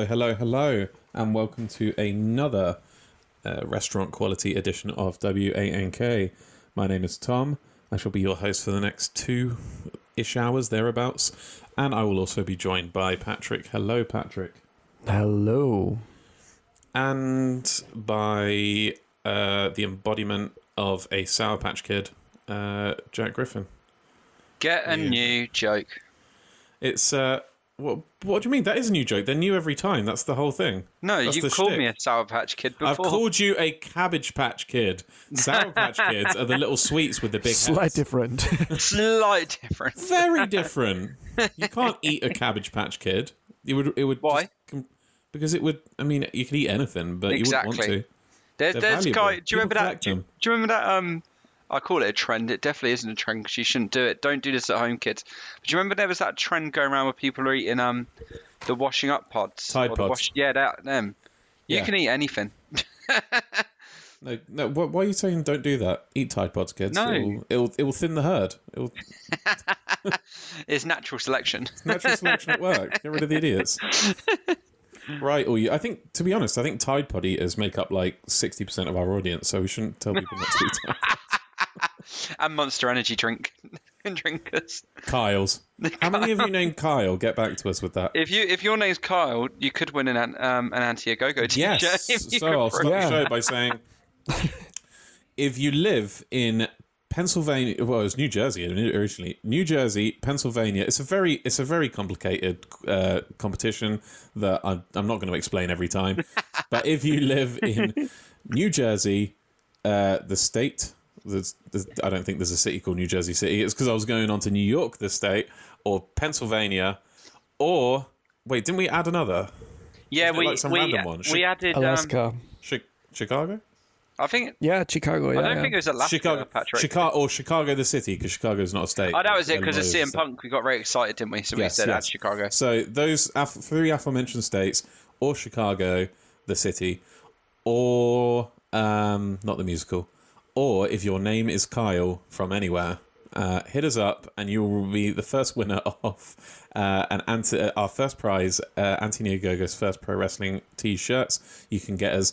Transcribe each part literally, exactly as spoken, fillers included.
Hello, hello, hello, and welcome to another uh, restaurant quality edition of W A N K. My name is Tom. I shall be your host for the next two-ish hours, thereabouts, and I will also be joined by Patrick. Hello, Patrick. Hello. And by uh, the embodiment of a Sour Patch Kid, uh, Jack Griffin. Get a yeah. new joke. It's... Uh, What, what do you mean? That is a new joke. They're new every time. That's the whole thing. No, That's you've called shtick. me a Sour Patch Kid before. I've called you a Cabbage Patch Kid. Sour Patch Kids are the little sweets with the big Slight heads. different. Slight different. Very different. You can't eat a Cabbage Patch Kid. It would. It would. Why? Just, because it would. I mean, you could eat anything, but exactly. you wouldn't want to. There, there's valuable. guy. Do you People remember that? Do you, do you remember that? Um, I call it a trend. It definitely isn't a trend because you shouldn't do it. Don't do this at home, kids. But do you remember there was that trend going around where people are eating um, the washing up pods? Tide pods. Wash- yeah, that, them. You yeah. can eat anything. no, no. Wh- why are you saying don't do that? Eat Tide Pods, kids. No. It'll, it'll, it'll thin the herd. It'll... It's natural selection. It's natural selection at work. Get rid of the idiots. Right, or you. I think, to be honest, I think Tide Pod eaters make up like sixty percent of our audience, so we shouldn't tell people not to eat Tide Pods. And Monster Energy drink drinkers. Kyle's. How many of you named Kyle? Get back to us with that. If you if your name's Kyle, you could win an um, an Anti-A-Go-Go T-shirt. Yes. So I'll stop yeah. the show by saying, if you live in Pennsylvania, well, it was New Jersey originally. New Jersey, Pennsylvania. It's a very it's a very complicated uh, competition that I'm, I'm not going to explain every time. But if you live in New Jersey, uh, the state. There's, there's, I don't think there's a city called New Jersey City. It's because I was going on to New York, the state, or Pennsylvania, or wait, didn't we add another? Yeah, we like some we, random one? Sh- we added Alaska, um, Sh- Chicago. I think yeah, Chicago. Yeah, I don't yeah. think it was Alaska, Chicago, Patrick. Chicago or Chicago, the city, because Chicago is not a state. Oh, that was it because of C M Punk. We got very excited, didn't we? So yes, we said yes. add Chicago. So those af- three aforementioned states, or Chicago, the city, or um, not the musical. Or if your name is Kyle from anywhere, uh, hit us up and you will be the first winner of uh, an anti- uh, our first prize, uh, Antonio Gogo's first pro wrestling T-shirts. You can get us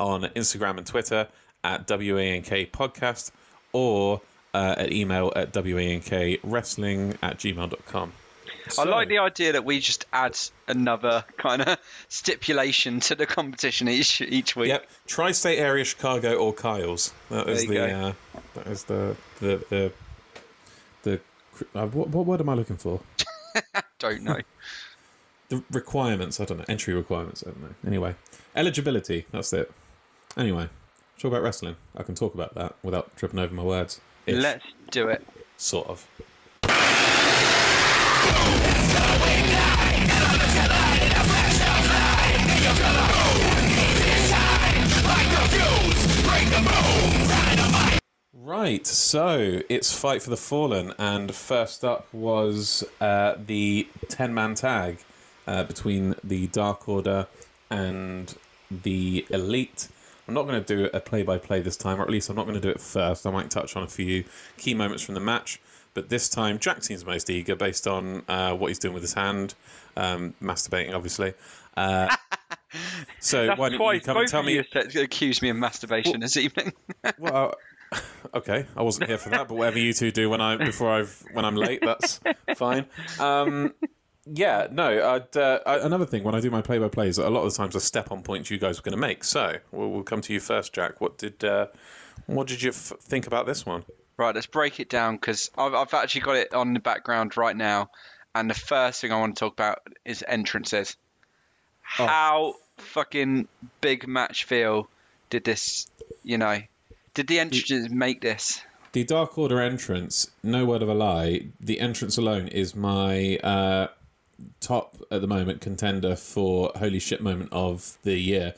on Instagram and Twitter at W A N K Podcast or uh, at email at W A N K wrestling at gmail dot com. So, I like the idea that we just add another kind of stipulation to the competition each each week. Yep, tri-state area, Chicago or Kyle's. That is the uh, that is the the the, the uh, what, what word am I looking for? Don't know. The requirements. I don't know. Entry requirements. I don't know. Anyway, eligibility. That's it. Anyway, talk about wrestling. I can talk about that without tripping over my words. Ish. Let's do it. Sort of. Right, so it's Fight for the Fallen, and first up was uh, the ten-man tag uh, between the Dark Order and the Elite. I'm not going to do a play-by-play this time, or at least I'm not going to do it first. I might touch on a few key moments from the match. But this time, Jack seems most eager based on uh, what he's doing with his hand, um, masturbating, obviously. Uh, so That's why don't you come and tell me? You accused me of masturbation well, this evening. well, uh, okay, I wasn't here for that, but whatever you two do when I before I've when I'm late, that's fine. Um, yeah, no. I'd, uh, I, another thing when I do my play-by-plays, a lot of the times I step on points you guys were going to make. So we'll, we'll come to you first, Jack. What did uh, what did you f- think about this one? Right, let's break it down because I've, I've actually got it on the background right now. And the first thing I want to talk about is entrances. Oh. How fucking big match feel did this, you know, did the entrances the, make this? The Dark Order entrance, no word of a lie, the entrance alone is my uh, top at the moment contender for holy shit moment of the year.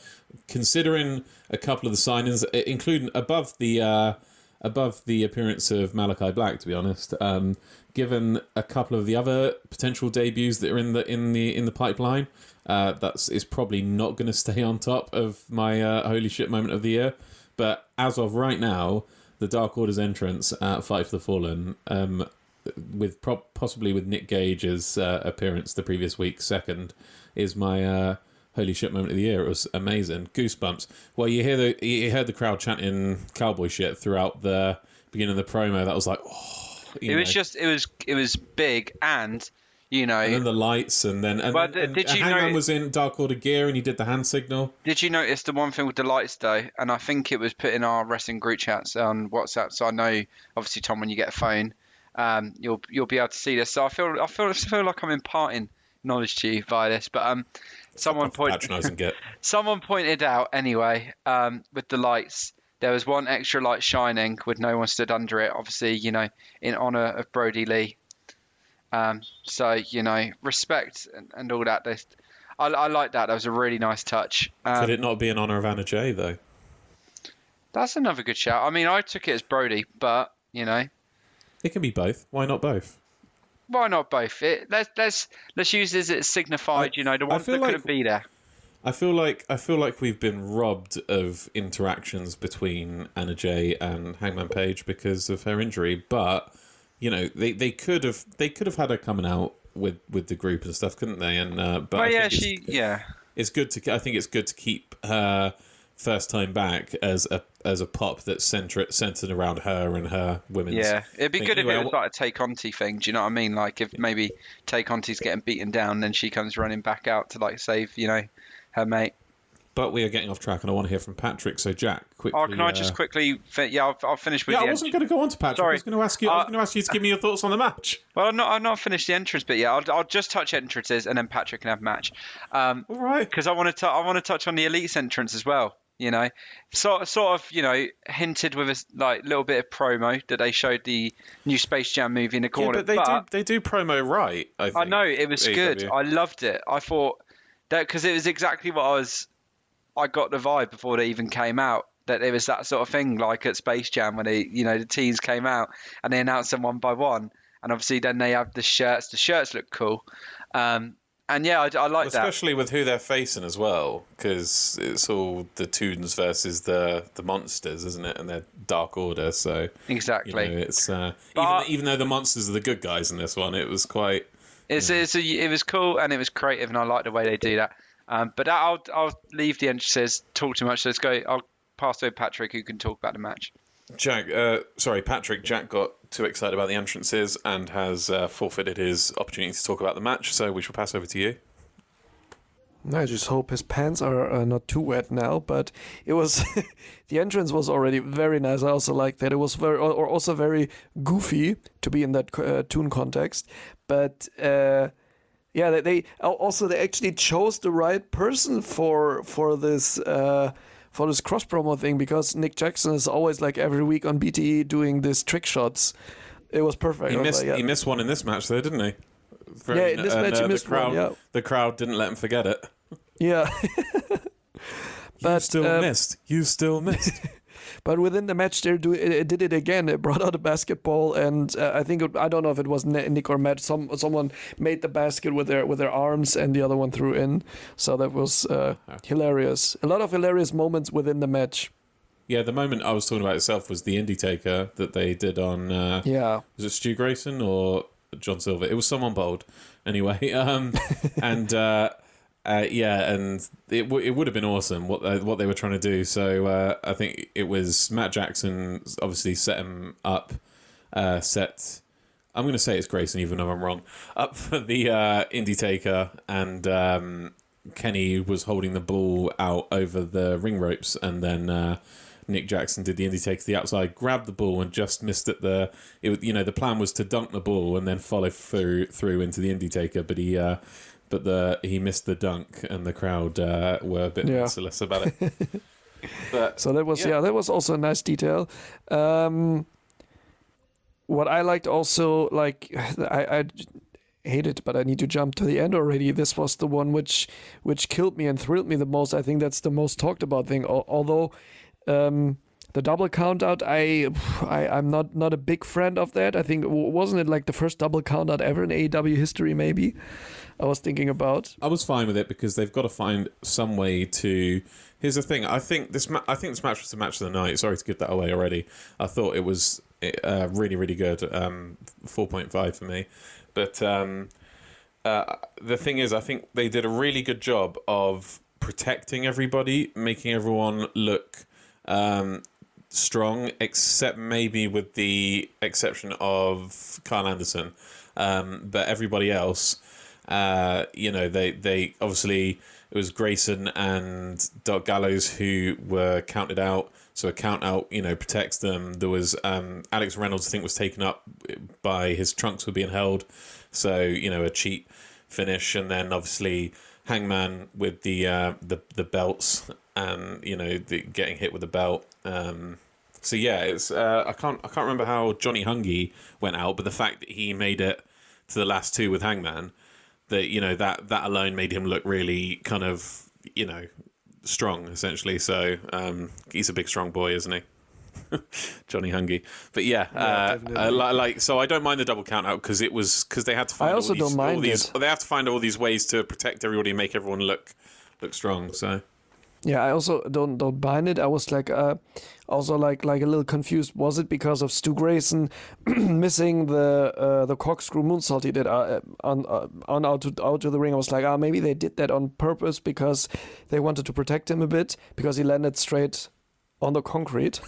Considering a couple of the signings, including above the... Uh, above the appearance of Malakai Black, to be honest, um, given a couple of the other potential debuts that are in the in the in the pipeline, uh, that's is probably not going to stay on top of my uh, holy shit moment of the year. But as of right now, the Dark Order's entrance at Fight for the Fallen, um, with pro- possibly with Nick Gage's uh, appearance the previous week second, is my uh, holy shit moment of the year. It was amazing. Goosebumps. Well, you hear the you heard the crowd chanting cowboy shit throughout the beginning of the promo. That was like, oh, you it know. was just it was it was big, and you know, and then the lights, and then and, but and, did and you Hangman notice, was in Dark Order gear, and he did the hand signal. Did you notice the one thing with the lights though? And I think it was put in our wrestling group chats on WhatsApp. So I know, obviously, Tom, when you get a phone, um, you'll you'll be able to see this. So I feel I feel I feel like I'm imparting knowledge to you by this, but um, someone pointed someone pointed out anyway. Um, with the lights, there was one extra light shining with no one stood under it. Obviously, you know, in honor of Brodie Lee. Um, so you know, respect and, and all that. They, I, I like that. That was a really nice touch. Um, Could it not be in honor of Anna Jay though? That's another good shout. I mean, I took it as Brodie, but you know, it can be both. Why not both? Why not both? It, let's let's let's use this as signified. I, you know, the ones that like, couldn't be there. I feel like I feel like we've been robbed of interactions between Anna Jay and Hangman Page because of her injury. But you know, they, they could have they could have had her coming out with, with the group and stuff, couldn't they? And uh, but, but I yeah, think she it's, yeah. It's good to I think it's good to keep her first time back as a as a pop that's centered centered around her and her women's. Yeah, it'd be thing. good anyway, if it was like a Take Onti thing. Do you know what I mean? Like if maybe Take Onti's getting beaten down, then she comes running back out to like save you know her mate. But we are getting off track, and I want to hear from Patrick. So Jack, quickly. Oh, can I just uh, quickly? Fi- yeah, I'll, I'll finish with. Yeah, the I wasn't going to go on to Patrick. Sorry. I was going to ask you. Uh, I was going to ask you to give me your thoughts on the match. Well, I'm not. I'm not finished the entrance bit yet. I'll, I'll just touch entrances, and then Patrick can have match. Um, All right. Because I want to. I want to touch on the Elite's entrance as well. You know, sort sort of. You know, hinted with a like little bit of promo that they showed the new Space Jam movie in the corner. Yeah, but they but, do. They do promo right. I, think. I know it was A E W. Good. I loved it. I thought that because it was exactly what I was. I got the vibe before they even came out that it was that sort of thing, like at Space Jam when they, you know, the teams came out and they announced them one by one, and obviously then they have the shirts. The shirts look cool, um, and yeah, I, I like well, that. Especially with who they're facing as well, because it's all the Toons versus the the monsters, isn't it? And they're Dark Order, so exactly. You know, it's uh, but, even even though the monsters are the good guys in this one, it was quite. It's, you know. it's a, it was cool and it was creative, and I like the way they do that. Um, but I'll I'll leave the entrances. Talk too much. So let's go. I'll pass over Patrick, who can talk about the match. Jack, uh, sorry, Patrick. Jack got too excited about the entrances and has uh, forfeited his opportunity to talk about the match. So we shall pass over to you. I just hope his pants are uh, not too wet now. But it was the entrance was already very nice. I also liked that it was very or also very goofy to be in that uh, tune context. But. Uh, Yeah, they, they also they actually chose the right person for for this uh, for this cross promo thing, because Nick Jackson is always like every week on B T E doing these trick shots. It was perfect. He missed like, yeah. he missed one in this match though, didn't he? From, yeah, in this and, match uh, he missed the crowd, one. Yeah. The crowd didn't let him forget it. Yeah, but you still um, missed. You still missed. But within the match, they do it, it did it again. It brought out a basketball, and uh, I think it, I don't know if it was Nick or Matt. Some someone made the basket with their with their arms, and the other one threw in. So that was uh, hilarious. A lot of hilarious moments within the match. Yeah, the moment I was talking about itself was the Indie Taker that they did on. Uh, yeah, was it Stu Grayson or John Silver? It was someone bold, anyway. Um, and. Uh, Uh, yeah, and it w- it would have been awesome what uh, what they were trying to do. So uh, I think it was Matt Jackson obviously set him up, uh, set. I'm going to say it's Grayson, even though I'm wrong. Up for the uh, Indie Taker, and um, Kenny was holding the ball out over the ring ropes, and then uh, Nick Jackson did the Indie Taker to the outside, grabbed the ball, and just missed it. The it you know the plan was to dunk the ball and then follow through through into the Indie Taker, but he. Uh, But the he missed the dunk, and the crowd uh, were a bit yeah. merciless about it. But, so that was yeah. yeah, that was also a nice detail. Um, what I liked also, like I, I hate it, but I need to jump to the end already. This was the one which which killed me and thrilled me the most. I think that's the most talked about thing. Although. Um, The double count out, I, I, I'm not, not a big friend of that. I think, wasn't it like the first double count out ever in A E W history, maybe? I was thinking about. I was fine with it because they've got to find some way to... Here's the thing. I think this ma- I think this match was the match of the night. Sorry to give that away already. I thought it was uh, really, really good. Um, four point five for me. But um, uh, the thing is, I think they did a really good job of protecting everybody, making everyone look um, strong, except maybe with the exception of Karl Anderson. Um, but everybody else, uh, you know, they, they obviously, it was Grayson and Doc Gallows who were counted out. So a count out, you know, protects them. There was um, Alex Reynolds, I think, was taken up by his trunks were being held. So, you know, a cheat finish. And then obviously Hangman with the uh, the, the belts and, you know, the, getting hit with the belt. Um, so, yeah, it's uh, I can't I can't remember how Johnny Hungy went out, but the fact that he made it to the last two with Hangman, that, you know, that, that alone made him look really kind of, you know, strong, essentially. So um, he's a big strong boy, isn't he? Johnny Hungy. But yeah, yeah uh, uh, like, so I don't mind the double count out because it was because they had to find I also all, don't these, mind all these. They have to find all these ways to protect everybody and make everyone look look strong. So yeah, I also don't don't mind it. I was like uh, also like like a little confused. Was it because of Stu Grayson missing the uh, the corkscrew moonsault he did uh, on uh, on out to out to the ring? I was like, ah, oh, maybe they did that on purpose because they wanted to protect him a bit because he landed straight on the concrete.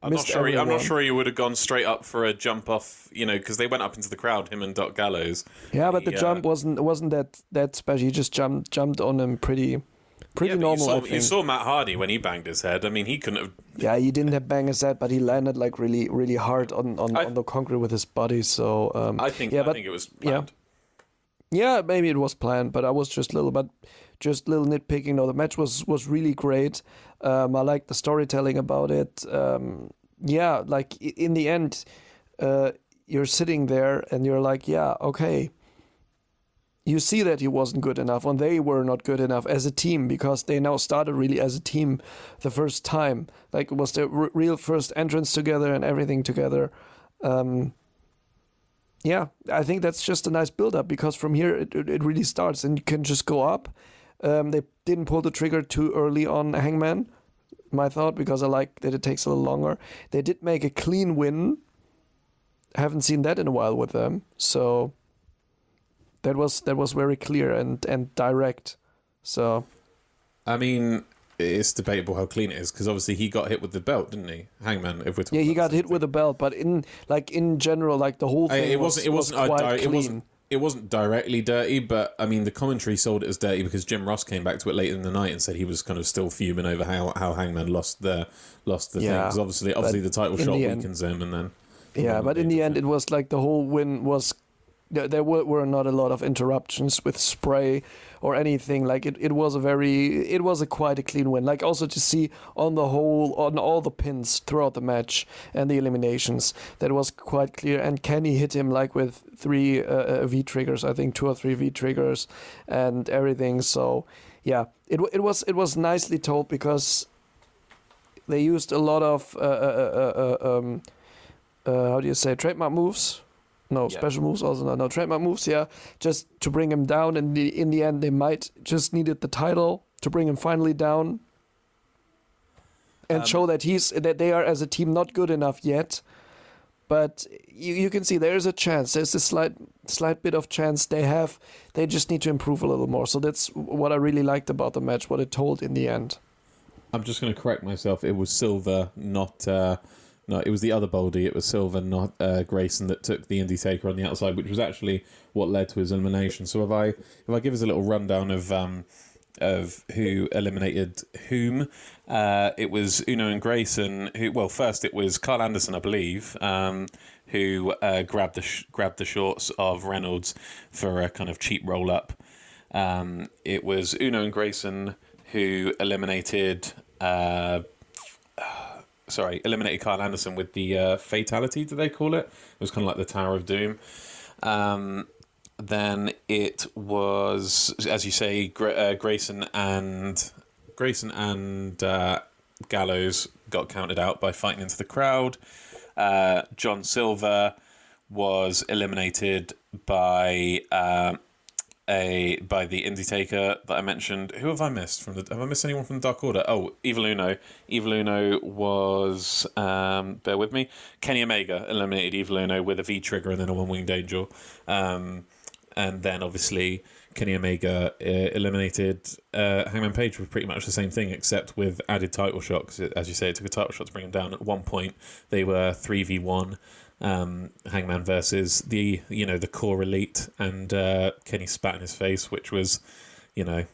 I'm not sure. He, I'm not sure he would have gone straight up for a jump off, you know, because they went up into the crowd, him and Doc Gallows. Yeah, but he, the jump uh, wasn't wasn't that that special. He just jumped jumped on him pretty pretty yeah, normal. You saw, I think. You saw Matt Hardy when he banged his head. I mean, he couldn't have. Yeah, he didn't have bang his head, but he landed like really really hard on on, I, on the concrete with his body. So um, I think yeah, I but, think it was planned. Yeah. yeah, maybe it was planned, but I was just a little bit. Just little nitpicking. No, the match was was really great. Um, I like the storytelling about it. Um, yeah, like in the end, uh, you're sitting there and you're like, yeah, okay. You see that he wasn't good enough, and they were not good enough as a team because they now started really as a team the first time. Like it was their r- real first entrance together and everything together. Um, yeah, I think that's just a nice build-up because from here it it really starts and you can just go up. Um, they didn't pull the trigger too early on Hangman, my thought, because I like that it takes a little longer. They did make a clean win. Haven't seen that in a while with them, so that was that was very clear and, and direct. So, I mean, it's debatable how clean it is because obviously he got hit with the belt, didn't he, Hangman? If we're talking yeah, he got hit thing. with the belt, but in like in general, like the whole thing. I, it wasn't. Was, it wasn't. Was quite I, I, clean. It wasn't It wasn't directly dirty, but I mean the commentary sold it as dirty because Jim Ross came back to it later in the night and said he was kind of still fuming over how, how Hangman lost the lost the yeah, thing. Because obviously, obviously the title shot the weakens end, him, and then yeah, but in the end, it was like the whole win was there, there were, were not a lot of interruptions with spray or anything. Like it, it was a very it was a quite a clean win. Like also to see on the whole on all the pins throughout the match and the eliminations, that was quite clear. And Kenny hit him like with three uh, V triggers, I think two or three V triggers, and everything. So yeah, it it was it was nicely told because they used a lot of uh, uh, uh, um, uh, how do you say trademark moves. No, yeah. special moves also, no, no trademark moves, yeah, just to bring him down. And in the, in the end, they might just needed the title to bring him finally down and um, show that he's that they are as a team not good enough yet. But you, you can see there is a chance. There's a slight slight bit of chance they have. They just need to improve a little more. So that's what I really liked about the match, what it told in the end. I'm just going to correct myself. It was Silver, not... Uh... No, it was the other Boldy. It was Silver, not uh, Grayson, that took the Indie Taker on the outside, which was actually what led to his elimination. So if I if I give us a little rundown of um of who eliminated whom, uh, it was Uno and Grayson. Who well, first it was Karl Anderson, I believe, um, who uh, grabbed the sh- grabbed the shorts of Reynolds for a kind of cheap roll up. Um, it was Uno and Grayson who eliminated. Uh, Sorry, eliminated Karl Anderson with the uh, fatality, do they call it? It was kind of like the Tower of Doom. Um, then it was, as you say, Gra- uh, Grayson and Grayson and uh, Gallows got counted out by fighting into the crowd. Uh, John Silver was eliminated by uh, a by the Indie Taker that I mentioned. Who have I missed from the? Have I missed anyone from the Dark Order? Oh, Evil Uno. Evil Uno was. Um, bear with me. Kenny Omega eliminated Evil Uno with a V trigger and then a one winged angel, um, and then obviously Kenny Omega uh, eliminated uh, Hangman Page was pretty much the same thing, except with added title shots. As you say, it took a title shot to bring him down. At one point, they were three v one, um, Hangman versus the, you know, the core elite, and uh, Kenny spat in his face, which was, you know,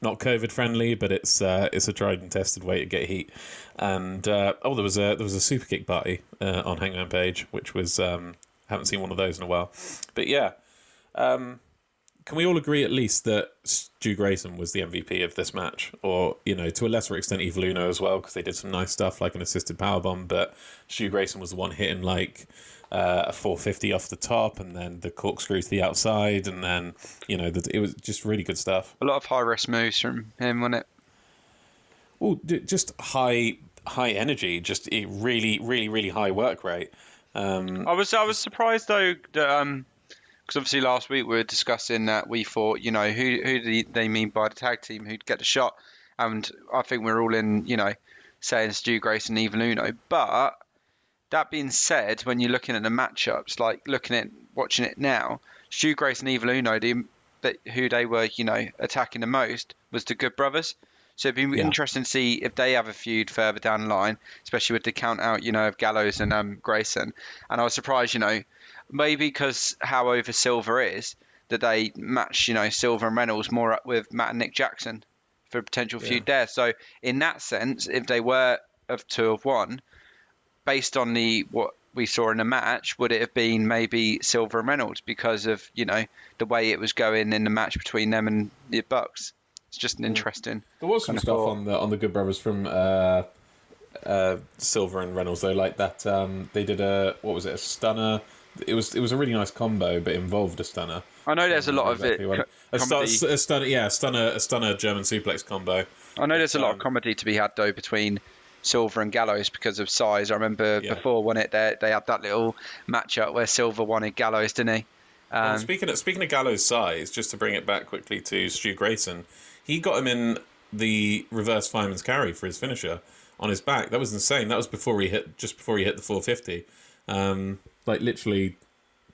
not COVID friendly, but it's uh, it's a tried and tested way to get heat. And uh, oh, there was a there was a super kick party uh, on Hangman Page, which was um, haven't seen one of those in a while. But yeah. Um, Can we all agree at least that Stu Grayson was the M V P of this match? Or, you know, to a lesser extent, Evil Uno as well, because they did some nice stuff like an assisted powerbomb, but Stu Grayson was the one hitting like uh, a four fifty off the top, and then the corkscrew to the outside, and then, you know, the, it was just really good stuff. A lot of high-risk moves from him, wasn't it? Well, just high high energy, just really, really, really high work rate. Um, I was I was surprised, though, that... Um... Because obviously last week we were discussing that we thought, you know, who who do they mean by the tag team who'd get the shot, and I think we're all in, you know, saying Stu Grayson and Evil Uno. But that being said, when you're looking at the matchups, like looking at watching it now, Stu Grayson and Evil Uno, the, who they were, you know, attacking the most was the Good Brothers. So it'd be yeah. interesting to see if they have a feud further down the line, especially with the count out, you know, of Gallows and um, Grayson. And I was surprised, you know. Maybe because how over Silver is, that they match, you know, Silver and Reynolds more up with Matt and Nick Jackson for a potential feud yeah. there. So in that sense, if they were of two of one, based on the what we saw in the match, would it have been maybe Silver and Reynolds because of, you know, the way it was going in the match between them and the Bucks? It's just an interesting. There was some stuff on the on the Good Brothers from. Uh... Uh, Silver and Reynolds, though, like that. Um, they did a what was it? A stunner. It was it was a really nice combo, but involved a stunner. I know there's I a lot of exactly it. Co- a, stu- a stunner, yeah, a stunner, a stunner German suplex combo. I know there's um, a lot of comedy to be had though between Silver and Gallows because of size. I remember yeah. before when it they they had that little matchup where Silver wanted Gallows, didn't he? Um, speaking of, speaking of Gallows' size, just to bring it back quickly to Stu Grayson, he got him in the reverse fireman's carry for his finisher. On his back, that was insane. That was before he hit, just before he hit the four fifty. Um, like literally,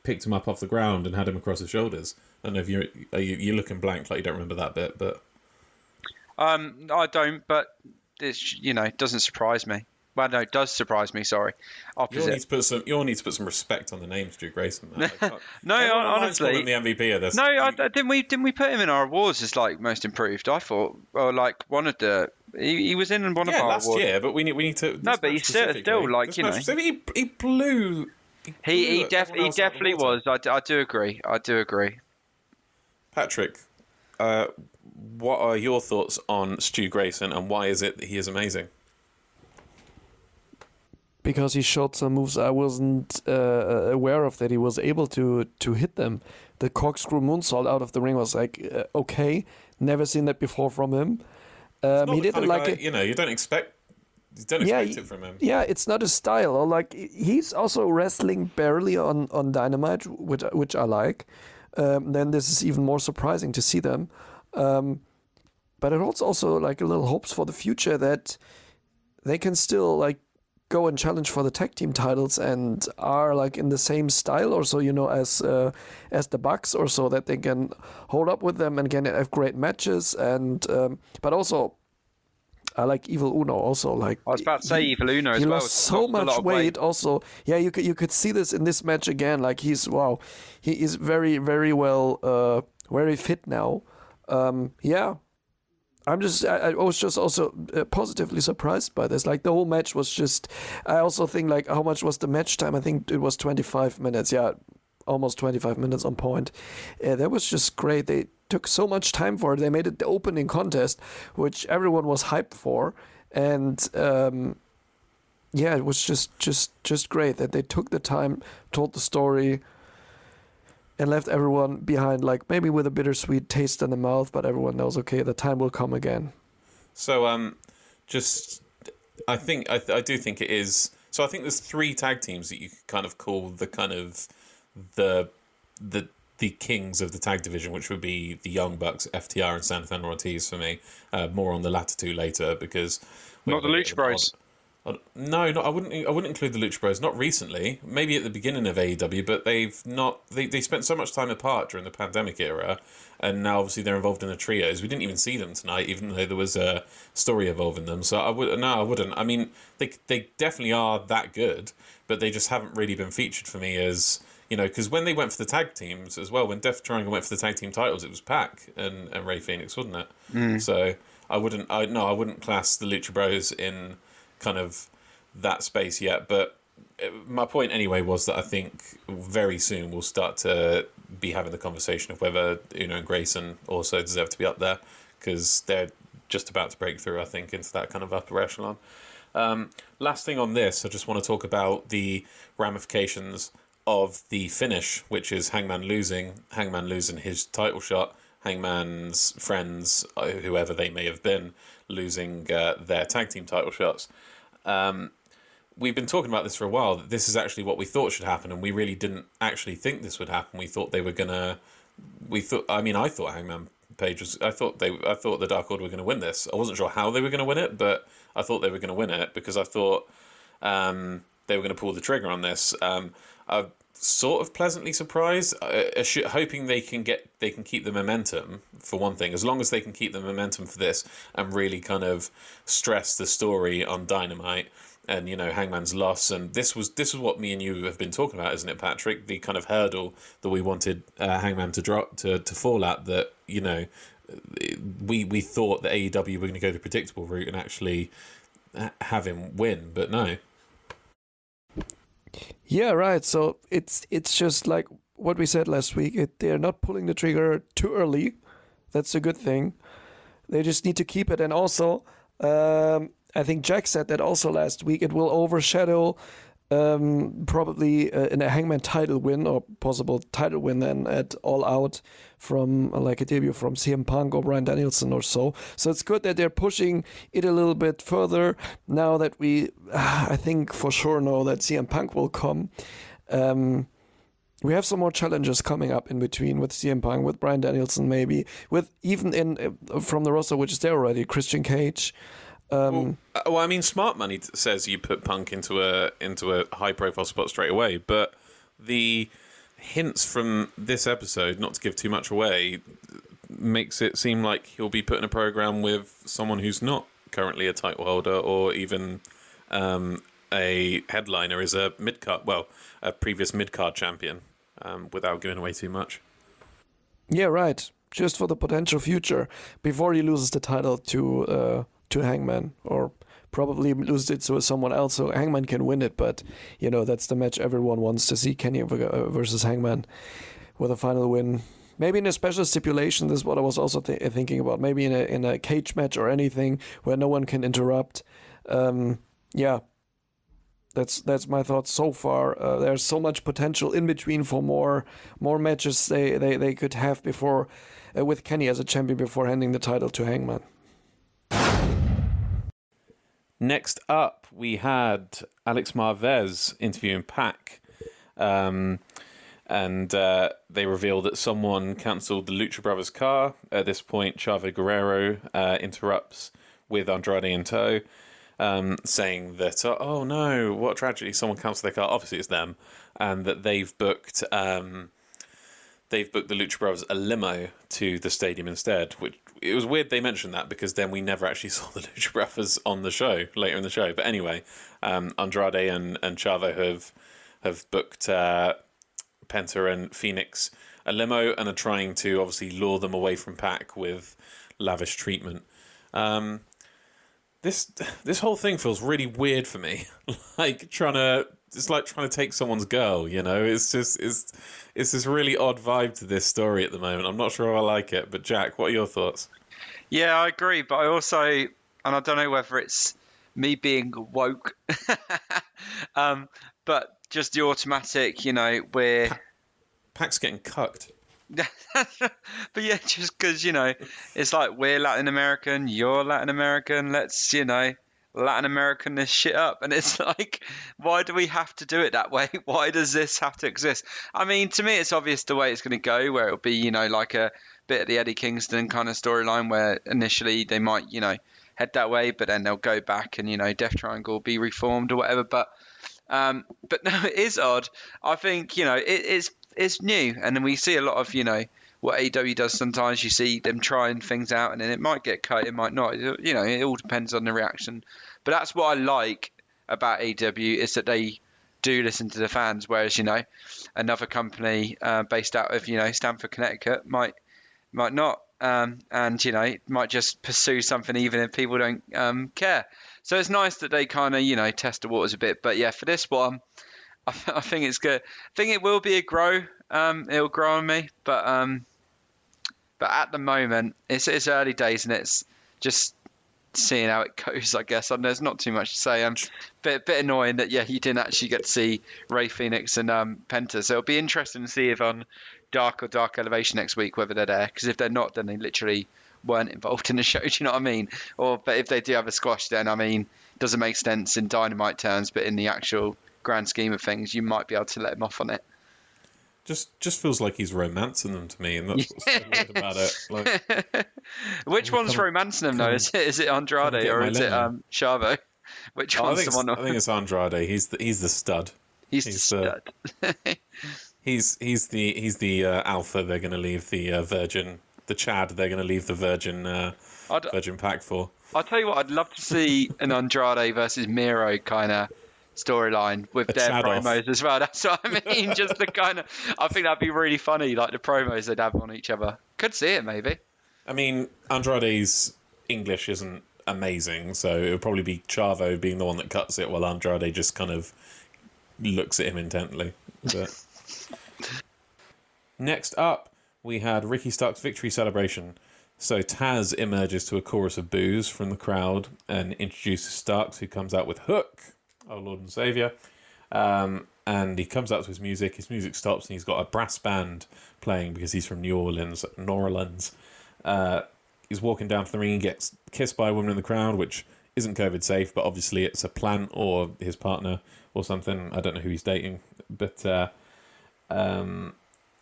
picked him up off the ground and had him across his shoulders. I don't know if you're are you, you're looking blank, like you don't remember that bit, but um, I don't. But it's, you know, it doesn't surprise me. Well, no, it does surprise me. Sorry, opposite. You all need to put some. You all need to put some respect on the name Stu Grayson. Man. no, I, honestly, the M V P of this. No, I, didn't we? Didn't we put him in our awards as like most improved? I thought, or like one of the. He, he was in one yeah, of our last awards. year, but we need we need to. No, but he still like this you match, know he he blew. He blew he, he, def- he definitely was. I, d- I do agree. I do agree. Patrick, uh, what are your thoughts on Stu Grayson and why is it that he is amazing? Because he showed some moves I wasn't uh, aware of that he was able to to hit them. The corkscrew moonsault out of the ring was like uh, okay, never seen that before from him. Um, he didn't like guy, it. You know, you don't expect. You don't expect yeah, it from him. Yeah, it's not his style. Or like he's also wrestling barely on, on Dynamite, which which I like. Um, then this is even more surprising to see them. Um, but it holds also like a little hopes for the future that they can still like go and challenge for the tag team titles and are like in the same style or so, you know, as uh, as the Bucks or so, that they can hold up with them and can have great matches. And um, but also I like Evil Uno also, like I was about to say he, Evil Uno as he well. He lost so much weight, weight also. Yeah, you could you could see this in this match again. Like he's wow, he is very very well uh, very fit now. Um, yeah. I'm just, I, I was just also uh, positively surprised by this. Like the whole match was just, I also think like how much was the match time? I think it was twenty-five minutes. Yeah, almost twenty-five minutes on point. Uh, that was just great. They took so much time for it. They made it the opening contest, which everyone was hyped for. And um, yeah, it was just, just, just great that they took the time, told the story, and left everyone behind, like maybe with a bittersweet taste in the mouth, but everyone knows, okay, the time will come again. So, um, just, I think, I, I do think it is, so I think there's three tag teams that you could kind of call the kind of, the, the, the kings of the tag division, which would be the Young Bucks, F T R, and Santana Ortiz for me, uh, more on the latter two later, because... Not the Lucha Bros. No, not, I wouldn't. I wouldn't include the Lucha Bros. Not recently. Maybe at the beginning of A E W, but they've not. They they spent so much time apart during the pandemic era, and now obviously they're involved in the trios. We didn't even see them tonight, even though there was a story involving them. So I would. No, I wouldn't. I mean, they they definitely are that good, but they just haven't really been featured for me as, you know, because when they went for the tag teams as well, when Death Triangle went for the tag team titles, it was Pac and and Rey Fenix, wasn't it? Mm. So I wouldn't. I no, I wouldn't class the Lucha Bros in kind of that space yet, but my point anyway was that I think very soon we'll start to be having the conversation of whether Uno and Grayson also deserve to be up there, because they're just about to break through, I think, into that kind of upper echelon. Um, last thing on this, I just want to talk about the ramifications of the finish, which is Hangman losing, Hangman losing his title shot, Hangman's friends, whoever they may have been, losing uh, their tag team title shots. Um, we've been talking about this for a while, that this is actually what we thought should happen, and we really didn't actually think this would happen. We thought they were gonna, we thought, I mean, I thought Hangman Page was, I thought they, I thought the Dark Order were gonna win this. I wasn't sure how they were gonna win it, but I thought they were gonna win it, because I thought um, they were gonna pull the trigger on this. Um, I've sort of pleasantly surprised, I, I sh- hoping they can get, they can keep the momentum, for one thing. As long as they can keep the momentum for this and really kind of stress the story on Dynamite and, you know, Hangman's loss. And this was this is what me and you have been talking about, isn't it, Patrick? The kind of hurdle that we wanted uh, Hangman to drop to, to fall at, that, you know, we we thought that A E W were going to go the predictable route and actually have him win, but no. Yeah, right. So it's it's just like what we said last week. It, they're not pulling the trigger too early. That's a good thing. They just need to keep it. And also, um, I think Jack said that also last week, it will overshadow um, probably uh, in a Hangman title win, or possible title win then at All Out from uh, like a debut from C M Punk or Brian Danielson or so. So it's good that they're pushing it a little bit further now that we, uh, I think for sure know that C M Punk will come. Um, We have some more challenges coming up in between, with C M Punk, with Brian Danielson, maybe with even in uh, from the roster which is there already, Christian Cage. Um, well, well, I mean, smart money says you put Punk into a into a high profile spot straight away, but the hints from this episode, not to give too much away, makes it seem like he'll be put in a program with someone who's not currently a title holder or even um, a headliner, is a mid card. Well. A previous mid-card champion, um, without giving away too much. Yeah, right. Just for the potential future, before he loses the title to uh, to Hangman, or probably loses it to someone else, so Hangman can win it. But, you know, that's the match everyone wants to see, Kenny versus Hangman, with a final win. Maybe in a special stipulation, this is what I was also th- thinking about. Maybe in a, in a cage match or anything where no one can interrupt. Um, yeah. That's that's my thoughts so far. Uh, there's so much potential in between for more more matches they, they, they could have before uh, with Kenny as a champion before handing the title to Hangman. Next up, we had Alex Marvez interviewing Pac, um, and uh, they revealed that someone cancelled the Lucha Brothers car. At this point, Chavo Guerrero uh, interrupts with Andrade in tow, Um, saying that, uh, oh no, what a tragedy, someone cancelled their car, obviously it's them, and that they've booked um, they've booked the Lucha Brothers a limo to the stadium instead, which, it was weird they mentioned that, because then we never actually saw the Lucha Brothers on the show, later in the show. But anyway, um, Andrade and, and Chavo have, have booked uh, Penta and Phoenix a limo, and are trying to obviously lure them away from Pac with lavish treatment. Um... This this whole thing feels really weird for me. Like trying to, it's like trying to take someone's girl, you know. It's just it's it's this really odd vibe to this story at the moment. I'm not sure I like it, but Jack, what are your thoughts? Yeah, I agree, but I also, and I don't know whether it's me being woke, um, but just the automatic, you know, we're pa- Pac's getting cucked. But yeah, just because, you know, it's like we're Latin American, you're Latin American, let's, you know, Latin American this shit up. And it's like, why do we have to do it that way? Why does this have to exist? I mean, to me, it's obvious the way it's going to go, where it'll be, you know, like a bit of the Eddie Kingston kind of storyline, where initially they might, you know, head that way, but then they'll go back and, you know, Death Triangle be reformed or whatever. But um, but no, it is odd. I think, you know, it, it's it's new, and then we see a lot of, you know, what A E W does sometimes. You see them trying things out, and then it might get cut, it might not. You know, it all depends on the reaction. But that's what I like about A E W, is that they do listen to the fans, whereas, you know, another company uh, based out of, you know, Stamford, Connecticut might might not. Um, and, you know, might just pursue something even if people don't um, care. So it's nice that they kind of, you know, test the waters a bit. But yeah, for this one, I, th- I think it's good. I think it will be a grow. Um, it'll grow on me. But um, but at the moment, it's, it's early days, and it's just seeing how it goes, I guess. And there's not too much to say. Um, bit bit annoying that, yeah, you didn't actually get to see Ray Phoenix and um, Penta. So it'll be interesting to see if on Dark or Dark Elevation next week whether they're there, because if they're not, then they literally weren't involved in the show. Do you know what I mean? Or but if they do have a squash, then I mean, doesn't make sense in Dynamite terms, but in the actual grand scheme of things, you might be able to let him off on it. Just just feels like he's romancing them to me, and that's what's so weird about it. Like, which one's come, romancing them though? Is it is it Andrade or is it um, Chavo? Which oh, one's I think the one? I think it's Andrade. He's the he's the stud. He's, he's the stud. The, He's he's the he's the uh, alpha. They're going to leave the uh, Virgin, the Chad. They're going to leave the Virgin uh, Virgin Pack for. I'll tell you what, I'd love to see an Andrade versus Miro kind of storyline with a their promos off as well. That's what I mean. Just the kind of, I think that'd be really funny. Like the promos they'd have on each other. Could see it maybe. I mean, Andrade's English isn't amazing, so it would probably be Chavo being the one that cuts it, while Andrade just kind of looks at him intently. But next up, we had Ricky Stark's victory celebration. So Taz emerges to a chorus of boos from the crowd and introduces Starks, who comes out with Hook, our Lord and Saviour. Um, and he comes out to his music. His music stops, and he's got a brass band playing because he's from New Orleans. New Orleans. Uh, he's walking down to the ring and gets kissed by a woman in the crowd, which isn't COVID safe, but obviously it's a plant or his partner or something. I don't know who he's dating, but... Uh, Um,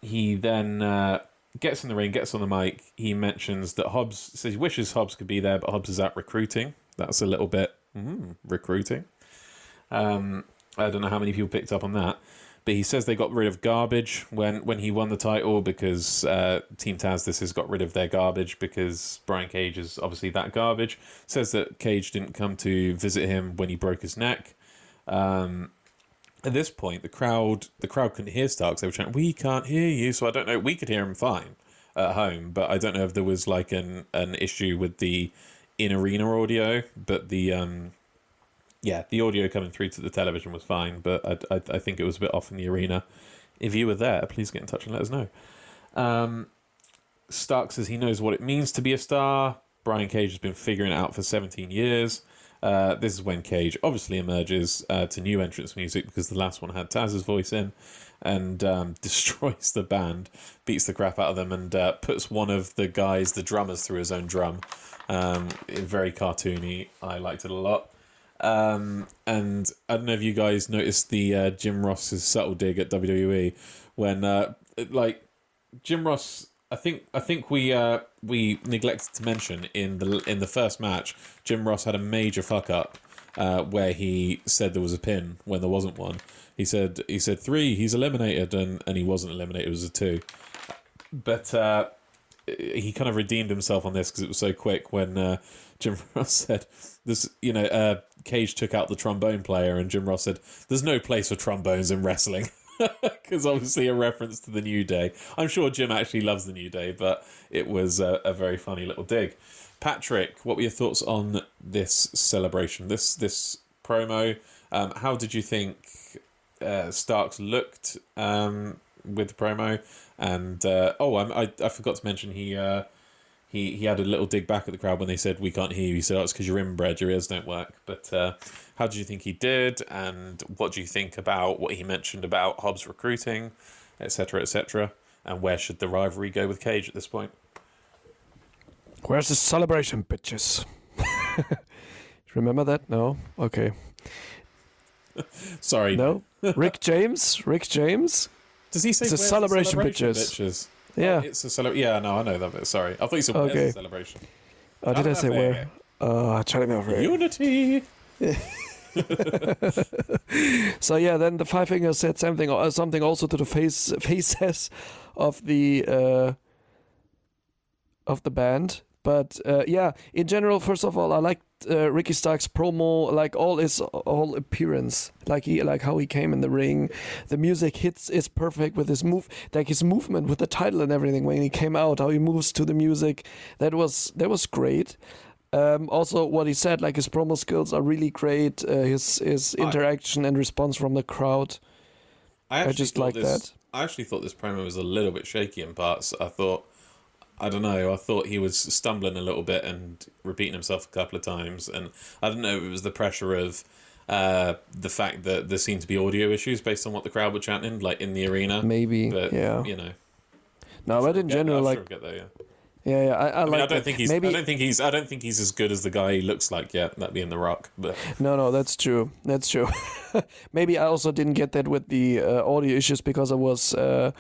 he then uh, gets in the ring, gets on the mic. He mentions that Hobbs, says he wishes Hobbs could be there, but Hobbs is out recruiting. That's a little bit mm, recruiting. Um, I don't know how many people picked up on that, but he says they got rid of garbage when, when he won the title because uh, Team Taz this has got rid of their garbage because Brian Cage is obviously that garbage. Says that Cage didn't come to visit him when he broke his neck. Um, At this point, the crowd the crowd couldn't hear Starks. They were chanting, "We can't hear you." So I don't know. We could hear him fine at home, but I don't know if there was like an, an issue with the in arena audio. But the um, yeah, the audio coming through to the television was fine. But I, I I think it was a bit off in the arena. If you were there, please get in touch and let us know. Um, Starks says he knows what it means to be a star. Brian Cage has been figuring it out for seventeen years. Uh, this is when Cage obviously emerges uh, to new entrance music because the last one had Taz's voice in, and um, destroys the band, beats the crap out of them, and uh, puts one of the guys, the drummers, through his own drum. Um, very cartoony. I liked it a lot. Um, and I don't know if you guys noticed the uh, Jim Ross's subtle dig at W W E when, uh, like, Jim Ross. I think I think we uh, we neglected to mention in the in the first match, Jim Ross had a major fuck up uh, where he said there was a pin when there wasn't one. He said he said three, he's eliminated, and, and he wasn't eliminated. It was a two, but uh, he kind of redeemed himself on this because it was so quick when uh, Jim Ross said this. You know, uh, Cage took out the trombone player, and Jim Ross said, "There's no place for trombones in wrestling." Because obviously a reference to the New Day. I'm sure Jim actually loves the New Day, but it was a, a very funny little dig. Patrick, what were your thoughts on this celebration, this this promo? Um, how did you think uh, Starks looked um, with the promo? And uh, oh, I, I I forgot to mention he uh, he he had a little dig back at the crowd when they said we can't hear you. He said, "Oh, it's because you're inbred, your ears don't work." But uh, how do you think he did, and what do you think about what he mentioned about Hobbs recruiting, et cetera, et cetera, and where should the rivalry go with Cage at this point? Where's the celebration, bitches? Remember that? No? Okay. Sorry. No? Rick James? Rick James? Does he say it's a celebration, celebration, bitches? bitches? Yeah. Oh, it's a celebration. Yeah, no, I know that bit. Sorry. I thought you said okay. Where's the celebration? Oh, did I, I say where? It. Uh, trying to go for Unity. So yeah, then the Five Fingers said something or something also to the face faces of the uh, of the band. But uh, yeah, in general, first of all, I liked uh, Ricky Stark's promo, like all his all appearance, like he like how he came in the ring. The music hits is perfect with his move, like his movement with the title and everything. When he came out, how he moves to the music, that was that was great. Um, also, what he said, like his promo skills are really great. Uh, his his interaction I, and response from the crowd. I, I just like that. I actually thought this promo was a little bit shaky in parts. I thought, I don't know, I thought he was stumbling a little bit and repeating himself a couple of times. And I don't know if it was the pressure of uh, the fact that there seemed to be audio issues based on what the crowd were chanting, like in the arena. Maybe, but, yeah. You know. No, but in general, like... Sure get there, yeah. Yeah, yeah, I, I, I mean, like. I don't that. think he's. Maybe... I don't think he's. I don't think he's as good as the guy he looks like yet. That being The Rock, but no, no, that's true. That's true. Maybe I also didn't get that with the uh, audio issues because I was uh,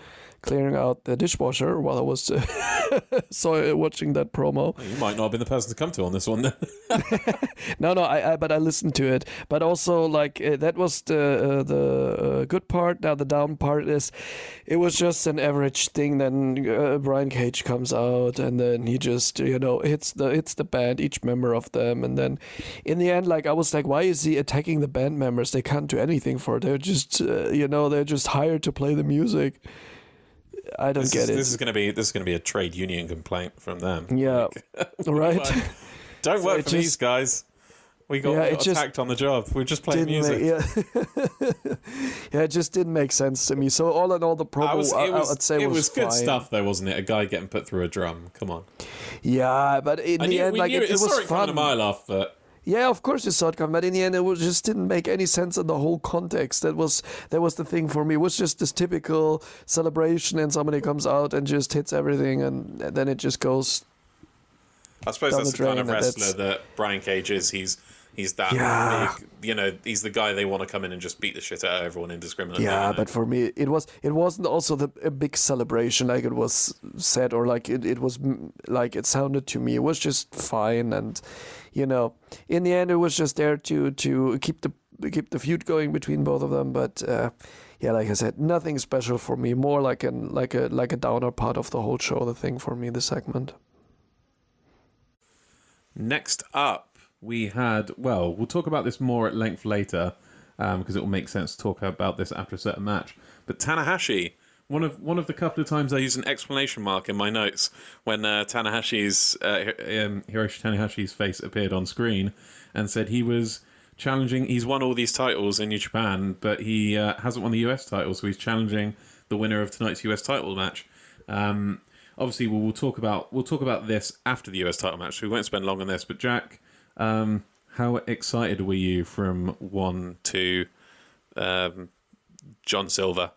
clearing out the dishwasher while I was uh, so watching that promo. You might not have been the person to come to on this one, then. no, no, I, I. But I listened to it. But also, like uh, that was the uh, the uh, good part. Now the down part is, it was just an average thing. Then uh, Brian Cage comes out and. And then he just, you know, hits the hits the band, each member of them, and then in the end, like I was like, why is he attacking the band members? They can't do anything for it. They're just, uh, you know, they're just hired to play the music. I don't this get is, it. This is gonna be this is gonna be a trade union complaint from them. Yeah, like, right. Like, don't so work for just, these guys. We got, yeah, we got attacked on the job. We were just playing music. Make, yeah. Yeah, it just didn't make sense to me. So all in all, the promo, was, I, was, I would say it was It was good fine. stuff, though, wasn't it? A guy getting put through a drum. Come on. Yeah, but in and the you, end, like, it, it, it was fun. Kind of my laugh, but... Yeah, of course you saw it come, but in the end, it was, just didn't make any sense in the whole context. That was that was the thing for me. It was just this typical celebration, and somebody comes out and just hits everything, and then it just goes... I suppose that's the, the kind of wrestler that Brian Cage is. He's he's that yeah. big, you know. He's the guy they want to come in and just beat the shit out of everyone indiscriminately. Yeah, but for me, it was it wasn't also the, a big celebration like it was said or like it it was like it sounded to me. It was just fine, and you know, in the end, it was just there to to keep the keep the feud going between both of them. But uh, yeah, like I said, nothing special for me. More like an like a like a downer part of the whole show. The thing for me, the segment. Next up, we had, well, we'll talk about this more at length later because um, it will make sense to talk about this after a certain match. But Tanahashi, one of one of the couple of times I use an exclamation mark in my notes when uh, Tanahashi's uh, um, Hiroshi Tanahashi's face appeared on screen and said he was challenging. He's won all these titles in New Japan, but he uh, hasn't won the U S title, so he's challenging the winner of tonight's U S title match. Um, Obviously, we'll talk about we'll talk about this after the U S title match. So we won't spend long on this. But Jack, um, how excited were you from one to um, John Silver?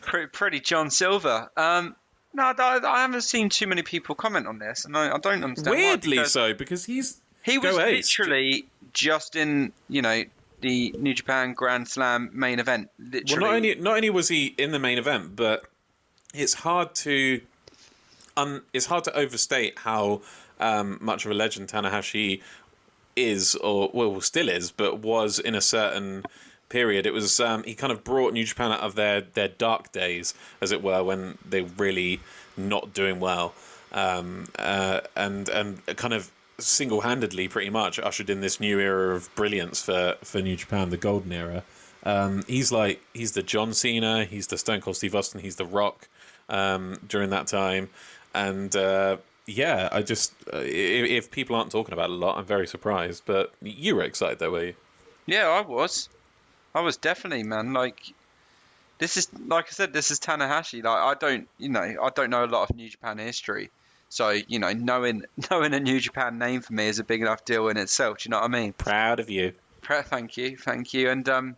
pretty, pretty John Silver. Um, no, I, I haven't seen too many people comment on this, and I, I don't understand. Weirdly, why, because so because he's he was literally just in, you know, the New Japan Grand Slam main event. Literally, well, not only not only was he in the main event, but It's hard to, um, it's hard to overstate how um, much of a legend Tanahashi is, or well, still is, but was in a certain period. It was um, he kind of brought New Japan out of their their dark days, as it were, when they were really not doing well, um, uh, and and kind of single-handedly, pretty much ushered in this new era of brilliance for for New Japan, the golden era. Um, he's like he's the John Cena, he's the Stone Cold Steve Austin, he's the Rock. Um, during that time, and uh, yeah, I just uh, if, if people aren't talking about it a lot, I'm very surprised. But you were excited, though, were you? Yeah, I was. I was definitely, man. Like this is, like I said, this is Tanahashi. Like I don't, you know, I don't know a lot of New Japan history, so you know, knowing knowing a New Japan name for me is a big enough deal in itself. Do you know what I mean? Proud of you. Proud. Thank you, thank you, and um.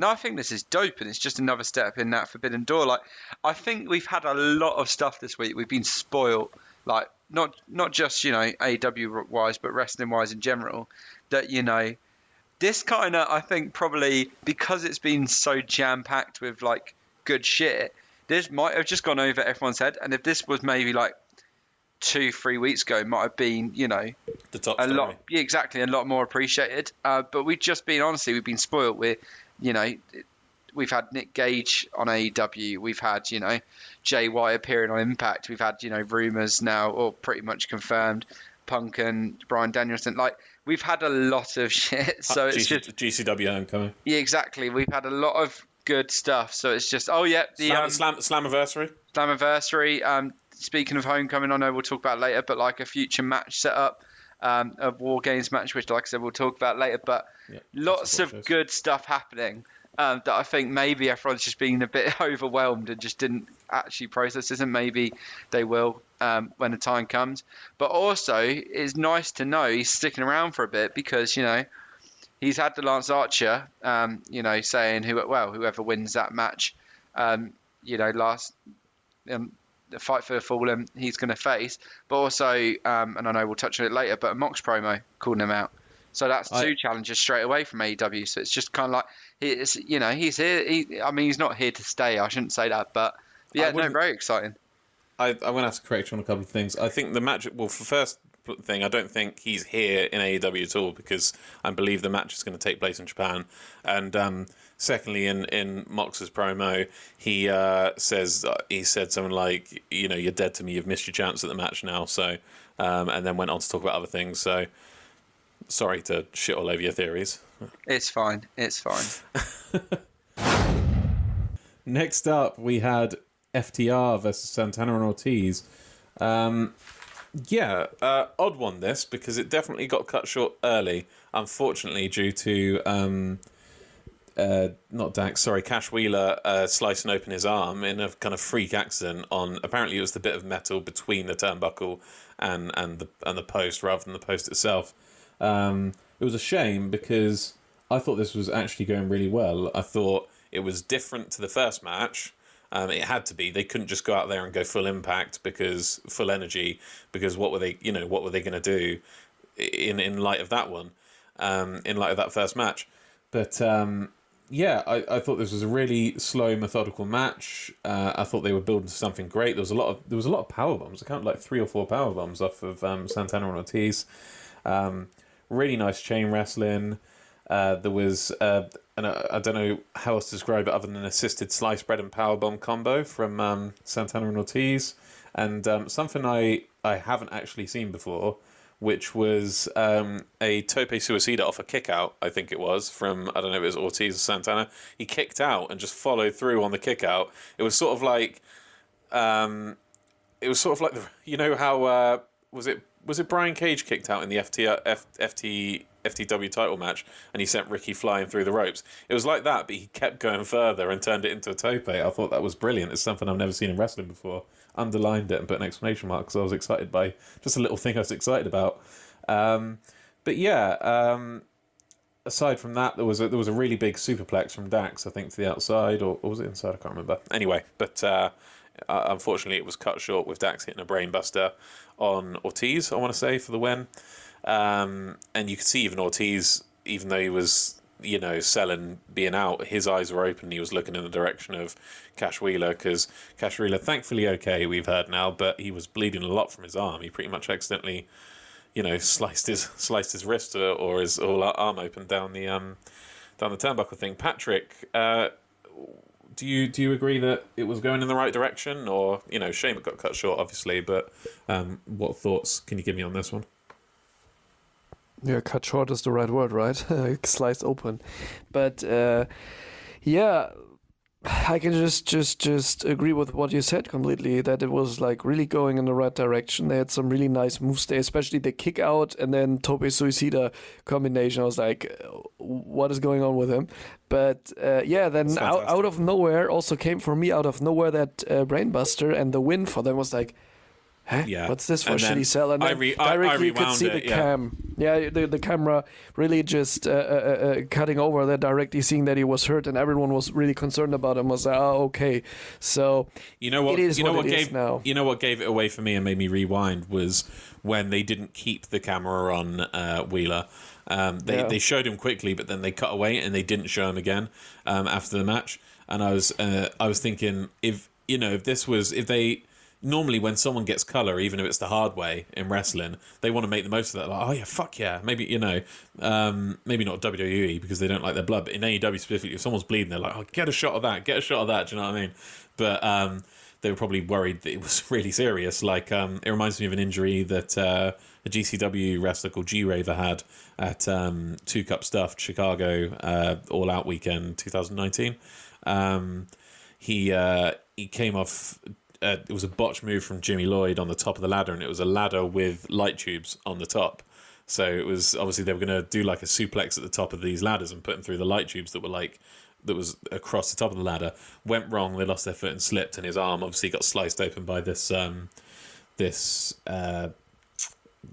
No, I think this is dope, and it's just another step in that Forbidden Door. Like, I think we've had a lot of stuff this week. We've been spoiled, like not not just you know A E W wise, but wrestling wise in general. That you know, this kind of I think probably because it's been so jam packed with like good shit, this might have just gone over everyone's head. And if this was maybe like two, three weeks ago might have been, you know, the top a story. lot, yeah, exactly, a lot more appreciated. Uh, but we've just been, honestly, we've been spoiled. We're, you know, we've had Nick Gage on A E W. We've had, you know, J Y appearing on Impact. We've had, you know, rumours now, or pretty much confirmed, Punk and Brian Danielson. Like, we've had a lot of shit. So it's G- just G C W Homecoming. Yeah, exactly. We've had a lot of good stuff. So it's just, oh yeah, the Slam, um, Slam, Slammiversary. Slammiversary. Um, speaking of Homecoming, I know we'll talk about later, but like a future match set up, um, a War Games match, which, like I said, we'll talk about later. But yeah, lots of good stuff happening. Um, that I think maybe everyone's just been a bit overwhelmed and just didn't actually process this, and maybe they will um, when the time comes. But also, it's nice to know he's sticking around for a bit, because, you know, he's had the Lance Archer, um, you know, saying, who well, whoever wins that match, um, you know, last um, the Fight for the Fallen, he's going to face. But also, um, and I know we'll touch on it later, but a Mox promo calling him out. So that's two I... challenges straight away from A E W. So it's just kind of like, it's, you know, he's here. He, I mean, he's not here to stay. I shouldn't say that, but, but yeah, no, very exciting. I, I'm going to have to correct you on a couple of things. I think the match, well, for first thing, I don't think he's here in A E W at all, because I believe the match is going to take place in Japan. And um, secondly, in, in Mox's promo, he uh, says, he said something like, you know, you're dead to me. You've missed your chance at the match now. So, um, and then went on to talk about other things. So, sorry to shit all over your theories. It's fine. It's fine. Next up, we had F T R versus Santana and Ortiz. Um, yeah, uh, odd one this, because it definitely got cut short early, unfortunately, due to um, uh, not Dax, sorry, Cash Wheeler uh, slicing open his arm in a kind of freak accident on, apparently it was the bit of metal between the turnbuckle and and the and the post, rather than the post itself. Um, it was a shame, because I thought this was actually going really well. I thought it was different to the first match. Um, it had to be. They couldn't just go out there and go full impact, because full energy, because what were they, you know, what were they going to do in, in light of that one, um, in light of that first match. But, um, yeah, I, I thought this was a really slow, methodical match. Uh, I thought they were building to something great. There was a lot of, there was a lot of power bombs. I counted like three or four power bombs off of, um, Santana and Ortiz. Um, Really nice chain wrestling. Uh, there was, uh, and I don't know how else to describe it other than an assisted slice bread and powerbomb combo from um, Santana and Ortiz. And um, something I, I haven't actually seen before, which was um, a tope suicida off a kick out, I think it was, from, I don't know if it was Ortiz or Santana. He kicked out and just followed through on the kick out. It was sort of like, um, it was sort of like, the, you know how, uh, was it, Was it Brian Cage kicked out in the F T W title match, and he sent Ricky flying through the ropes? It was like that, but he kept going further and turned it into a tope. I thought that was brilliant. It's something I've never seen in wrestling before. Underlined it and put an exclamation mark, because I was excited by just a little thing I was excited about. Um, but yeah, um, aside from that, there was a, there was a really big superplex from Dax, I think, to the outside, or, or was it inside? I can't remember. Anyway, but... Uh, Uh, unfortunately, it was cut short with Dax hitting a brainbuster on Ortiz, I want to say, for the win. Um, and you could see even Ortiz, even though he was, you know, selling being out, his eyes were open. He was looking in the direction of Cash Wheeler, because Cash Wheeler, thankfully, okay, we've heard now, but he was bleeding a lot from his arm. He pretty much accidentally, you know, sliced his sliced his wrist or, or his all arm open down the um down the turnbuckle thing. Patrick. Uh, Do you do you agree that it was going in the right direction, or, you know, shame it got cut short, obviously, but um, what thoughts can you give me on this one? Yeah, cut short is the right word, right? Sliced open, but uh, yeah, I can just just just agree with what you said completely. That it was like really going in the right direction. They had some really nice moves there, especially the kick out and then tope suicida combination. I was like, what is going on with him? But uh, yeah, then out, out of nowhere also came for me out of nowhere that uh, brainbuster, and the win for them was like, huh? Yeah. What's this for? And shitty sell? And then I re- directly I, I you could see it, the yeah. cam. Yeah, the, the camera really just uh, uh, uh, cutting over there, directly seeing that he was hurt, and everyone was really concerned about him. I was like, oh, okay. So you know what? It is you know what, what gave, now. You know what gave it away for me and made me rewind was when they didn't keep the camera on uh, Wheeler. Um, they yeah. they showed him quickly, but then they cut away and they didn't show him again um, after the match. And I was uh, I was thinking if you know if this was if they. normally when someone gets colour, even if it's the hard way in wrestling, they want to make the most of that. Like, oh yeah, fuck yeah. Maybe, you know, um, maybe not W W E because they don't like their blood, but in A E W specifically, if someone's bleeding, they're like, oh, get a shot of that, get a shot of that. Do you know what I mean? But um, they were probably worried that it was really serious. Like, um, it reminds me of an injury that uh, a G C W wrestler called G-Raver had at um, Two Cup Stuffed Chicago uh, All Out Weekend twenty nineteen. Um, he uh, he came off... Uh, it was a botch move from Jimmy Lloyd on the top of the ladder, and it was a ladder with light tubes on the top. So it was obviously they were going to do like a suplex at the top of these ladders and put them through the light tubes that were like that was across the top of the ladder. Went wrong. They lost their foot and slipped, and his arm obviously got sliced open by this um, this uh,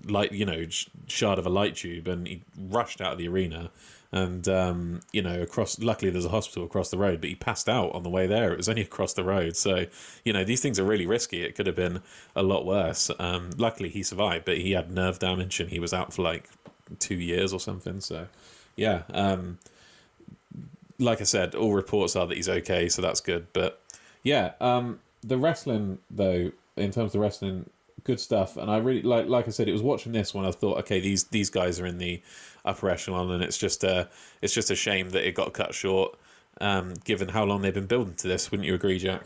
light, you know, shard of a light tube, and he rushed out of the arena. And, um, you know, across, luckily there's a hospital across the road, but he passed out on the way there. It was only across the road. So, you know, these things are really risky. It could have been a lot worse. Um, luckily he survived, but he had nerve damage and he was out for like two years or something. So, yeah. Um, like I said, all reports are that he's okay. So that's good. But yeah, um, the wrestling though, in terms of wrestling, good stuff. And I really, like like I said, it was watching this when I thought, okay, these these guys are in the upper echelon, and it's just a, it's just a shame that it got cut short, um, given how long they've been building to this. Wouldn't you agree, Jack?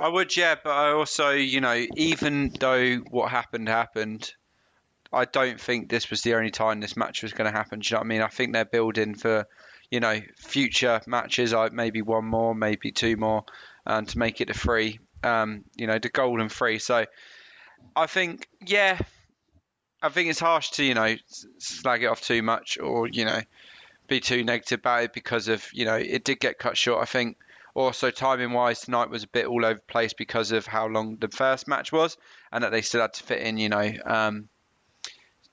I would, yeah, but I also, you know, even though what happened happened, I don't think this was the only time this match was going to happen. Do you know what I mean? I think they're building for, you know, future matches, like maybe one more, maybe two more, and um, to make it to three, um, you know, the golden three. So, I think, yeah, I think it's harsh to, you know, slag it off too much or, you know, be too negative about it because of, you know, it did get cut short, I think. Also, timing-wise, tonight was a bit all over the place because of how long the first match was and that they still had to fit in, you know, um,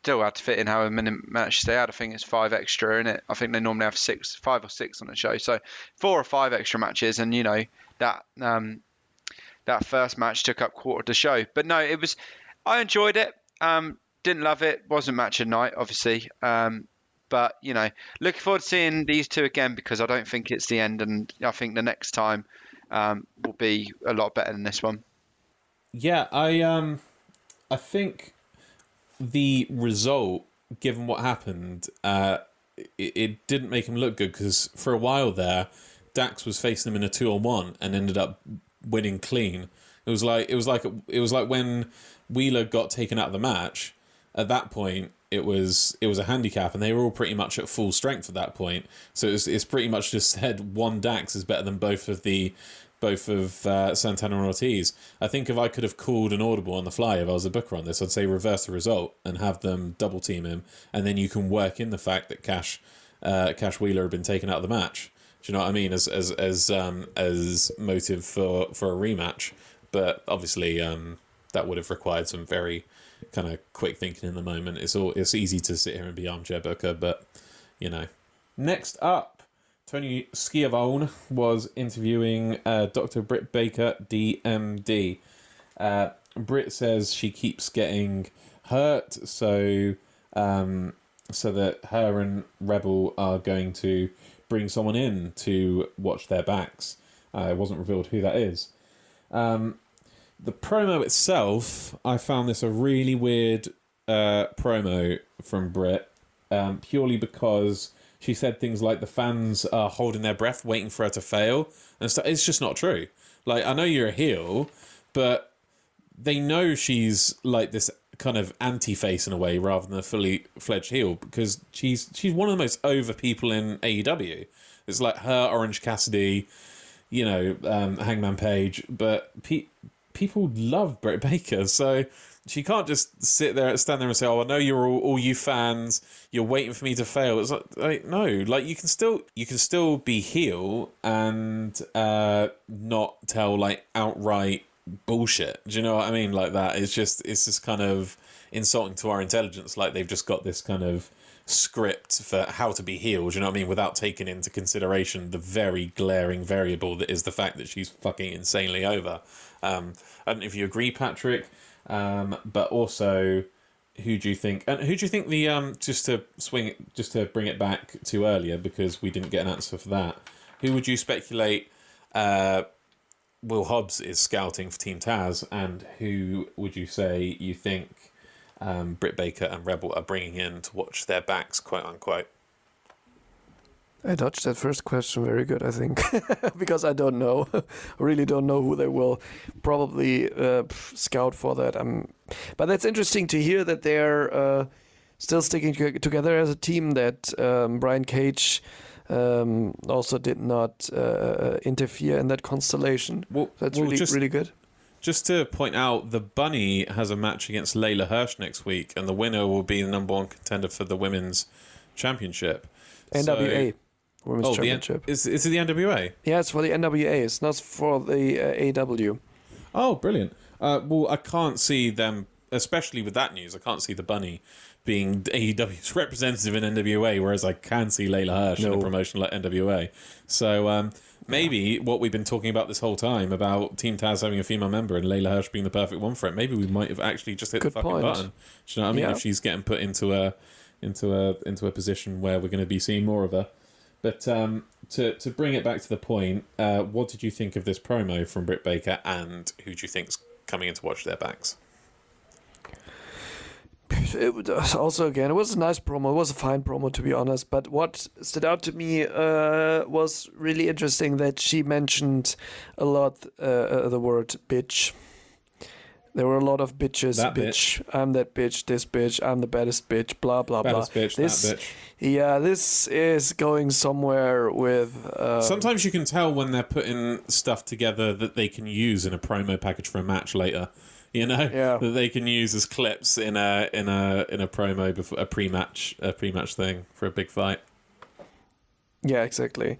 still had to fit in however many matches they had. I think it's five extra in it. I think they normally have six, five or six on the show. So four or five extra matches and, you know, that... Um, That first match took up quarter of the show. But no, it was, I enjoyed it. Um, didn't love it. Wasn't match of night, obviously. Um, but, you know, looking forward to seeing these two again because I don't think it's the end. And I think the next time um, will be a lot better than this one. Yeah, I, um, I think the result, given what happened, uh, it, it didn't make him look good because for a while there, Dax was facing him in a two on one and ended up winning clean. It was like it was like it was like when Wheeler got taken out of the match. At that point, it was it was a handicap, and they were all pretty much at full strength at that point. So it's it's pretty much just said one Dax is better than both of the both of uh, Santana and Ortiz. I think if I could have called an audible on the fly if I was a booker on this, I'd say reverse the result and have them double team him, and then you can work in the fact that Cash uh, Cash Wheeler had been taken out of the match. Do you know what I mean? As as as um as motive for, for a rematch, but obviously um that would have required some very kind of quick thinking in the moment. It's all it's easy to sit here and be armchair booker, but you know. Next up, Tony Schiavone was interviewing uh, Doctor Britt Baker, D M D. Uh, Britt says she keeps getting hurt, so um so that her and Rebel are going to bring someone in to watch their backs. Uh, it wasn't revealed who that is. Um, the promo itself, I found this a really weird uh, promo from Britt, um, purely because she said things like the fans are holding their breath, waiting for her to fail, and stuff. It's just not true. Like, I know you're a heel, but they know she's like this kind of anti-face in a way rather than a fully fledged heel because she's she's one of the most over people in A E W. It's like her, Orange Cassidy, you know, um, Hangman Page, but pe- people love Britt Baker, so she can't just sit there, stand there and say, oh, I know you're all, all you fans, you're waiting for me to fail. It's like, like no, like you can still you can still be heel and uh, not tell like outright bullshit. Do you know what I mean? Like that. It's just it's just kind of insulting to our intelligence. Like they've just got this kind of script for how to be healed. You know what I mean? Without taking into consideration the very glaring variable that is the fact that she's fucking insanely over. Um, I don't know if you agree, Patrick. Um, but also, who do you think? And who do you think the um? Just to swing, just to bring it back to earlier because we didn't get an answer for that. Who would you speculate? Uh. Will Hobbs is scouting for Team Taz, and who would you say you think um, Britt Baker and Rebel are bringing in to watch their backs, quote unquote? I dodged that first question very good, I think, because I don't know. I really don't know who they will probably uh, scout for that. Um, but that's interesting to hear that they're uh, still sticking together as a team, that um, Brian Cage um, also did not uh, interfere in that constellation. Well, that's well, really, just, really good. Just to point out, the Bunny has a match against Layla Hirsch next week, and the winner will be the number one contender for the Women's Championship. N W A. So, Women's oh, Championship. The N- is, is it the N W A? Yeah, it's for the N W A. It's not for the uh, A W. Oh, brilliant. Uh, well, I can't see them, especially with that news, I can't see the Bunny being A E W's representative in N W A, whereas I can see Layla Hirsch no. in a promotion like N W A. So um, maybe yeah. what we've been talking about this whole time, about Team Taz having a female member and Layla Hirsch being the perfect one for it, maybe we might have actually just hit Good the fucking point. button. Do you know what I mean? Yeah. If she's getting put into a... into a into a position where we're going to be seeing more of her. But um, to, to bring it back to the point, uh, what did you think of this promo from Britt Baker, and who do you think's coming in to watch their backs? It was also, again, it was a nice promo. It was a fine promo, to be honest. But what stood out to me uh, was really interesting that she mentioned a lot uh, the word bitch. There were a lot of bitches. That bitch. bitch. I'm that bitch. This bitch. I'm the baddest bitch. Blah, blah, baddest blah. Bitch, this, that bitch. Yeah, this is going somewhere with... Um, Sometimes you can tell when they're putting stuff together that they can use in a promo package for a match later. You know? Yeah. That they can use as clips in a in a, in a promo, before a pre-match, a pre-match thing for a big fight. Yeah, exactly.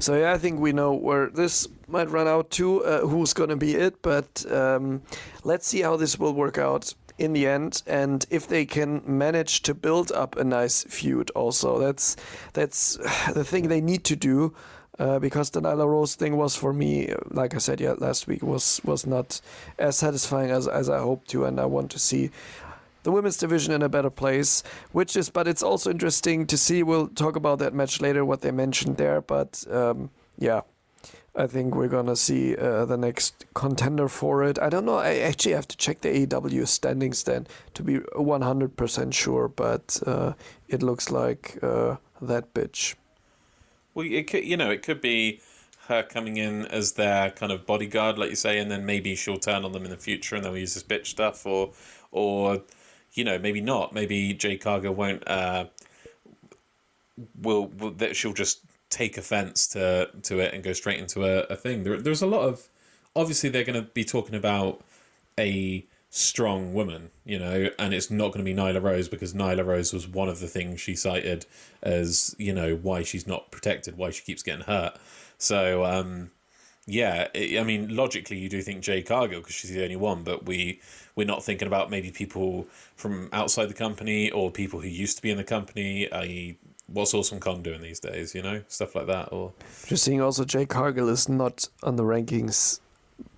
So yeah, I think we know where this might run out to, uh, who's going to be it, but um, let's see how this will work out in the end, and if they can manage to build up a nice feud also. That's that's the thing they need to do, uh, because the Nyla Rose thing was, for me, like I said yeah, last week, was, was not as satisfying as, as I hoped to, and I want to see the women's division in a better place, which is, but it's also interesting to see. We'll talk about that match later, what they mentioned there. But um, yeah, I think we're going to see uh, the next contender for it. I don't know. I actually have to check the A E W standings then to be one hundred percent sure. But uh, it looks like uh, that bitch. Well, it could, you know, it could be her coming in as their kind of bodyguard, like you say, and then maybe she'll turn on them in the future and they'll use this bitch stuff, or, or, you know, maybe not. Maybe Jay Cargill won't. Uh, will, will that she'll just take offense to to it and go straight into a, a thing. There, there's a lot of. Obviously, they're going to be talking about a strong woman, you know, and it's not going to be Nyla Rose, because Nyla Rose was one of the things she cited as, you know, why she's not protected, why she keeps getting hurt. So um, yeah, it, I mean, logically, you do think Jay Cargill because she's the only one, but we. We're not thinking about maybe people from outside the company or people who used to be in the company, that is what's Awesome Kong doing these days, you know? Stuff like that. Or just seeing also Jay Cargill is not on the rankings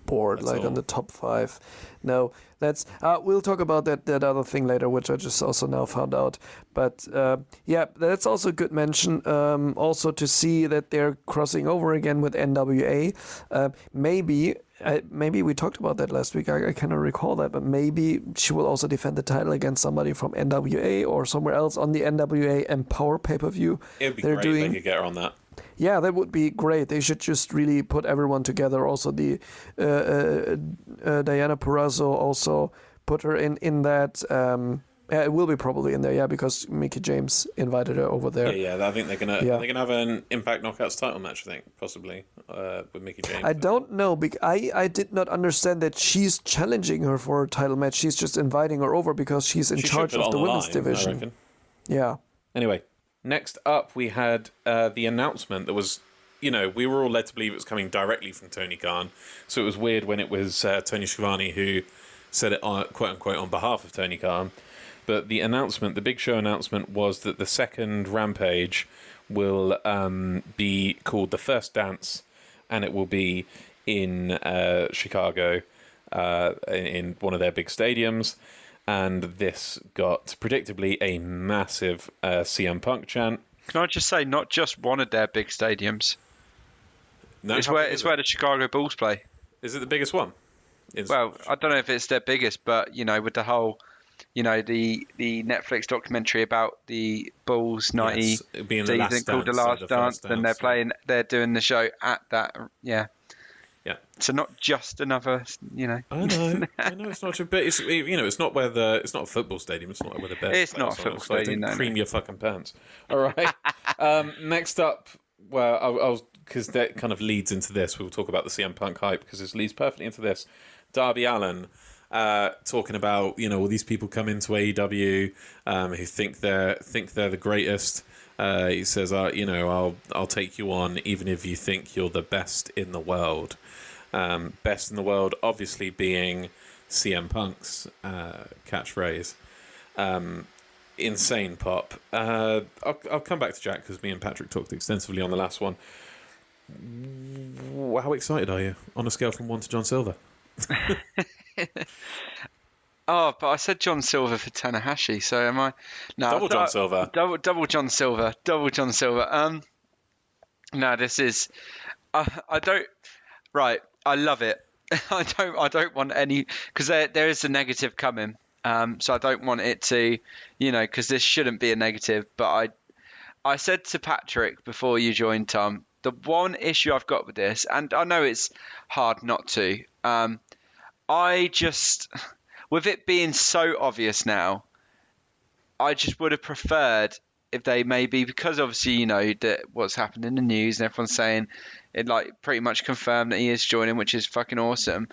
board, that's like all. On the top five. No, that's... Uh, we'll talk about that, that other thing later, which I just also now found out. But uh, yeah, that's also a good mention. Um, also to see that they're crossing over again with N W A. Uh, maybe... I, maybe we talked about that last week. I, I cannot recall that, but maybe she will also defend the title against somebody from N W A or somewhere else on the N W A Empower pay-per-view. It would be They're great doing... if they could get her on that. Yeah, that would be great. They should just really put everyone together. Also, the uh, uh, uh, Diana Purrazzo, also put her in, in that... Um, Yeah, it will be probably in there, yeah, because Mickie James invited her over there. Yeah, yeah, I think they're gonna yeah. they're gonna have an Impact Knockouts title match, I think, possibly uh, with Mickie James. I don't know. Because I I did not understand that she's challenging her for a title match. She's just inviting her over because she's in she charge of the, the women's line, division. I reckon. Yeah. Anyway, next up we had uh, the announcement that was, you know, we were all led to believe it was coming directly from Tony Khan, so it was weird when it was uh, Tony Schiavone who said it on, quote unquote, on behalf of Tony Khan. But the announcement, the Big Show announcement, was that the second Rampage will um, be called The First Dance, and it will be in uh, Chicago, uh, in one of their big stadiums. And this got, predictably, a massive uh, C M Punk chant. Can I just say, not just one of their big stadiums? No, it's where it's where the Chicago Bulls play. Is it the biggest one? Is well, I don't know if it's their biggest, but, you know, with the whole, you know, the the Netflix documentary about the Bulls ninety yes, being the last called dance, The Last the Dance, and dance, they're playing, they're doing the show at that, yeah. Yeah. So not just another, you know. I know, I know it's not true, but it's, you know, it's not where the, it's not a football stadium, it's not where the bed. It's not a football stadium. No, cream no. your fucking pants. All right. um, next up, well, I, I was because that kind of leads into this. We'll talk about the C M Punk hype because this leads perfectly into this. Darby Allin uh, talking about, you know, all these people come into A E W um, who think they're think they're the greatest. Uh, he says, uh, you know, I'll I'll take you on even if you think you're the best in the world. Um, best in the world, obviously being C M Punk's uh, catchphrase. Um, insane pop. Uh, I'll, I'll come back to Jack because me and Patrick talked extensively on the last one. How excited are you on a scale from one to John Silver? Oh, but I said John Silver for Tanahashi, so am I? No, double John I, Silver. Double, double John Silver. Double John Silver. Um, no, this is. Uh, I don't. Right, I love it. I don't. I don't want any because there there is a negative coming. Um, so I don't want it to, you know, because this shouldn't be a negative. But I, I said to Patrick before you joined, Tom, the one issue I've got with this, and I know it's hard not to. Um, I just. With it being so obvious now, I just would have preferred if they maybe, because obviously, you know, that what's happened in the news and everyone's saying it like pretty much confirmed that he is joining, which is fucking awesome.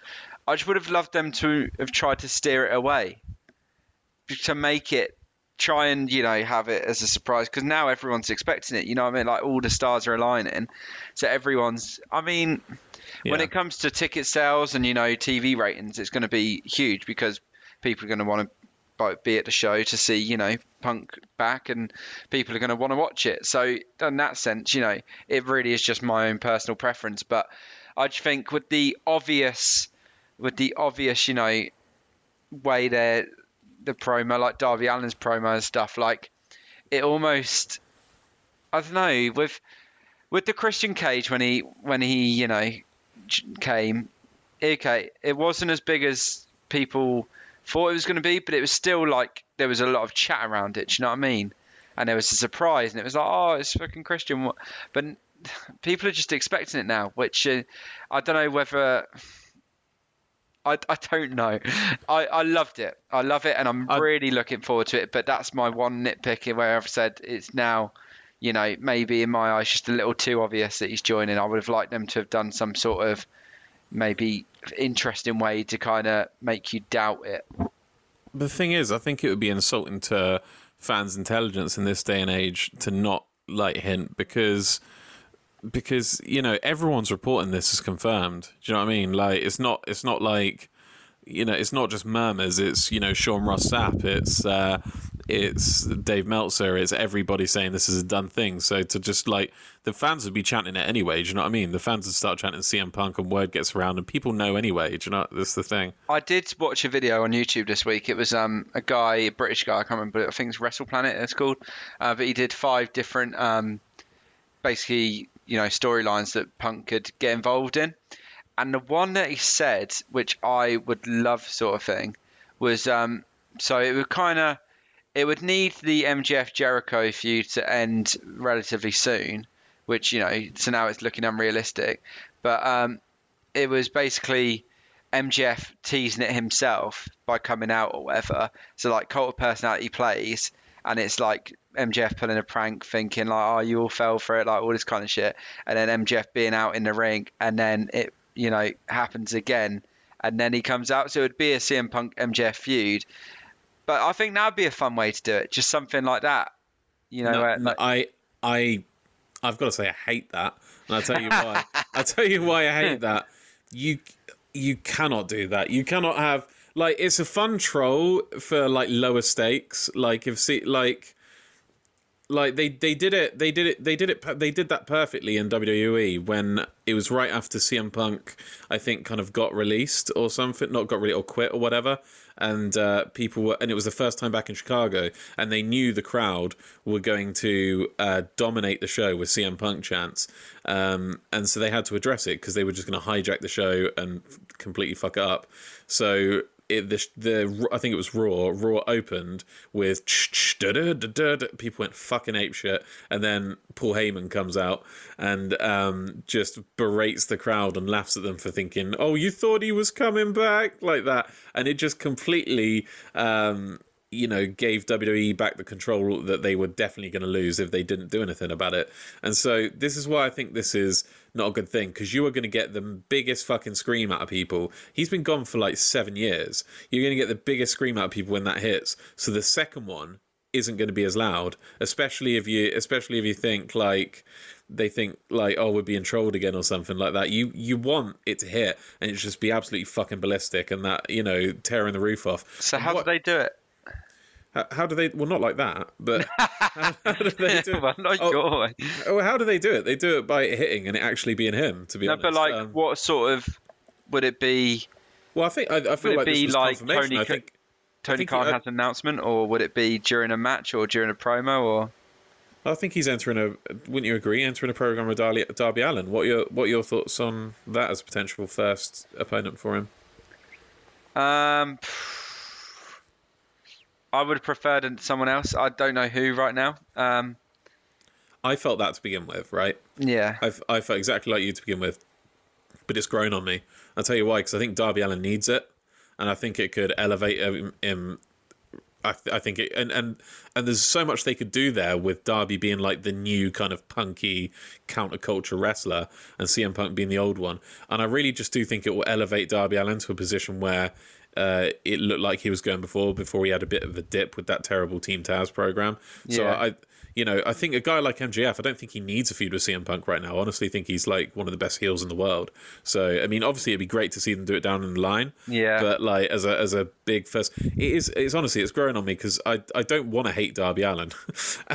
I just would have loved them to have tried to steer it away to make it try and, you know, have it as a surprise because now everyone's expecting it. You know what I mean? Like all the stars are aligning. So everyone's, I mean... Yeah. When it comes to ticket sales and, you know, T V ratings, it's going to be huge because people are going to want to be at the show to see, you know, Punk back and people are going to want to watch it. So in that sense, you know, it really is just my own personal preference. But I just think with the obvious, with the obvious, you know, way they're the promo, like Darby Allin's promo and stuff, like it almost, I don't know, with with the Christian Cage when he when he, you know, came, okay, it wasn't as big as people thought it was going to be, but it was still like there was a lot of chat around it, do you know what I mean? And there was a surprise and it was like, oh, it's fucking Christian, but people are just expecting it now, which uh, I don't know whether I, I don't know I, I loved it I love it and I'm I... really looking forward to it, but that's my one nitpick where I've said it's now, you know, maybe in my eyes, just a little too obvious that he's joining. I would have liked them to have done some sort of maybe interesting way to kind of make you doubt it. The thing is, I think it would be insulting to fans' intelligence in this day and age to not like hint because, because you know, everyone's reporting this is confirmed. Do you know what I mean? Like, it's not, it's not like, you know, it's not just murmurs. It's, you know, Sean Ross Sapp. It's, uh, it's Dave Meltzer, it's everybody saying this is a done thing. So to just like, the fans would be chanting it anyway, do you know what I mean? The fans would start chanting C M Punk and word gets around and people know anyway, do you know, that's the thing. I did watch a video on YouTube this week. It was um a guy, a British guy, I can't remember, I think it's Wrestle Planet it's called, uh, but he did five different um basically, you know, storylines that Punk could get involved in. And the one that he said, which I would love sort of thing, was um so it would kind of it would need the M J F Jericho feud to end relatively soon, which, you know, so now it's looking unrealistic. But um, it was basically M J F teasing it himself by coming out or whatever. So, like, cult of personality plays, and it's like M J F pulling a prank, thinking, like, oh, you all fell for it, like, all this kind of shit. And then M J F being out in the ring, and then it, you know, happens again. And then he comes out. So it would be a C M Punk M J F feud. But I think that would be a fun way to do it, just something like that, you know. No, where, like... I, I, I've got to say I hate that, and I'll tell you why. I'll tell you why I hate that. You, you cannot do that. You cannot have like it's a fun troll for like lower stakes. Like if see like like they they did it they did it they did it they did that perfectly in W W E when it was right after C M Punk, I think, kind of got released or something, not got released or quit or whatever, and uh, people were, and it was the first time back in Chicago, and they knew the crowd were going to uh, dominate the show with C M Punk chants, um, and so they had to address it because they were just going to hijack the show and completely fuck it up. So. It, the, the I think it was Raw. Raw opened with ch-ch, da-da-da-da-da. People went fucking apeshit, and then Paul Heyman comes out and um, just berates the crowd and laughs at them for thinking, "Oh, you thought he was coming back," like that, and it just completely, um, you know, gave W W E back the control that they were definitely going to lose if they didn't do anything about it. And so this is why I think this is not a good thing, because you are going to get the biggest fucking scream out of people. He's been gone for like seven years. You're going to get the biggest scream out of people when that hits. So the second one isn't going to be as loud, especially if you, especially if you think like they think like, oh, we're being trolled again or something like that. You you want it to hit and it should just be absolutely fucking ballistic and that, you know, tearing the roof off. So how what- do they do it? How do they... Well, not like that, but... How, how do they do it? Well, not oh, your way. Oh, how do they do it? They do it by hitting and it actually being him, to be no, honest. No, but, like, um, what sort of... Would it be... Well, I think... I, I feel like this was like confirmation. Tony, I think, Tony I think Khan he, uh, has an announcement, or would it be during a match or during a promo, or... I think he's entering a... Wouldn't you agree? Entering a program with Darby, Darby Allin. What are, your, what are your thoughts on that as a potential first opponent for him? Um... I would have preferred someone else. I don't know who right now. Um, I felt that to begin with, right? Yeah. I've, I felt exactly like you to begin with, but it's grown on me. I'll tell you why, because I think Darby Allin needs it, and I think it could elevate him. him I, th- I think it, and, and and there's so much they could do there with Darby being like the new kind of punky counterculture wrestler and C M Punk being the old one. And I really just do think it will elevate Darby Allin to a position where Uh, it looked like he was going before, before he had a bit of a dip with that terrible Team Taz program. Yeah. So I, you know, I think a guy like M J F, I don't think he needs a feud with C M Punk right now. I honestly think he's like one of the best heels in the world. So, I mean, obviously it'd be great to see them do it down in the line. Yeah. But like as a, as a big first, it is, it's honestly, it's growing on me because I, I don't want to hate Darby Allin.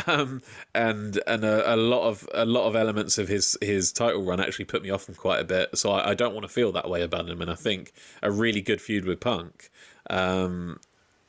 um, and, and a, a lot of, a lot of elements of his, his title run actually put me off him quite a bit. So I, I don't want to feel that way about him. And I think a really good feud with Punk, Um,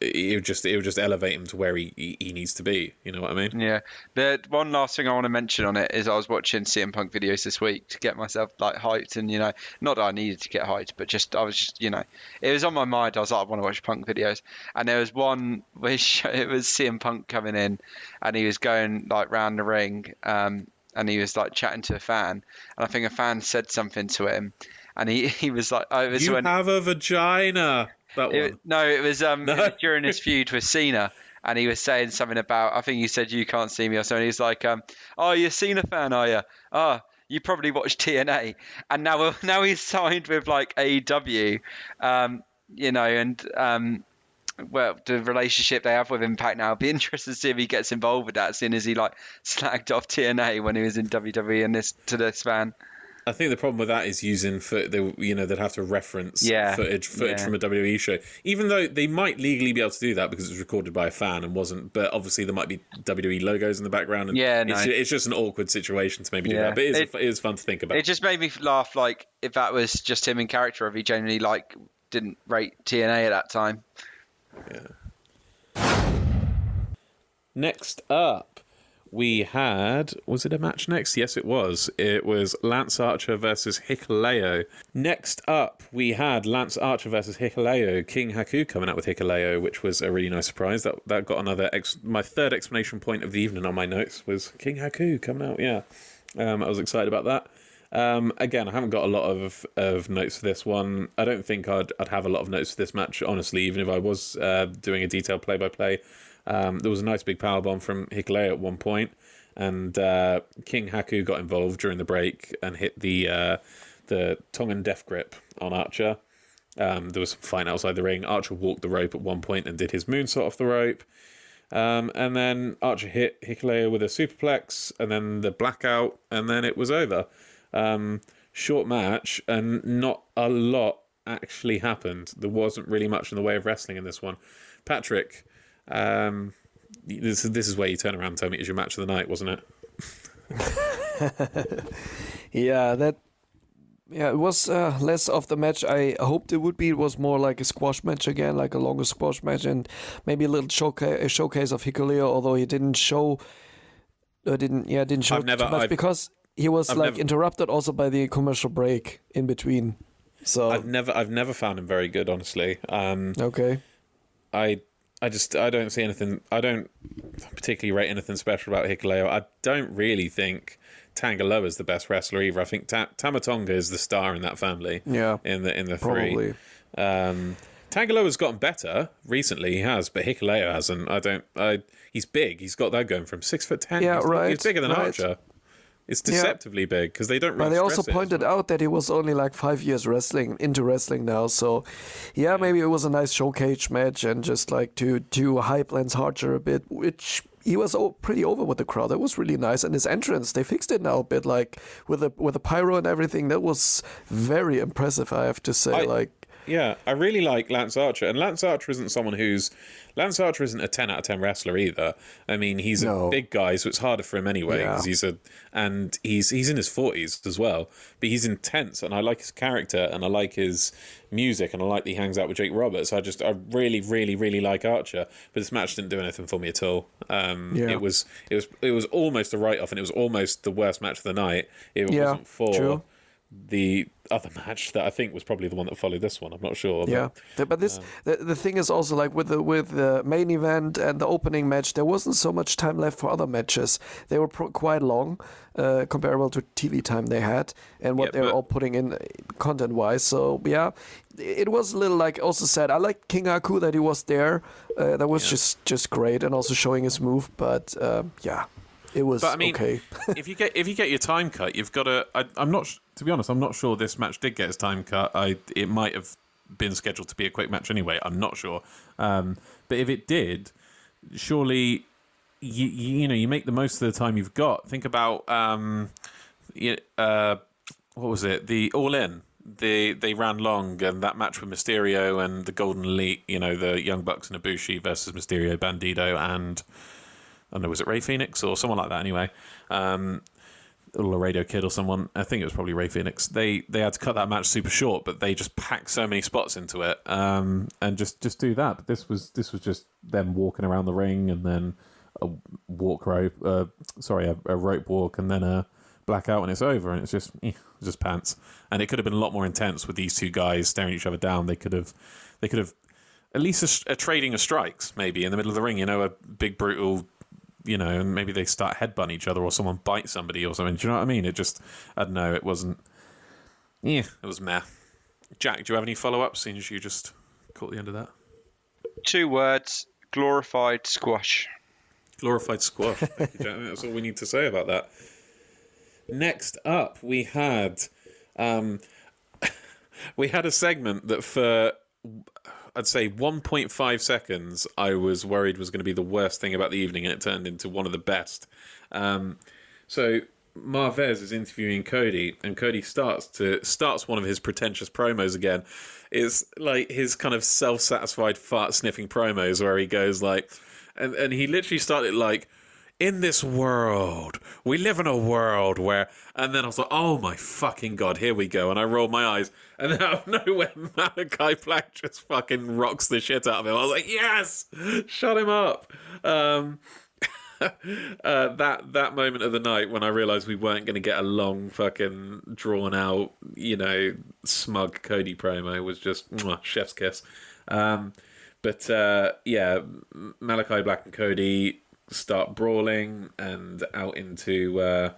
it would just it would just elevate him to where he, he needs to be. You know what I mean? Yeah. The one last thing I want to mention on it is I was watching C M Punk videos this week to get myself like hyped, and you know, not that I needed to get hyped, but just I was just you know, it was on my mind. I was like, I want to watch Punk videos, and there was one which it was C M Punk coming in, and he was going like round the ring, um, and he was like chatting to a fan, and I think a fan said something to him, and he he was like, oh, it was you when, have a vagina. That it, one. No, it was um no? it was during his feud with Cena, and he was saying something about, I think he said, "You can't see me" or something. He's like, um, "Oh, you're a Cena fan, are you? Oh, you probably watch T N A." And now, now he's signed with like A E W, um, you know, and um, well, the relationship they have with Impact now. I'll be interested to see if he gets involved with that, seeing as he like slagged off T N A when he was in W W E and this to this fan. I think the problem with that is using foot. They, you know, they'd have to reference yeah. footage, footage yeah. from a W W E show, even though they might legally be able to do that because it was recorded by a fan and wasn't. But obviously, there might be W W E logos in the background, and yeah, no. it's, it's just an awkward situation to maybe yeah. do that. But it is, it, it is fun to think about. It just made me laugh, like if that was just him in character, if he genuinely like didn't rate T N A at that time. Yeah. Next up. We had, was it a match next? Yes, it was. It was Lance Archer versus Hikuleo. Next up, we had Lance Archer versus Hikuleo. King Haku coming out with Hikuleo, which was a really nice surprise. That that got another, ex- my third explanation point of the evening on my notes was King Haku coming out, yeah. Um, I was excited about that. Um, again, I haven't got a lot of, of notes for this one. I don't think I'd, I'd have a lot of notes for this match, honestly, even if I was uh, doing a detailed play-by-play. Um, there was a nice big powerbomb from Hikuleo at one point, and uh, King Haku got involved during the break and hit the uh, the Tongan death grip on Archer. Um, there was some fight outside the ring. Archer walked the rope at one point and did his moonsault off the rope. Um, and then Archer hit Hikuleo with a superplex, and then the blackout, and then it was over. Um, short match, and not a lot actually happened. There wasn't really much in the way of wrestling in this one. Patrick... Um, this is this is where you turn around and tell me it was your match of the night, wasn't it? yeah, that. Yeah, it was uh, less of the match I hoped it would be. It was more like a squash match again, like a longer squash match, and maybe a little showca- a showcase of Hikuleo, although he didn't show, uh, didn't yeah, didn't show I've never, too much I've, because he was I've like never, interrupted also by the commercial break in between. So I've never, I've never found him very good, honestly. Um, okay, I, I just, I don't see anything. I don't particularly rate anything special about Hikuleo. I don't really think Tangaloa is the best wrestler either. I think Ta- Tamatonga is the star in that family. Yeah, in the in the probably. three. Um, Tangaloa's gotten better recently. He has, but Hikuleo hasn't. I don't. I. He's big. He's got that going from six foot ten. Yeah, he's, right. He's bigger than right. Archer. It's deceptively yeah. big because they don't. Really but they also pointed well. out that he was only like five years wrestling into wrestling now. So, yeah, yeah, maybe it was a nice showcase match and just like to to hype Lance Archer a bit, which. He was pretty over with the crowd. That was really nice. And his entrance, they fixed it now a bit, like with the with the pyro and everything. That was very impressive, I have to say. I, like, yeah, I really like Lance Archer. And Lance Archer isn't someone who's... Lance Archer isn't a ten out of ten wrestler either. I mean, he's no. a big guy, so it's harder for him anyway. Yeah. 'Cause he's a, and he's he's in his forties as well. But he's intense, and I like his character, and I like his music, and I like that he hangs out with Jake Roberts. I just, I really, really, really like Archer, but this match didn't do anything for me at all. Um, yeah. It was, it was, it was almost a write-off, and it was almost the worst match of the night. It yeah, wasn't for true. the other match that I think was probably the one that followed this one. I'm not sure. But, yeah, the, but this um, the, the thing is also like with the with the main event and the opening match, there wasn't so much time left for other matches. They were pro- quite long, uh, comparable to T V time they had and what yeah, they were but, all putting in content-wise. So yeah. It was a little like also sad. I liked King Haku that he was there. Uh, that was yeah. just, just great, and also showing his move. But um, yeah, it was but, I mean, okay. if you get if you get your time cut, you've got to. I, I'm not to be honest. I'm not sure this match did get its time cut. I it might have been scheduled to be a quick match anyway. I'm not sure. Um, but if it did, surely you you know you make the most of the time you've got. Think about um, uh, what was it? The All In. They they ran long, and that match with Mysterio and the Golden Elite, you know, the Young Bucks and Ibushi versus Mysterio, Bandido, and I don't know, was it Rey Fenix or someone like that? Anyway, um, Laredo Kid or someone. I think it was probably Rey Fenix. They they had to cut that match super short, but they just packed so many spots into it, um, and just, just do that. But this was this was just them walking around the ring, and then a walk rope, uh, sorry, a, a rope walk, and then a. blackout, and it's over, and it's just eh, just pants. And it could have been a lot more intense with these two guys staring each other down. They could have, they could have, at least a, a trading of strikes maybe in the middle of the ring. You know, a big brutal, you know, and maybe they start headbutting each other, or someone bites somebody or something. Do you know what I mean? It just, I don't know. It wasn't. Yeah, it was meh. Jack, do you have any follow up? Seeing as you just caught the end of that. Two words: glorified squash. Glorified squash. Thank you, Jack. That's all we need to say about that. Next up, we had um, we had a segment that for, I'd say, one point five seconds, I was worried was going to be the worst thing about the evening, and it turned into one of the best. Um, so Marvez is interviewing Cody, and Cody starts to starts one of his pretentious promos again. It's like his kind of self-satisfied, fart-sniffing promos where he goes like... And, and he literally started like... In this world, we live in a world where... And then I was like, oh my fucking God, here we go. And I rolled my eyes. And then out of nowhere, Malakai Black just fucking rocks the shit out of him. I was like, yes! Shut him up. Um, uh, that that moment of the night when I realised we weren't going to get a long fucking drawn-out, you know, smug Cody promo was just mwah, chef's kiss. Um, but, uh, yeah, Malakai Black and Cody... start brawling and out into uh,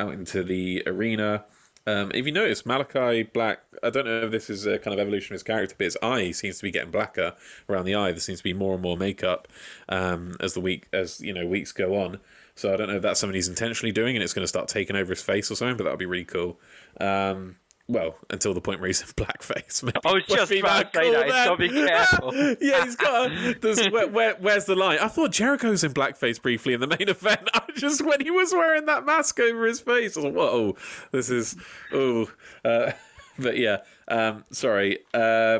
out into the arena. Um, if you notice, Malakai Black, I don't know if this is a kind of evolution of his character, but his eye seems to be getting blacker around the eye. There seems to be more and more makeup um, as the week as you know weeks go on. So I don't know if that's something he's intentionally doing and it's going to start taking over his face or something. But that would be really cool. Um, Well, until the point where he's in blackface. Maybe. I was just about to say that. He's got to be careful. yeah, he's got to... Where, where, where's the line? I thought Jericho's in blackface briefly in the main event. I just... When he was wearing that mask over his face, I was like, whoa, this is... Ooh. Uh, but yeah, um, sorry. Uh,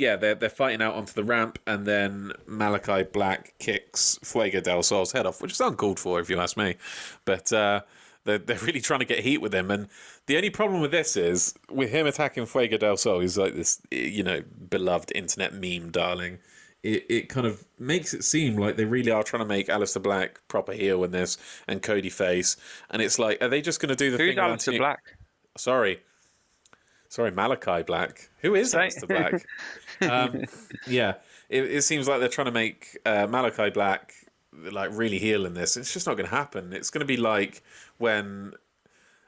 yeah, they're, they're fighting out onto the ramp, and then Malakai Black kicks Fuego del Sol's head off, which is uncalled for, if you ask me. But uh, they're, they're really trying to get heat with him. And the only problem with this is, with him attacking Fuego del Sol, he's like this, you know, beloved internet meme darling. It, it kind of makes it seem like they really are trying to make Alistair Black proper heel in this, and Cody face. And it's like, are they just going to do the Who's thing? Who's Alistair Anthony- Black? Sorry. Sorry, Malakai Black. Who is Alistair Black? Um, yeah, it, it seems like they're trying to make uh, Malakai Black like really heel in this. It's just not going to happen. It's going to be like when...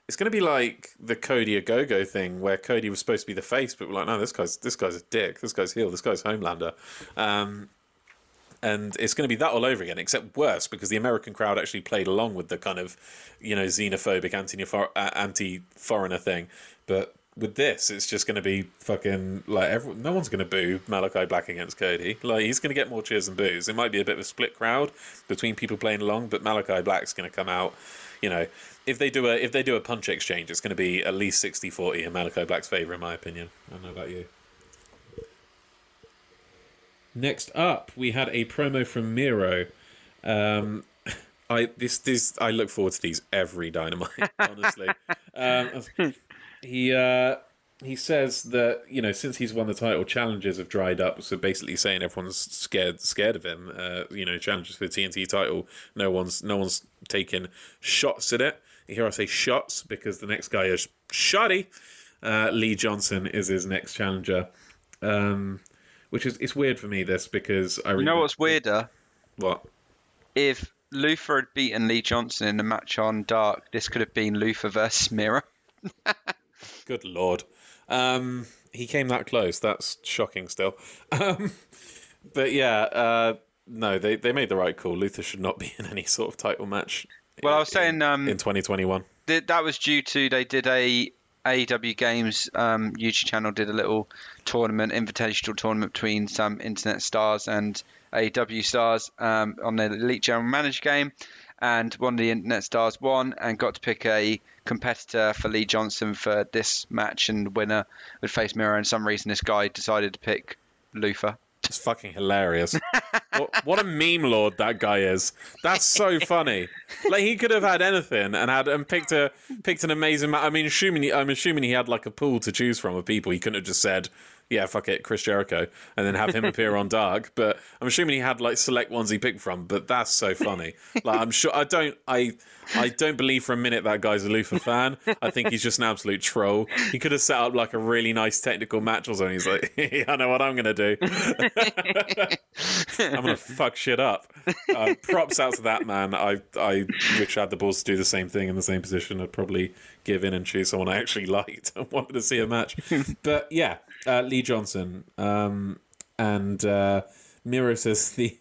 It's going to be like the Cody Agogo thing, where Cody was supposed to be the face, but we're like, no, this guy's this guy's a dick, this guy's heel, this guy's Homelander. Um, and it's going to be that all over again, except worse, because the American crowd actually played along with the kind of, you know, xenophobic anti-foreigner thing. But with this, it's just going to be fucking like everyone, no one's going to boo Malakai Black against Cody. Like, he's going to get more cheers and boos. It might be a bit of a split crowd between people playing along, but Malakai Black's going to come out, you know. If they do a if they do a punch exchange, it's going to be at least sixty forty in Malakai Black's favour, in my opinion. I don't know about you. Next up, we had a promo from Miro. Um, I this this I look forward to these every Dynamite, honestly. um, he uh, he says that, you know, since he's won the title, challenges have dried up. So basically, saying everyone's scared scared of him. Uh, you know, challenges for the T N T title. No one's no one's taking shots at it. Here I say shots because the next guy is shoddy. Uh, Lee Johnson is his next challenger, um, which is it's weird for me this because I really you know what's weirder. What if Luther had beaten Lee Johnson in the match on Dark? This could have been Luther versus Miro. Good lord, um, he came that close. That's shocking still. Um, but yeah, uh, no, they they made the right call. Luther should not be in any sort of title match. Well, I was saying um, in twenty twenty-one th- that was due to they did a A E W Games um, YouTube channel did a little tournament, invitational tournament between some internet stars and A E W stars um, on the Elite General Manager game, and one of the internet stars won and got to pick a competitor for Lee Johnson for this match, and the winner would face Miro. And for some reason, this guy decided to pick Luther. It's fucking hilarious. what, what a meme lord that guy is. That's so funny. Like, he could have had anything and had and picked a picked an amazing match. I mean, assuming he, I'm assuming he had like a pool to choose from of people. He couldn't have just said, yeah, fuck it, Chris Jericho, and then have him appear on Dark. But I'm assuming he had like select ones he picked from. But that's so funny. Like, I'm sure I don't I I don't believe for a minute that guy's a Lufa fan. I think he's just an absolute troll. He could have set up like a really nice technical match or something. He's like, yeah, I know what I'm gonna do. I'm gonna fuck shit up. Uh, props out to that man. I I wish I had the balls to do the same thing in the same position. I'd probably give in and choose someone I actually liked and wanted to see a match. But yeah. Uh, Lee Johnson um, and uh, Miro says the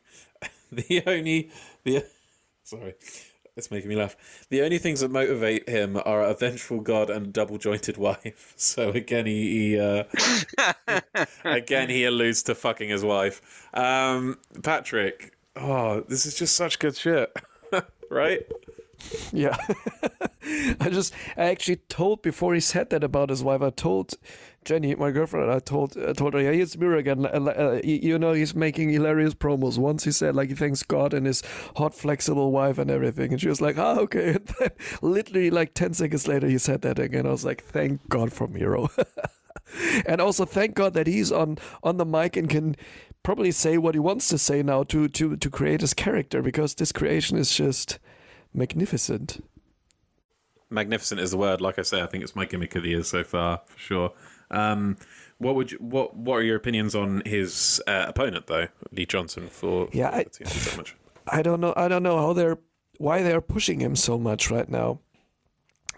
the only the sorry it's making me laugh the only things that motivate him are a vengeful god and a double jointed wife. So again he, he uh, again he alludes to fucking his wife. um, Patrick, oh, this is just such good shit. Right? Yeah. I just I actually told before he said that about his wife, I told Jenny, my girlfriend, I told I told her, yeah, it's Miro again. Uh, you know, he's making hilarious promos. Once he said, like, he thanks God and his hot, flexible wife and everything. And she was like, oh, okay. And then literally, like, ten seconds later, he said that again. I was like, thank God for Miro. And also, thank God that he's on, on the mic and can probably say what he wants to say now to, to, to create his character, because this creation is just magnificent. Magnificent is the word. Like I say, I think it's my gimmick of the year so far, for sure. Um, what would you, what what are your opinions on his uh, opponent though, Lee Johnson? For yeah, I, so much. I don't know. I don't know how they're why they are pushing him so much right now.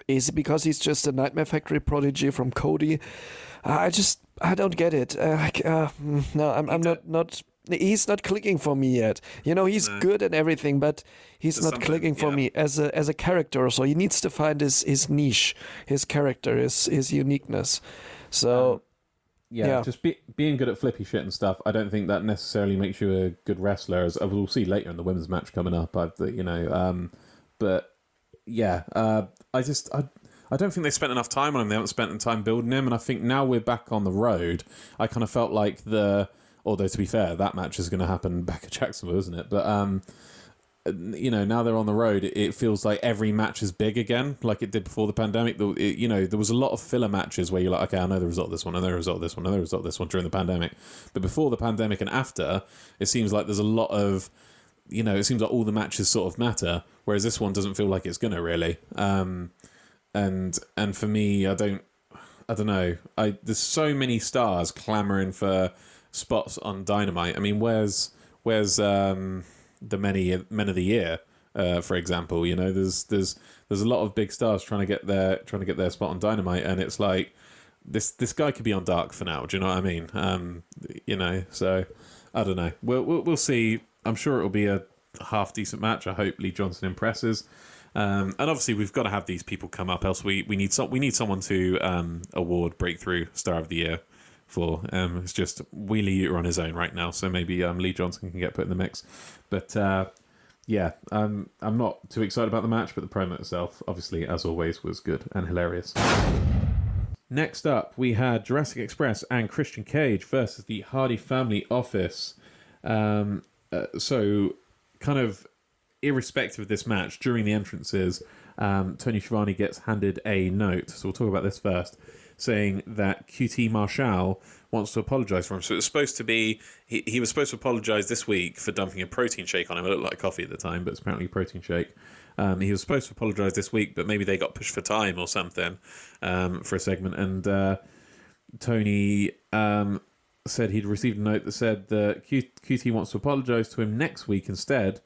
Is it because he's just a Nightmare Factory prodigy from Cody? I just I don't get it. Uh, uh, no, I'm I'm not not. He's not clicking for me yet. You know, he's no. good at everything, but he's There's not clicking for yeah. me as a as a character. So he needs to find his, his niche, his character, his his uniqueness. So, um, yeah, yeah, just be, being good at flippy shit and stuff, I don't think that necessarily makes you a good wrestler, as we'll see later in the women's match coming up, I've, you know. Um, but, yeah, uh, I just... I, I don't think they spent enough time on him. They haven't spent enough time building him, and I think now we're back on the road. I kind of felt like the... Although, to be fair, that match is going to happen back at Jacksonville, isn't it? But, um, you know, now they're on the road, it feels like every match is big again, like it did before the pandemic. It, you know, there was a lot of filler matches where you're like, okay, I know the result of this one, I know the result of this one, I know the result of this one during the pandemic. But before the pandemic and after, it seems like there's a lot of... you know, it seems like all the matches sort of matter, whereas this one doesn't feel like it's gonna really. Um, and and for me, I don't, I don't know. I there's so many stars clamoring for spots on Dynamite. I mean, where's where's um, the many men of the year, uh, for example? You know, there's there's there's a lot of big stars trying to get their trying to get their spot on Dynamite, and it's like this this guy could be on Dark for now. Do you know what I mean? Um, you know, so I don't know. We'll we'll, we'll see. I'm sure it'll be a half-decent match. I hope Lee Johnson impresses. Um, and obviously, we've got to have these people come up, else we, we need some, we need someone to um, award Breakthrough Star of the Year for. Um, it's just Wheelie Uter on his own right now, so maybe um, Lee Johnson can get put in the mix. But, uh, yeah, um, I'm not too excited about the match, but the promo itself, obviously, as always, was good and hilarious. Next up, we had Jurassic Express and Christian Cage versus the Hardy Family Office. Um... Uh, so, kind of irrespective of this match, during the entrances, um, Tony Schiavone gets handed a note. So we'll talk about this first, saying that Q T Marshall wants to apologise for him. So it's supposed to be, he, he was supposed to apologise this week for dumping a protein shake on him. It looked like coffee at the time, but it's apparently a protein shake. Um, he was supposed to apologise this week, but maybe they got pushed for time or something um, for a segment. And uh, Tony... Um, said he'd received a note that said that Q- QT wants to apologise to him next week instead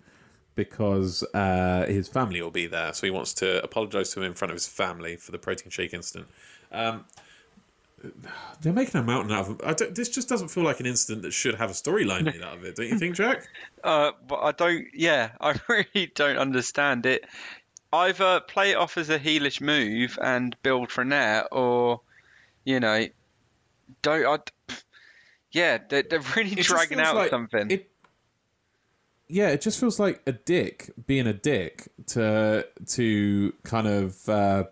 because uh, his family will be there. So he wants to apologise to him in front of his family for the protein shake incident. Um, they're making a mountain out of... I don't, this just doesn't feel like an incident that should have a storyline made out of it, don't you think, Jack? Uh, but I don't... Yeah, I really don't understand it. Either play it off as a heelish move and build from there, or, you know, don't... I, Yeah, they're, they're really it dragging out like something. It, yeah, it just feels like a dick being a dick to to kind of uh,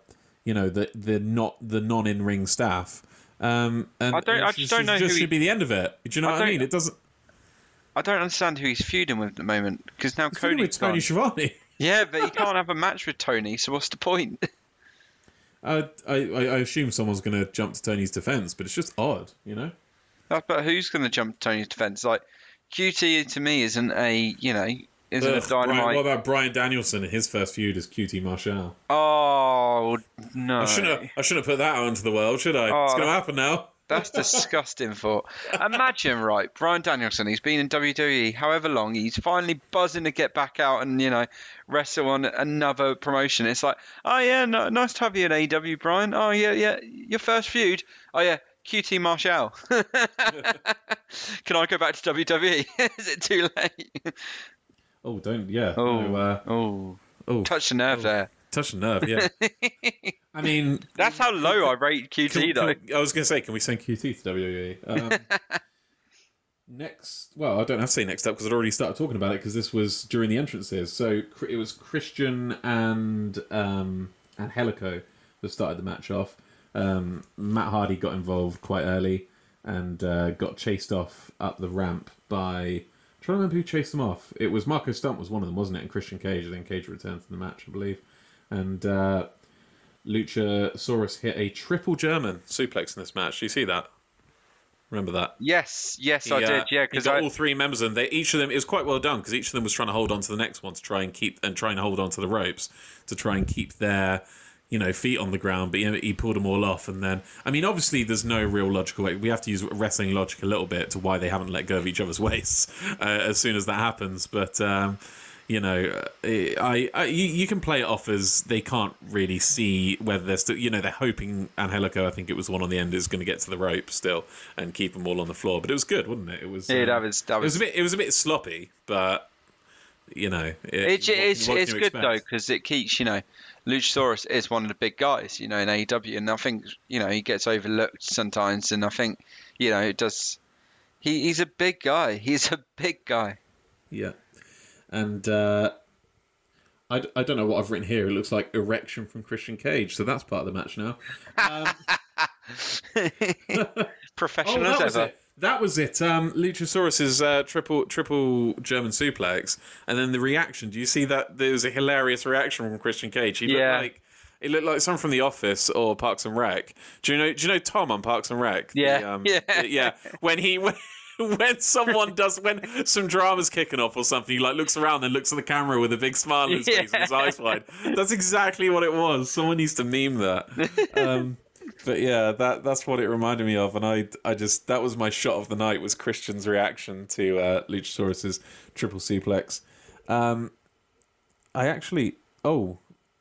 you know the the not the non in ring staff. Um, and I don't. I just, just don't know. Just who should he, be the end of it. Do you know I what I mean? It doesn't. I don't understand who he's feuding with at the moment because now Cody's with Tony Schiavone. Yeah, but he can't have a match with Tony. So what's the point? uh, I I assume someone's going to jump to Tony's defense, but it's just odd, you know. But who's going to jump to Tony's defence? Like, Q T to me isn't a, you know, isn't Ugh, a Dynamite... Brian, what about Brian Danielson and his first feud as Q T Marshall? Oh, no. I shouldn't have, I shouldn't have put that out into the world, should I? Oh, it's going to happen now. That's disgusting thought. Imagine, right, Brian Danielson, he's been in W W E however long, he's finally buzzing to get back out and, you know, wrestle on another promotion. It's like, oh, yeah, no, nice to have you in A E W, Brian. Oh, yeah, yeah, your first feud. Oh, yeah. Q T Marshall. Can I go back to W W E? Is it too late? Oh, don't, yeah. Oh, no, uh, oh. oh. Touch the nerve oh. there. Touch the nerve, yeah. I mean... That's how low can, I rate Q T, can, though. Can we, I was going to say, can we send Q T to W W E? Um, next... Well, I don't have to say next up, because I'd already started talking about it, because this was during the entrances. So it was Christian and um, and Helico that started the match off. Um, Matt Hardy got involved quite early and uh, got chased off up the ramp by... I'm trying to remember who chased them off. It was Marco Stunt was one of them, wasn't it? And Christian Cage. And then Cage returned to the match, I believe. And uh, Luchasaurus hit a triple German suplex in this match. Do you see that? Remember that? Yes, yes, he, I uh, did. Yeah, because I... all three members of them. They each of them. It was quite well done because each of them was trying to hold on to the next one to try and keep and try and hold on to the ropes to try and keep their, you know, feet on the ground, but he pulled them all off. And then, I mean, obviously there's no real logical way. We have to use wrestling logic a little bit to why they haven't let go of each other's waists uh, as soon as that happens. But, um, you know, I, I you, you can play it off as they can't really see whether they're still, you know, they're hoping Angelico, I think it was the one on the end, is going to get to the rope still and keep them all on the floor. But it was good, wasn't it? It was, yeah, that was, that was... It was a bit, it was a bit sloppy, but, you know... It, it, what, it's what it's good, expect? Though, because it keeps, you know... Luchasaurus is one of the big guys, you know, in A E W, and I think, you know, he gets overlooked sometimes, and I think, you know, it does... He, he's a big guy. He's a big guy. Yeah. And uh, I, I don't know what I've written here. It looks like erection from Christian Cage, so that's part of the match now. Um, Professional oh, as ever. It. That was it. Um, Luchasaurus's uh, triple triple German suplex, and then the reaction. Do you see that? There was a hilarious reaction from Christian Cage. He yeah. looked like it looked like someone from The Office or Parks and Rec. Do you know? Do you know Tom on Parks and Rec? Yeah, the, um, yeah. The, yeah. When he. When, When someone does, when some drama's kicking off or something, he like looks around and looks at the camera with a big smile on his yeah. face and his eyes wide. That's exactly what it was. Someone needs to meme that. Um, but yeah, that that's what it reminded me of, and I I just that was my shot of the night, was Christian's reaction to uh, Luchasaurus's triple suplex. Um, I actually, oh,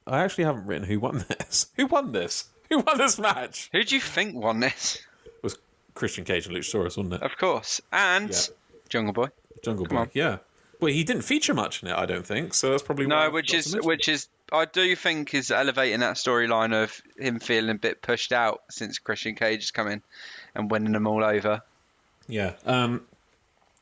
I actually haven't written who won this. Who won this? Who won this match? Who do you think won this? Christian Cage and Luchasaurus, wasn't it? Of course. And yeah. Jungle Boy. Jungle Come Boy, on. yeah. Well, he didn't feature much in it, I don't think, so that's probably No, which is, which is, I do think is elevating that storyline of him feeling a bit pushed out since Christian Cage has come in and winning them all over. Yeah. Um,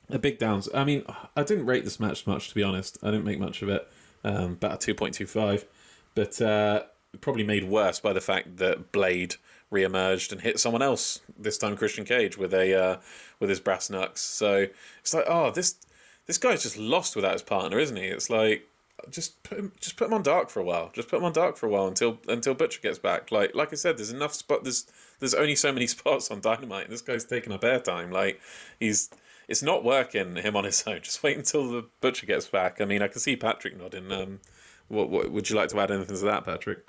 a big downs. I mean, I didn't rate this match much, to be honest. I didn't make much of it. Um, about a two point two five. But uh, probably made worse by the fact that Blade re-emerged and hit someone else, this time Christian Cage, with a uh, with his brass knucks. So it's like, oh, this this guy's just lost without his partner, isn't he? It's like, just put him, just put him on dark for a while. Just put him on dark for a while until until Butcher gets back. Like like I said, there's enough spot. There's there's only so many spots on Dynamite, and this guy's taking up airtime. Like he's it's not working, him on his own. Just wait until the Butcher gets back. I mean, I can see Patrick nodding. Um, what what would you like to add anything to that, Patrick?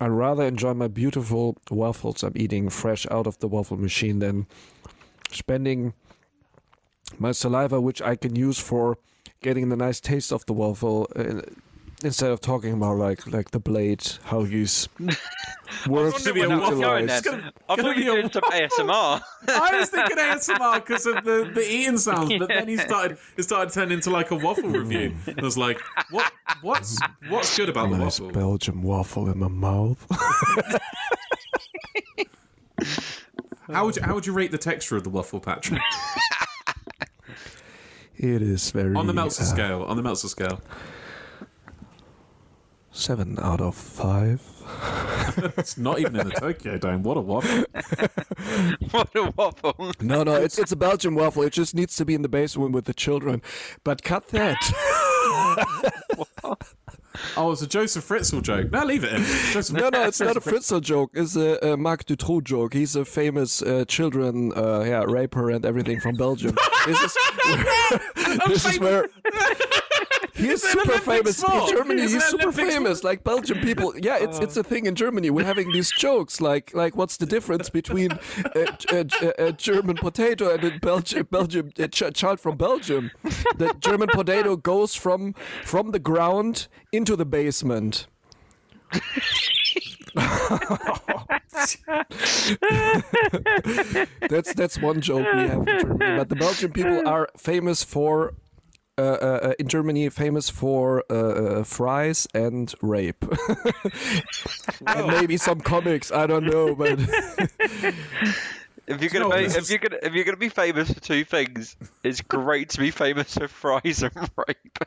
I'd rather enjoy my beautiful waffles I'm eating fresh out of the waffle machine than spending my saliva, which I can use for getting the nice taste of the waffle, uh, instead of talking about like like the blade, how he's works. It's going to be doing some A S M R. I was thinking A S M R because of the, the eating sounds, but then he started it started turning into like a waffle review. I was like, what what's what's good about a the nice waffle? Belgian waffle in my mouth. How would you, how would you rate the texture of the waffle, Patrick? It is very on the Meltzer uh, scale. On the Meltzer scale. Seven out of five. It's not even in the Tokyo Dome. What a waffle. What a waffle. No, no, it's it's a Belgian waffle. It just needs to be in the basement with the children. But cut that. Oh, it's a Joseph Fritzl joke. Now leave it in. Joseph no, no, it's not a Fritzl joke. It's a, a Marc Dutroux joke. He's a famous uh, children uh, yeah, raper and everything from Belgium. This is where... this is where He is super famous in Germany. He's super famous, like Belgian people. Yeah, it's it's a thing in Germany. We're having these jokes, like like what's the difference between a, a, a, a German potato and a Belgian Belgium a ch child from Belgium? The German potato goes from from the ground into the basement. that's that's one joke we have in Germany. But the Belgian people are famous for. Uh, uh, in Germany, famous for uh, uh, fries and rape, and maybe some comics. I don't know, but if you're gonna be, if you're gonna if you're gonna be famous for two things, it's great to be famous for fries and rape.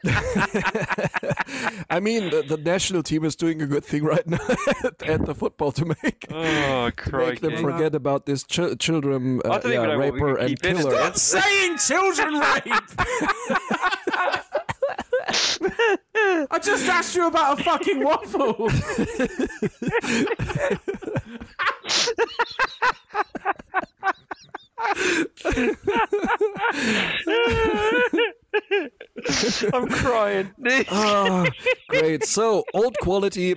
I mean, the, the national team is doing a good thing right now at, at the football to make oh, to make them forget about this ch children uh, yeah, raper and killer. Stop saying children rape. I just asked you about a fucking waffle. I'm crying. Oh, great. So, old quality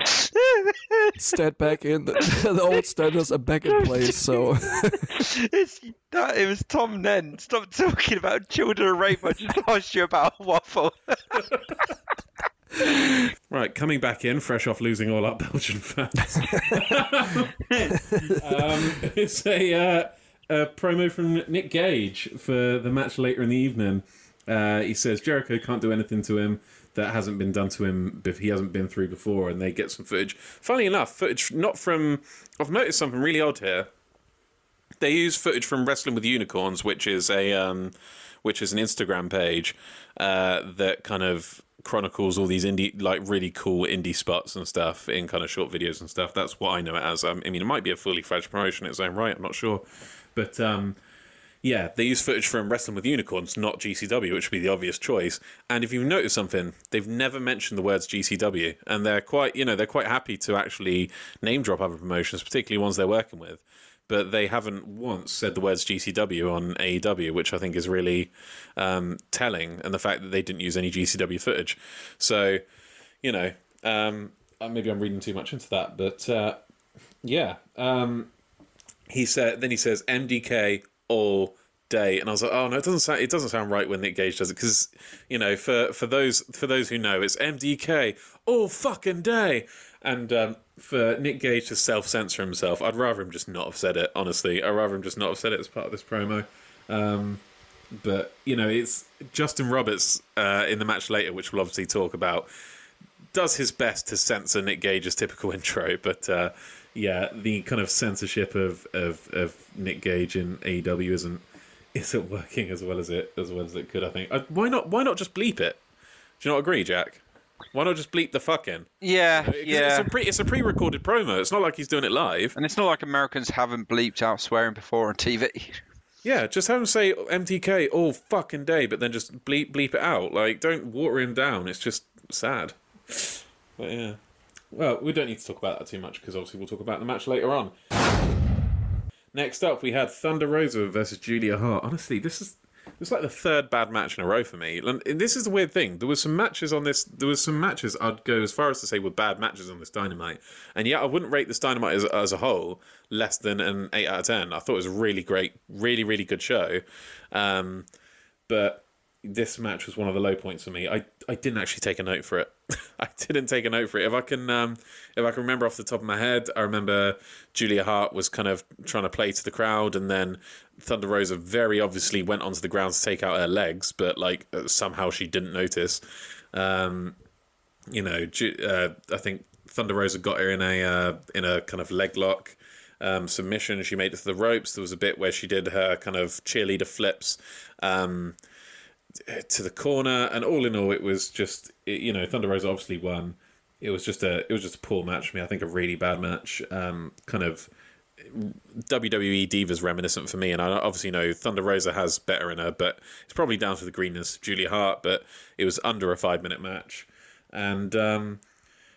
stat back in. The, the old standards are back in place. So it's, that, it was Tom Nen. Stop talking about children rape. I just asked you about a waffle. Right, coming back in, fresh off losing all our Belgian fans. um, it's a, uh, a promo from Nick Gage for the match later in the evening. Uh, he says Jericho can't do anything to him that hasn't been done to him, he hasn't been through before, and they get some footage. Funnily enough, footage not from... I've noticed something really odd here. They use footage from Wrestling with Unicorns, which is a um, which is an Instagram page uh, that kind of chronicles all these indie, like really cool indie spots and stuff in kind of short videos and stuff. That's what I know it as. Um, I mean, it might be a fully fledged promotion in its own right. I'm not sure, but um, yeah, they use footage from Wrestling with Unicorns, not G C W, which would be the obvious choice. And if you've noticed something, they've never mentioned the words G C W, and they're quite, you know, they're quite happy to actually name drop other promotions, particularly ones they're working with. But they haven't once said the words G C W on A E W, which I think is really um, telling, and the fact that they didn't use any G C W footage. So, you know, um, maybe I'm reading too much into that, but uh, yeah. Um, he said, then he says M D K all day, and I was like, oh no, it doesn't sound it doesn't sound right when Nick Gage does it, because, you know, for for those for those who know, it's M D K all fucking day. And um, for Nick Gage to self-censor himself, I'd rather him just not have said it, honestly. I'd rather him just not have said it as part of this promo. Um, but, you know, it's Justin Roberts uh, in the match later, which we'll obviously talk about, does his best to censor Nick Gage's typical intro. But, uh, yeah, the kind of censorship of, of, of Nick Gage in A E W isn't isn't working as well as it as well as it could, I think. I, why not? Why not just bleep it? Do you not agree, Jack? Why not just bleep the fuck in? Yeah, yeah. It's a, pre, it's a pre-recorded promo. It's not like he's doing it live. And it's not like Americans haven't bleeped out swearing before on T V. Yeah, just have him say M T K all fucking day, but then just bleep bleep it out. Like, don't water him down. It's just sad. But yeah. Well, we don't need to talk about that too much, because obviously we'll talk about the match later on. Next up, we had Thunder Rosa versus Julia Hart. Honestly, this is... it's like the third bad match in a row for me. And this is the weird thing. There was some matches on this... There was some matches I'd go as far as to say were bad matches on this Dynamite. And yet I wouldn't rate this Dynamite as, as a whole less than an eight out of ten. I thought it was a really great, really, really good show. Um, but this match was one of the low points for me. I, I didn't actually take a note for it. I didn't take a note for it. If I can um, if I can remember off the top of my head, I remember Julia Hart was kind of trying to play to the crowd, and then Thunder Rosa very obviously went onto the ground to take out her legs, but like somehow she didn't notice. Um, you know, uh, I think Thunder Rosa got her in a uh, in a kind of leg lock um, submission. She made it to the ropes. There was a bit where she did her kind of cheerleader flips um, to the corner, and all in all, it was just it, you know, Thunder Rosa obviously won. It was just a it was just a poor match for me. I think a really bad match. Um, kind of. W W E Divas reminiscent for me, and I obviously know Thunder Rosa has better in her, but it's probably down to the greenness of Julia Hart. But it was under a five minute match, and um,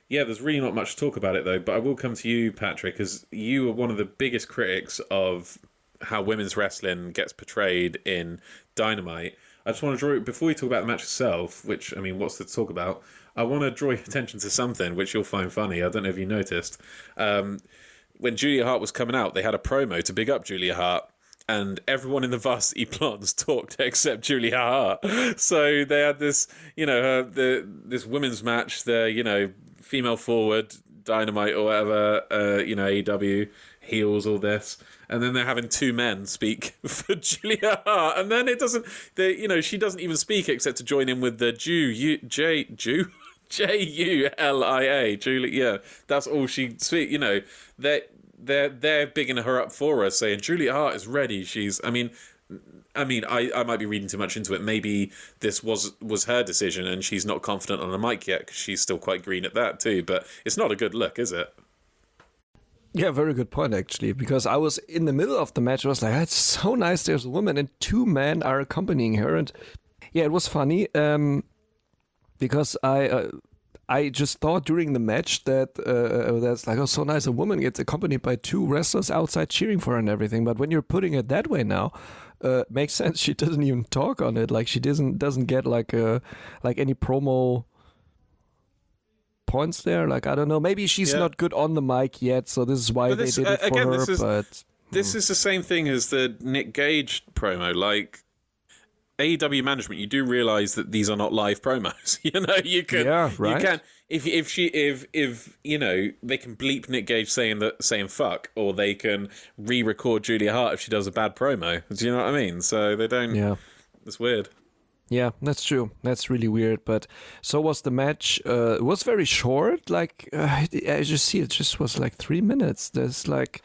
yeah, there's really not much to talk about it though. But I will come to you, Patrick, because you were one of the biggest critics of how women's wrestling gets portrayed in Dynamite. I just want to draw, before we talk about the match itself, which, I mean, what's to talk about, I want to draw your attention to something which you'll find funny. I don't know if you noticed, um when Julia Hart was coming out, they had a promo to big up Julia Hart, and everyone in the Varsity Blondes talked except Julia Hart. So they had this, you know, her, the this women's match, the, you know, female forward, Dynamite or whatever, uh, you know, A E W, heels, all this. And then they're having two men speak for Julia Hart. And then it doesn't, they, you know, she doesn't even speak except to join in with the Jew, you, J, Jew? J U L I A, Julia. Yeah, that's all she speaks. You know, they're, they're, they're bigging her up for us, saying Julia Hart is ready. She's, I mean, I mean, I, I might be reading too much into it. Maybe this was, was her decision and she's not confident on the mic yet, because she's still quite green at that too. But it's not a good look, is it? Yeah, very good point, actually, because I was in the middle of the match. I was like, it's so nice. There's a woman and two men are accompanying her. And yeah, it was funny. Um, Because I uh, I just thought during the match that uh, that's like, oh, so nice, a woman gets accompanied by two wrestlers outside cheering for her and everything. But when you're putting it that way now, uh, makes sense. She doesn't even talk on it. Like, she doesn't doesn't get like a, like any promo points there. Like, I don't know. Maybe she's yeah. not good on the mic yet. So this is why but they this, did it uh, again, for her. This is, but this hmm. is the same thing as the Nick Gage promo. Like, A E W management, you do realize that these are not live promos. You know, you can, yeah, right? you can, if if she, if if you know, they can bleep Nick Gage saying that, saying fuck, or they can re-record Julia Hart if she does a bad promo. Do you know what I mean? So they don't. Yeah, it's weird. Yeah, that's true. That's really weird. But so was the match. Uh, it was very short. Like uh, as you see, it just was like three minutes. There's like.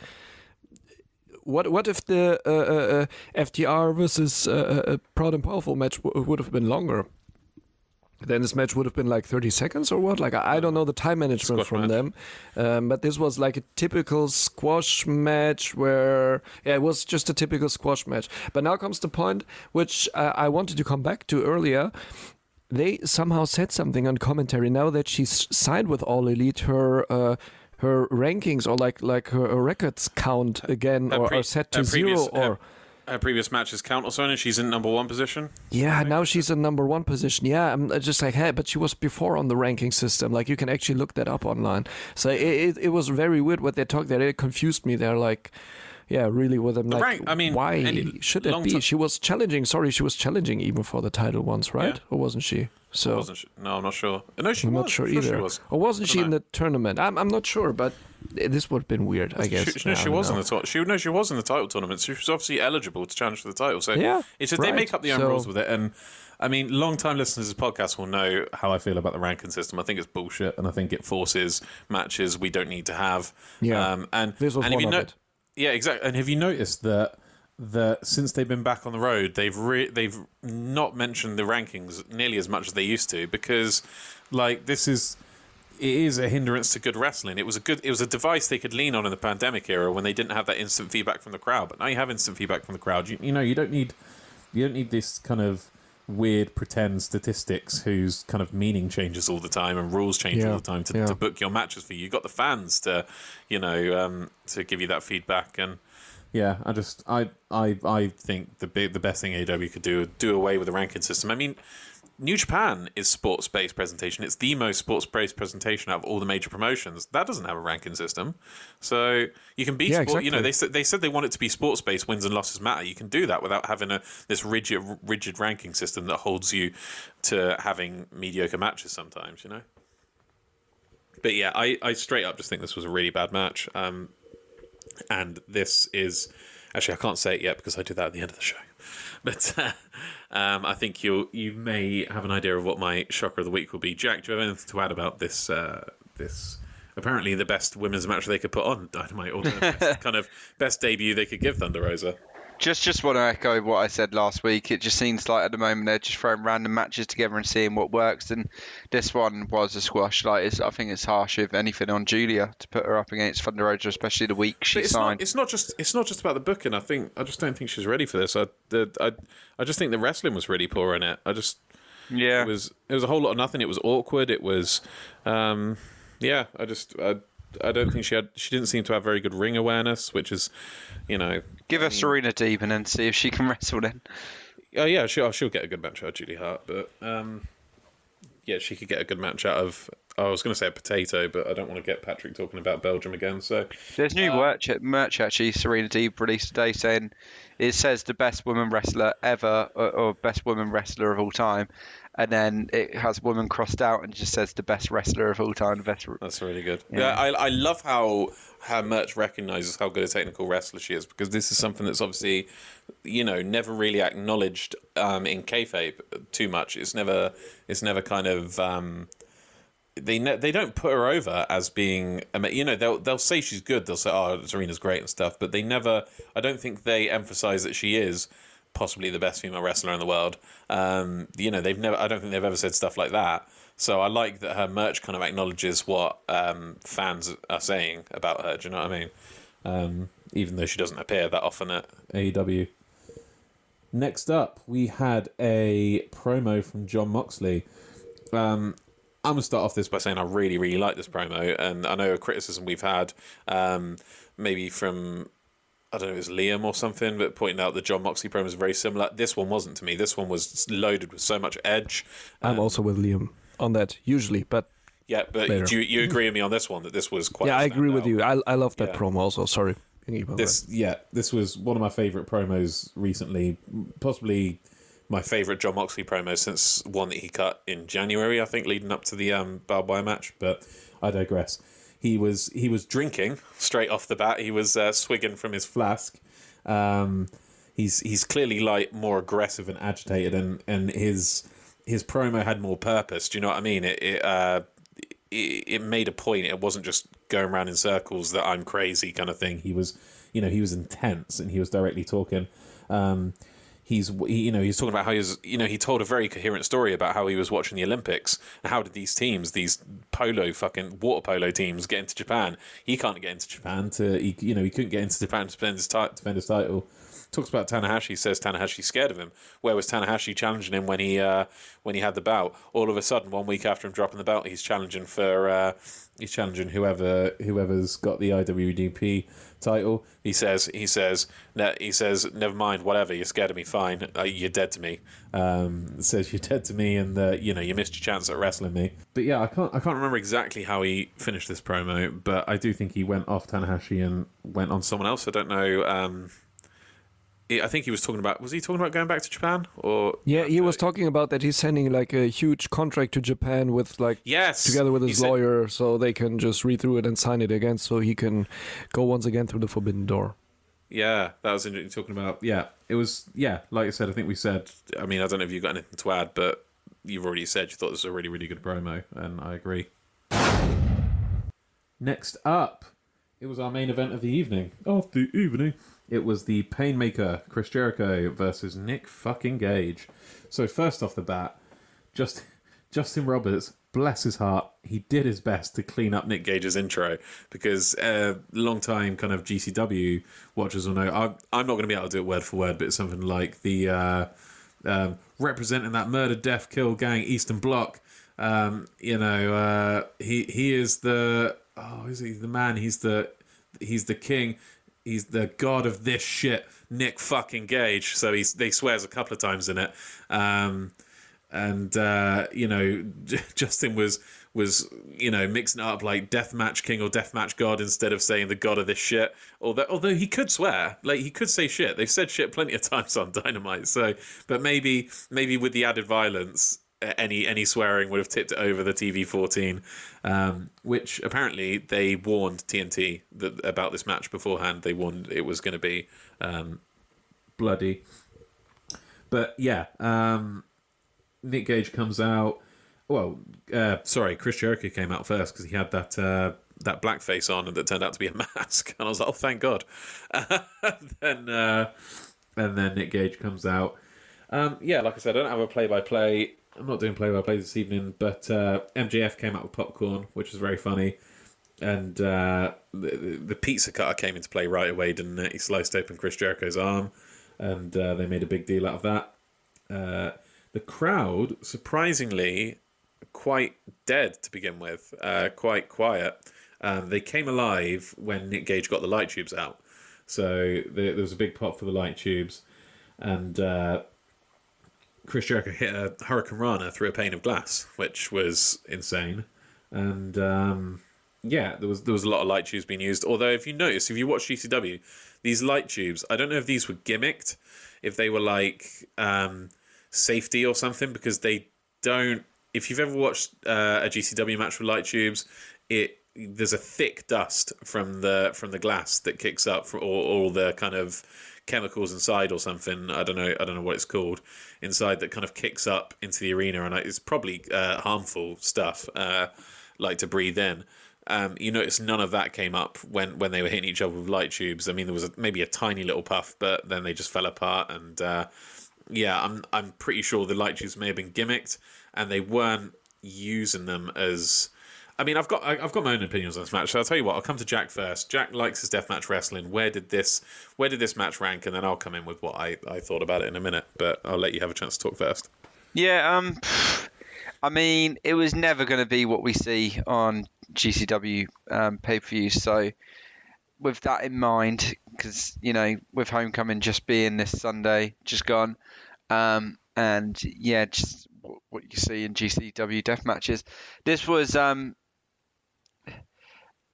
What what if the uh, uh, F T R versus uh, uh, Proud and Powerful match w- would have been longer? then this match would have been like thirty seconds or what? Like, I don't know the time management Scott from match. them. Um, but this was like a typical squash match where, yeah, it was just a typical squash match. But now comes the point which uh, I wanted to come back to earlier. They somehow said something on commentary now that she's signed with All Elite, her... Uh, her rankings or like like her, her records count again or pre- are set to previous, zero or her, her previous matches count or something, and she's in number one position. Yeah, now she's in number one position. Yeah, I'm just like, hey, but she was before on the ranking system. Like, you can actually look that up online. So it it, it was very weird what they talked there. It confused me. They're like, yeah, really with them. Like, right. I mean, why any, should it be? T- she was challenging. Sorry, she was challenging even for the title once, right? Yeah. Or wasn't she? So wasn't she? No, I'm not sure. No, she I'm was. not sure I'm either. Sure she was. Or wasn't she know. in the tournament? I'm, I'm not sure, but this would have been weird, I guess. She, no, she was in the title. She no, she was in the title tournament. She was obviously eligible to challenge for the title. So yeah, it's just right. they make up the own so, rules with it. And I mean, long-time listeners to this podcast will know how I feel about the ranking system. I think it's bullshit, and I think it forces matches we don't need to have. Yeah, um, and this was and one if you of know, it. Yeah, exactly. And have you noticed that that since they've been back on the road, they've re- they've not mentioned the rankings nearly as much as they used to? Because, like, this is it is a hindrance to good wrestling. It was a good it was a device they could lean on in the pandemic era when they didn't have that instant feedback from the crowd. But now you have instant feedback from the crowd. You you know you don't need you don't need this kind of weird pretend statistics whose kind of meaning changes all the time and rules change yeah, all the time to, yeah. to book your matches for you. You've got the fans to, you know, um, to give you that feedback. And yeah, I just I I I think the big the best thing A E W could do is do away with the ranking system. I mean, New Japan is sports-based presentation. It's the most sports-based presentation out of all the major promotions. That doesn't have a ranking system, so you can be yeah, sport, exactly. you know they said they said they want it to be sports-based. Wins and losses matter. You can do that without having a this rigid rigid ranking system that holds you to having mediocre matches sometimes. You know, but yeah, I, I straight up just think this was a really bad match. Um, and this is actually I can't say it yet because I do that at the end of the show. But uh, um, I think you you may have an idea of what my shocker of the week will be. Jack, do you have anything to add about this? Uh, this apparently the best women's match they could put on Dynamite, or the best, kind of best debut they could give Thunder Rosa. Just just want to echo what I said last week. It just seems like at the moment they're just throwing random matches together and seeing what works. And this one was a squash. Like it's, I think it's harsh if anything on Julia to put her up against Thunder Rosa, especially the week she it's signed. Not, it's not just it's not just about the booking. I think I just don't think she's ready for this. I the, I I just think the wrestling was really poor in it. I just yeah. It was it was a whole lot of nothing. It was awkward. It was um yeah. I just I. I don't think she had. She didn't seem to have very good ring awareness, which is, you know. Give her Serena Deeb and then see if she can wrestle. Then. Oh yeah, she'll she'll get a good match out of Julia Hart, but um, yeah, she could get a good match out of. I was going to say a potato, but I don't want to get Patrick talking about Belgium again. So there's new uh, merch, merch actually. Serena Deeb released today saying it says the best woman wrestler ever or, or best woman wrestler of all time. And then it has woman crossed out and just says the best wrestler of all time. Best... That's really good. Yeah, yeah I, I love how her merch recognises how good a technical wrestler she is, because this is something that's obviously, you know, never really acknowledged um, in kayfabe too much. It's never, it's never kind of. Um, They ne- they don't put her over as being, you know, they'll they'll say she's good. They'll say, oh, Serena's great and stuff, but they never. I don't think they emphasise that she is possibly the best female wrestler in the world. Um, you know, they've never. I don't think they've ever said stuff like that. So I like that her merch kind of acknowledges what um, fans are saying about her. Do you know what I mean? Um, even though she doesn't appear that often at A E W. Next up, we had a promo from Jon Moxley. Um, I'm going to start off this by saying I really, really like this promo. And I know a criticism we've had, um, maybe from, I don't know, it's Liam or something, but pointing out the Jon Moxley promo is very similar. This one wasn't to me. This one was loaded with so much edge. Um, I'm also with Liam on that, usually, but... Yeah, but later. do you, you agree with me on this one, that this was quite... Yeah, I agree with you. I I love that yeah. promo also, sorry. This, yeah, this was one of my favourite promos recently, possibly... My favourite Jon Moxley promo since one that he cut in January, I think, leading up to the um, barbed wire match. But I digress. He was he was drinking straight off the bat. He was uh, swigging from his flask. Um, he's he's clearly like more aggressive and agitated, and, and his his promo had more purpose. Do you know what I mean? It it, uh, it it made a point. It wasn't just going around in circles that I'm crazy kind of thing. He was you know he was intense and he was directly talking. Um, he's he, you know he's talking about how he was, you know he told a very coherent story about how he was watching the Olympics and how did these teams, these polo fucking water polo teams, get into Japan. He can't get into Japan to he, you know he couldn't get into Japan to defend his, t- defend his title. Talks about Tanahashi, says Tanahashi's scared of him. Where was Tanahashi challenging him when he uh, when he had the bout? All of a sudden, one week after him dropping the bout, he's challenging for uh, he's challenging whoever whoever's got the I W D P title. He says he says ne- he says never mind, whatever. You're scared of me, fine. Uh, you're dead to me. Um, says you're dead to me, and uh, you know you missed your chance at wrestling me. But yeah, I can't I can't remember exactly how he finished this promo, but I do think he went off Tanahashi and went on someone else. I don't know. Um, I think he was talking about... Was he talking about going back to Japan? Or yeah, he was talking about that he's sending like a huge contract to Japan with like... Yes! Together with his lawyer, said, so they can just read through it and sign it again so he can go once again through the Forbidden Door. Yeah, that was interesting. Talking about... Yeah, it was... Yeah, like I said, I think we said... I mean, I don't know if you've got anything to add, but you've already said you thought this was a really, really good promo, and I agree. Next up, it was our main event of the evening. Of the evening... It was the Painmaker, Chris Jericho, versus Nick fucking Gage. So first off the bat, just Justin Roberts, bless his heart, he did his best to clean up Nick Gage's intro, because uh, long-time kind of G C W watchers will know, I'm, I'm not going to be able to do it word for word, but it's something like the uh, um, representing that murder, death, kill gang, Eastern Bloc. Um, you know, uh, he he is the... Oh, is he the man? He's the He's the king... He's the god of this shit, Nick fucking Gage. So he's, he swears a couple of times in it. Um, and, uh, you know, Justin was, was, you know, mixing it up like deathmatch king or deathmatch god instead of saying the god of this shit. Although, although he could swear. Like, he could say shit. They've said shit plenty of times on Dynamite. So, but maybe maybe with the added violence... Any any swearing would have tipped it over the T V fourteen, um, which apparently they warned T N T that, about this match beforehand. They warned it was going to be um, bloody. But yeah, um, Nick Gage comes out. Well, uh, sorry, Chris Jericho came out first because he had that uh, that blackface on that turned out to be a mask, and I was like, oh, thank God. and then uh, and then Nick Gage comes out. Um, yeah, like I said, I don't have a play by play. I'm not doing play-by-play this evening, but uh, M J F came out with popcorn, which was very funny. And uh, the, the pizza cutter came into play right away, didn't it? He sliced open Chris Jericho's arm, and uh, they made a big deal out of that. Uh, the crowd, surprisingly, quite dead to begin with, uh, quite quiet. Um, they came alive when Nick Gage got the light tubes out. So there, there was a big pop for the light tubes, and... Uh, Chris Jericho hit a Hurricane Rana through a pane of glass, which was insane. And um, yeah, there was there was a lot of light tubes being used. Although, if you notice, if you watch G C W, these light tubes, I don't know if these were gimmicked, if they were like um, safety or something, because they don't... If you've ever watched uh, a G C W match with light tubes, it there's a thick dust from the from the glass that kicks up, for all, all the kind of... chemicals inside or something. I don't know I don't know what it's called inside that kind of kicks up into the arena, and it's probably uh, harmful stuff uh, like to breathe in. Um, you notice none of that came up when, when they were hitting each other with light tubes. I mean, there was a, maybe a tiny little puff, but then they just fell apart. And uh, yeah, I'm I'm pretty sure the light tubes may have been gimmicked, and they weren't using them as... I mean, I've got I've got my own opinions on this match. So I'll tell you what. I'll come to Jack first. Jack likes his deathmatch wrestling. Where did this Where did this match rank? And then I'll come in with what I, I thought about it in a minute. But I'll let you have a chance to talk first. Yeah. Um. I mean, it was never going to be what we see on G C W um, pay per view. So with that in mind, because you know, with Homecoming just being this Sunday, just gone, um, and yeah, just what, what you see in G C W deathmatches. This was um.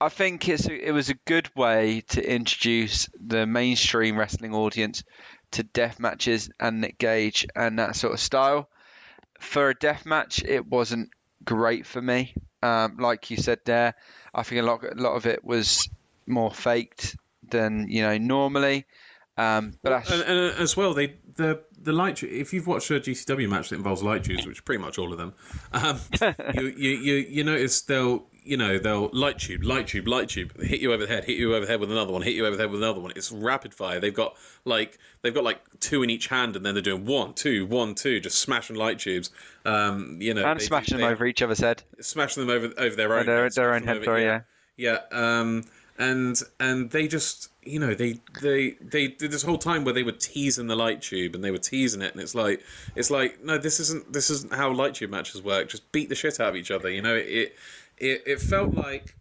I think it's a, it was a good way to introduce the mainstream wrestling audience to death matches and Nick Gage and that sort of style. For a death match, it wasn't great for me. Um, like you said there, I think a lot, a lot of it was more faked than you know normally. Um, but that's... And, and as well, they the the light. If you've watched a G C W match that involves light tubes, which is pretty much all of them, um, you, you you you notice they'll you know, they'll light tube, light tube, light tube, hit you over the head, hit you over the head with another one, hit you over the head with another one. It's rapid fire. They've got like they've got like two in each hand, and then they're doing one, two, one, two, just smashing light tubes. Um, you know, and they, smashing they, them over each other's head, smashing them over over their own, their, head, their own head. Over, sorry, yeah, yeah. Um, and and they just, you know, they they they did this whole time where they were teasing the light tube and they were teasing it, and it's like it's like no, this isn't this isn't how light tube matches work. Just beat the shit out of each other, you know. It it it felt like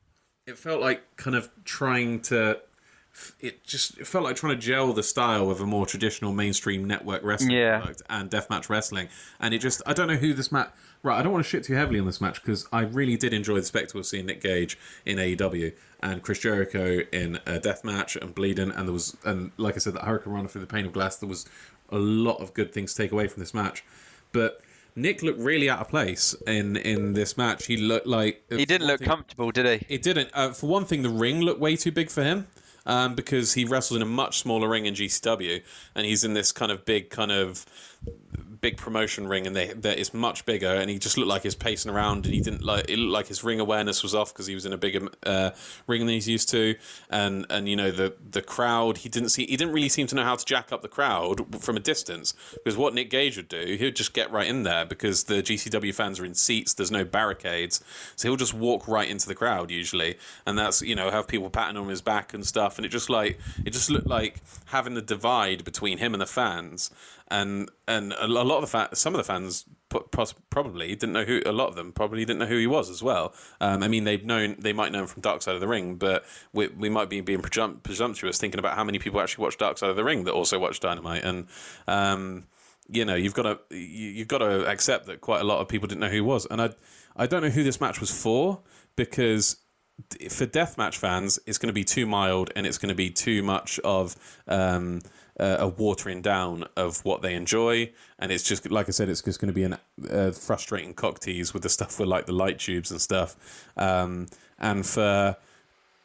it felt like kind of trying to it just it felt like trying to gel the style of a more traditional mainstream network wrestling yeah. product and deathmatch wrestling, and it just I don't know who this match. Right, I don't want to shit too heavily on this match because I really did enjoy the spectacle of seeing Nick Gage in A E W and Chris Jericho in a death match and bleeding, and there was and like I said, that Hurricane Runner through the pane of glass. There was a lot of good things to take away from this match, but Nick looked really out of place in, in this match. He looked like he didn't look thing, comfortable, did he? He didn't. Uh, for one thing, the ring looked way too big for him. Um, because he wrestled in a much smaller ring in G C W, and he's in this kind of big, kind of big promotion ring, and they that is much bigger. And he just looked like he's pacing around, and he didn't like it. Looked like his ring awareness was off because he was in a bigger uh, ring than he's used to. And and you know the the crowd, he didn't see, he didn't really seem to know how to jack up the crowd from a distance. Because what Nick Gage would do, he would just get right in there because the G C W fans are in seats. There's no barricades, so he'll just walk right into the crowd usually, and that's you know have people patting on his back and stuff. And it just like it just looked like having the divide between him and the fans, and and a lot of the fa- some of the fans probably didn't know who a lot of them probably didn't know who he was as well. Um, I mean they've known they might know him from Dark Side of the Ring, but we we might be being prejump- presumptuous thinking about how many people actually watch Dark Side of the Ring that also watch Dynamite, and um, you know you've got to you, you've got to accept that quite a lot of people didn't know who he was, and I I don't know who this match was for because. For deathmatch fans, it's going to be too mild and it's going to be too much of um, uh, a watering down of what they enjoy. And it's just, like I said, it's just going to be an uh, frustrating cock tease with the stuff with like the light tubes and stuff. Um, and for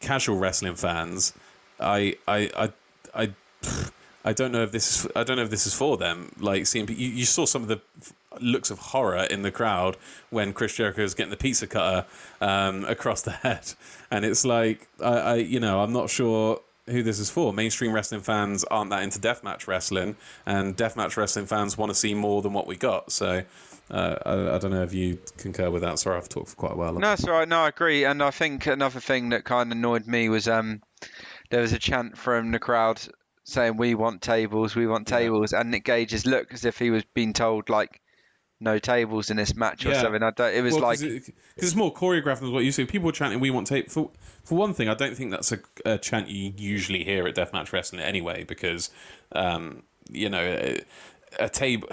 casual wrestling fans, I, I, I, I, I don't know if this is, I don't know if this is for them. Like, seeing, you, you saw some of the looks of horror in the crowd when Chris Jericho is getting the pizza cutter um, across the head, and it's like I, I, you know, I'm not sure who this is for. Mainstream wrestling fans aren't that into deathmatch wrestling, and deathmatch wrestling fans want to see more than what we got. So uh, I, I don't know if you concur with that. Sorry, I've talked for quite a while. No, it's alright. No, I agree. And I think another thing that kind of annoyed me was um, there was a chant from the crowd saying, "We want tables, we want tables," and Nick Gage's looked as if he was being told like. No tables in this match or yeah. something. I don't. It was well, like because it, it's more choreographed than what you see. People chanting, "We want tape." For for one thing, I don't think that's a, a chant you usually hear at deathmatch wrestling anyway. Because um, you know, a, a table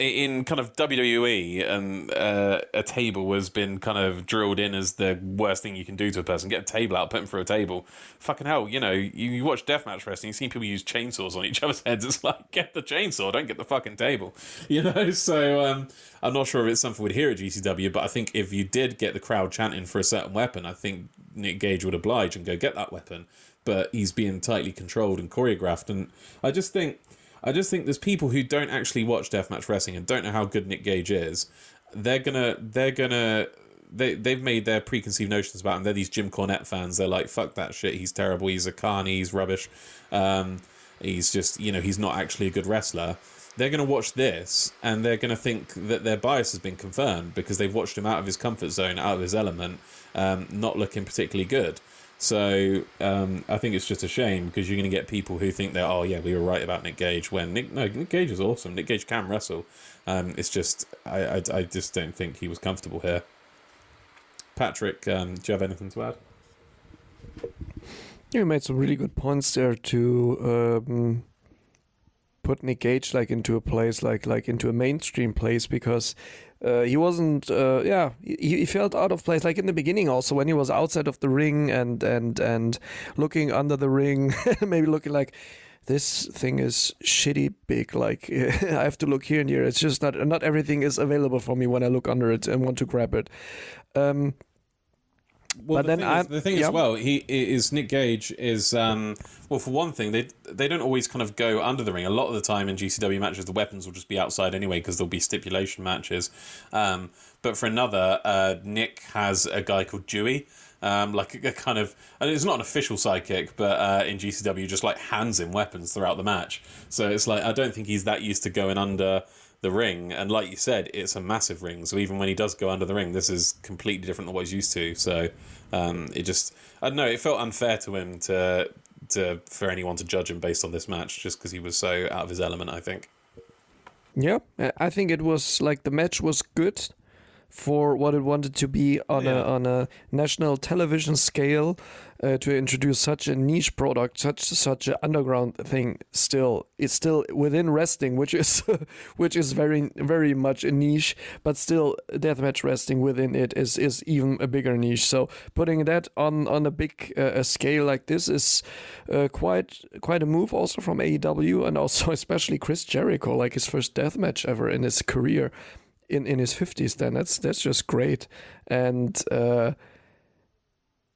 in kind of W W E and uh, a table has been kind of drilled in as the worst thing you can do to a person. Get a table out, put them through a table. Fucking hell, you know. You, you watch deathmatch wrestling, you see people use chainsaws on each other's heads. It's like, get the chainsaw, don't get the fucking table. You know. So um, I'm not sure if it's something we'd hear at G C W, but I think if you did get the crowd chanting for a certain weapon, I think Nick Gage would oblige and go get that weapon. But he's being tightly controlled and choreographed, and I just think. I just think there's people who don't actually watch deathmatch wrestling and don't know how good Nick Gage is. They're gonna, they're gonna, they they've made their preconceived notions about him. They're these Jim Cornette fans. They're like, fuck that shit. He's terrible. He's a carny. He's rubbish. Um, he's just, you know, he's not actually a good wrestler. They're gonna watch this and they're gonna think that their bias has been confirmed because they've watched him out of his comfort zone, out of his element, um, not looking particularly good. So um, I think it's just a shame because you're going to get people who think that, oh, yeah, we were right about Nick Gage when Nick, no, Nick Gage is awesome. Nick Gage can wrestle. Um, it's just, I, I, I just don't think he was comfortable here. Patrick, um, do you have anything to add? You made some really good points there to um, put Nick Gage like into a place, like, like into a mainstream place because... Uh, he wasn't, uh, yeah, he, he felt out of place, like in the beginning also, when he was outside of the ring and, and, and looking under the ring, maybe looking like, this thing is shitty big, like, I have to look here and here, it's just not, not everything is available for me when I look under it and want to grab it. Um, Well, but the then thing I, is, the thing yeah. as well, he is Nick Gage is um, well, for one thing, they they don't always kind of go under the ring. A lot of the time in G C W matches, the weapons will just be outside anyway because there'll be stipulation matches. Um, but for another, uh, Nick has a guy called Dewey, um, like a, a kind of, and it's not an official sidekick, but uh, in G C W, just like hands him weapons throughout the match. So it's like I don't think he's that used to going under the ring, and like you said, it's a massive ring, so even when he does go under the ring, this is completely different than what he's used to. So um it just I don't know, it felt unfair to him to to for anyone to judge him based on this match, just because he was so out of his element, I think. Yeah, I think it was like the match was good for what it wanted to be on yeah. a on a national television scale, uh, to introduce such a niche product, such such an underground thing. Still, it's still within wrestling, which is which is very very much a niche. But still, deathmatch wrestling within it is is even a bigger niche. So putting that on on a big uh, a scale like this is uh, quite quite a move, also from A E W, and also especially Chris Jericho, like his first deathmatch ever in his career. In, in his fifties, then that's that's just great, and uh,